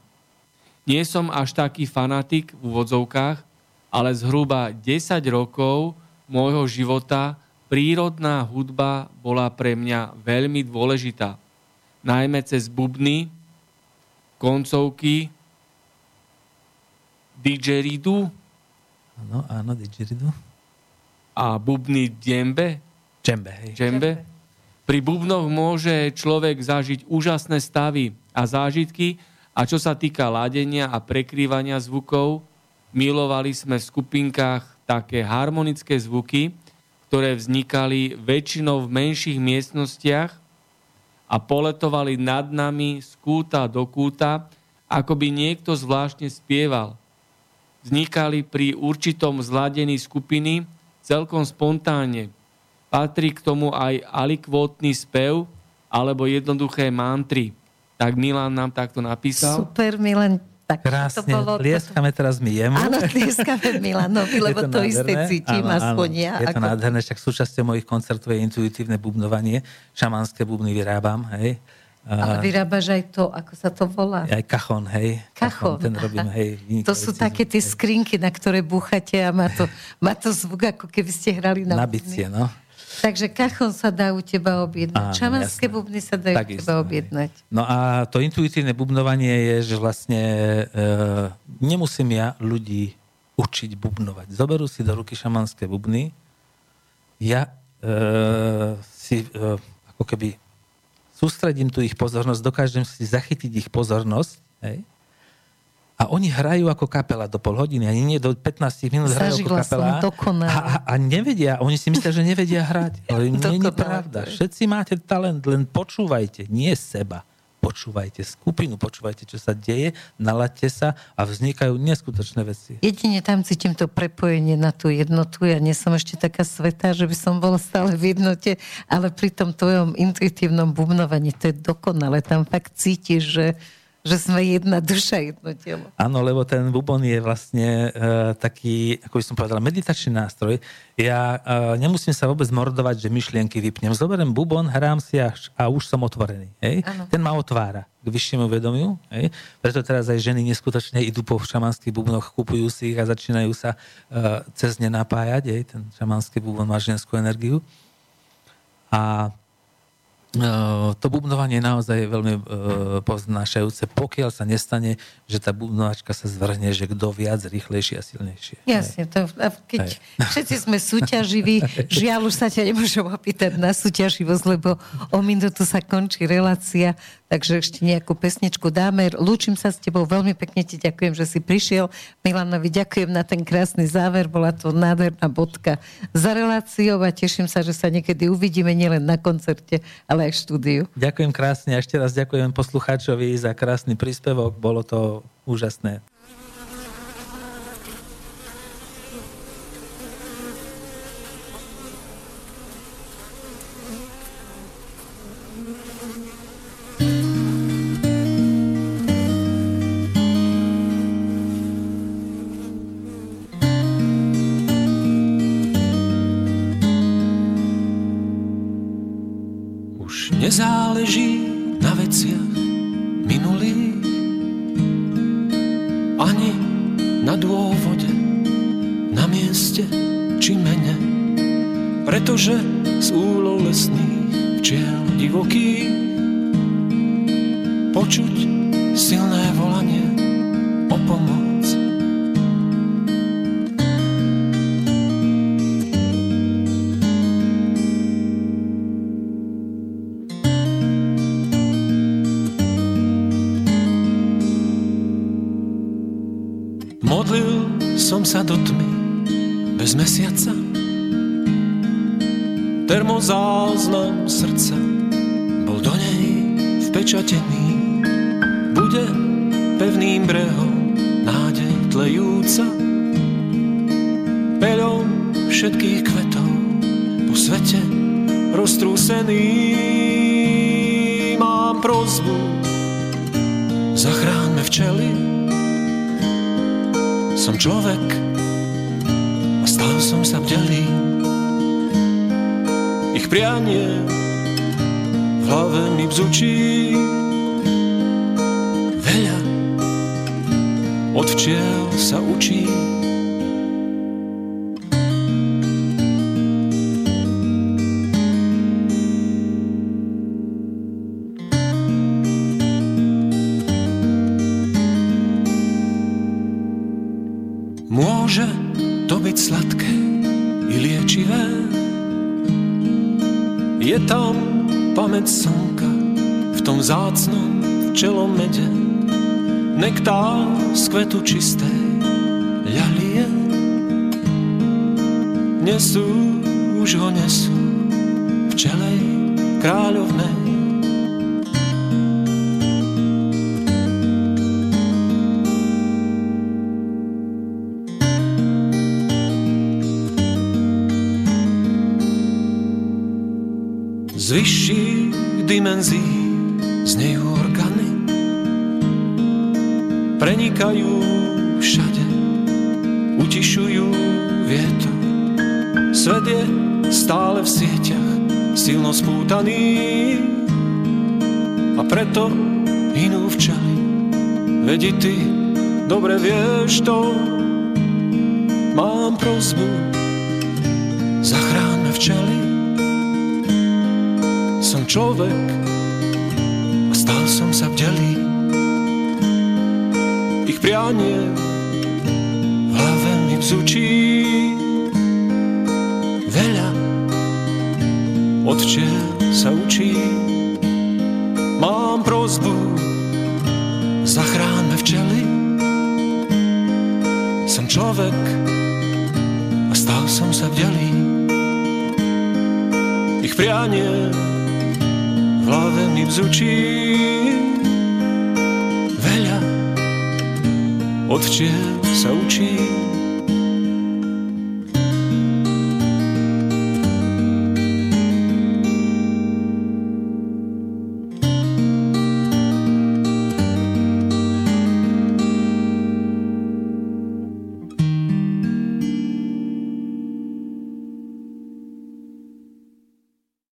Nie som až taký fanatik v úvodzovkách, ale zhruba 10 rokov môjho života prírodná hudba bola pre mňa veľmi dôležitá. Najmä cez bubny, koncovky, didgeridoo. Áno, didgeridoo. A bubny djembe. Djembe. Pri bubnoch môže človek zažiť úžasné stavy a zážitky. A čo sa týka ladenia a prekrývania zvukov, milovali sme v skupinkách také harmonické zvuky, ktoré vznikali väčšinou v menších miestnostiach a poletovali nad nami z kúta do kúta, ako by niekto zvláštne spieval. Vznikali pri určitom zladení skupiny celkom spontánne. Patrí k tomu aj alikvotný spev alebo jednoduché mantry. Tak Milan nám takto napísal. Super, Milan. Tak, krásne, tlieskame teraz my jemu. Áno, tlieskame Milanovi, lebo to isté cítim, aspoň ja. Je to nádherné, však súčasťou mojich koncertov je intuitívne bubnovanie, šamanské bubny vyrábam, hej. Ale vyrábaš aj to, ako sa to volá. Aj kachon, hej. Kachon. Ten robím, hej. To sú také tie skrinky, na ktoré búchate a má to zvuk, ako keby ste hrali na bicie, no. Takže kachon sa dá u teba objednať. Šamanské bubny sa dajú u teba objednať. No a to intuitívne bubnovanie je, že vlastne nemusím ja ľudí učiť bubnovať. Zoberú si do ruky šamanské bubny. Ja si ako keby sústredím tu ich pozornosť, dokážem si zachytiť ich pozornosť, hej? A oni hrajú ako kapela do pol hodiny, ani nie do 15 minút hrajú ako kapela. A nevedia, oni si myslia, že nevedia hrať. Ale nie je pravda. Všetci máte talent, len počúvajte, nie seba. Počúvajte skupinu, počúvajte, čo sa deje, nalaďte sa a vznikajú neskutočné veci. Jedine tam cítim to prepojenie na tú jednotu. Ja nie som ešte taká svätá, že by som bola stále v jednote, ale pri tom tvojom intuitívnom bubnovaní to je dokonalé. Tam fakt cítiš, že sme jedna duša, jedno telo. Áno, lebo ten bubon je vlastne taký, ako by som povedal, meditačný nástroj. Ja nemusím sa vôbec mordovať, že myšlienky vypnem. Zoberiem bubon, hrám si a už som otvorený. Hej? Ten ma otvára k vyššiemu vedomiu. Hej? Preto teraz aj ženy neskutočne idú po šamanských bubnoch, kupujú si ich a začínajú sa cez ne napájať. Hej? Ten šamanský bubon má ženskú energiu. A to bubnovanie naozaj je veľmi povznášajúce, pokiaľ sa nestane, že tá bubnovačka sa zvrhne, že kto viac, rýchlejšie a silnejšie. Jasne, to, keď všetci sme súťaživí, žiaľ už sa ťa nemôžem opýtať na súťaživosť, lebo o minútu sa končí relácia, takže ešte nejakú pesničku dáme. Lúčim sa s tebou, veľmi pekne ti ďakujem, že si prišiel. Milanovi ďakujem na ten krásny záver, bola to nádherná bodka za reláciou a teším sa, že sa niekedy uvidíme, nielen na koncerte, ale aj štúdiu. Ďakujem krásne a ešte raz ďakujem poslucháčovi za krásny príspevok. Bolo to úžasné. Nezáleží na veciach minulých, ani na dôvode, na mieste či mene, pretože z úlov lesných včiel divokých počuť silné volanie o pomoc. Som sa do tmy bez mesiaca, termozáznam srdca bol do nej vpečatený, bude pevným brehom nádej tlejúca, peľom všetkých kvetov po svete roztrúsený. Mám prosbu, zachráňme včely. Som človek a stále som sa bdelý. Ich prianie v hlave mi bzučí. Veľa od včiel sa učí. Môže to byť sladké i liečivé, je tam pamäť slnka v tom vzácnom včelom mede, nektár z kvetu čistej ľalie. Nesú, už ho nesú včelej kráľovnej. Z vyšších dimenzií znejú orgány, prenikajú všade, utišujú vietor. Svet je stále v sieťach, silno spútaný, a preto inú včali. Vedi ty, dobre vieš to, mám prosbu, zachráňme včely. Som človek a stal som sa vdelý. Ich prianie v hlave mi bzučí. Veľa od včiel sa učí. Mám prosbu, zachráňme včely. Som človek a stal som sa vdelý. Ich prianie v hlave mi bzučí. Veľa od včiel sa učí.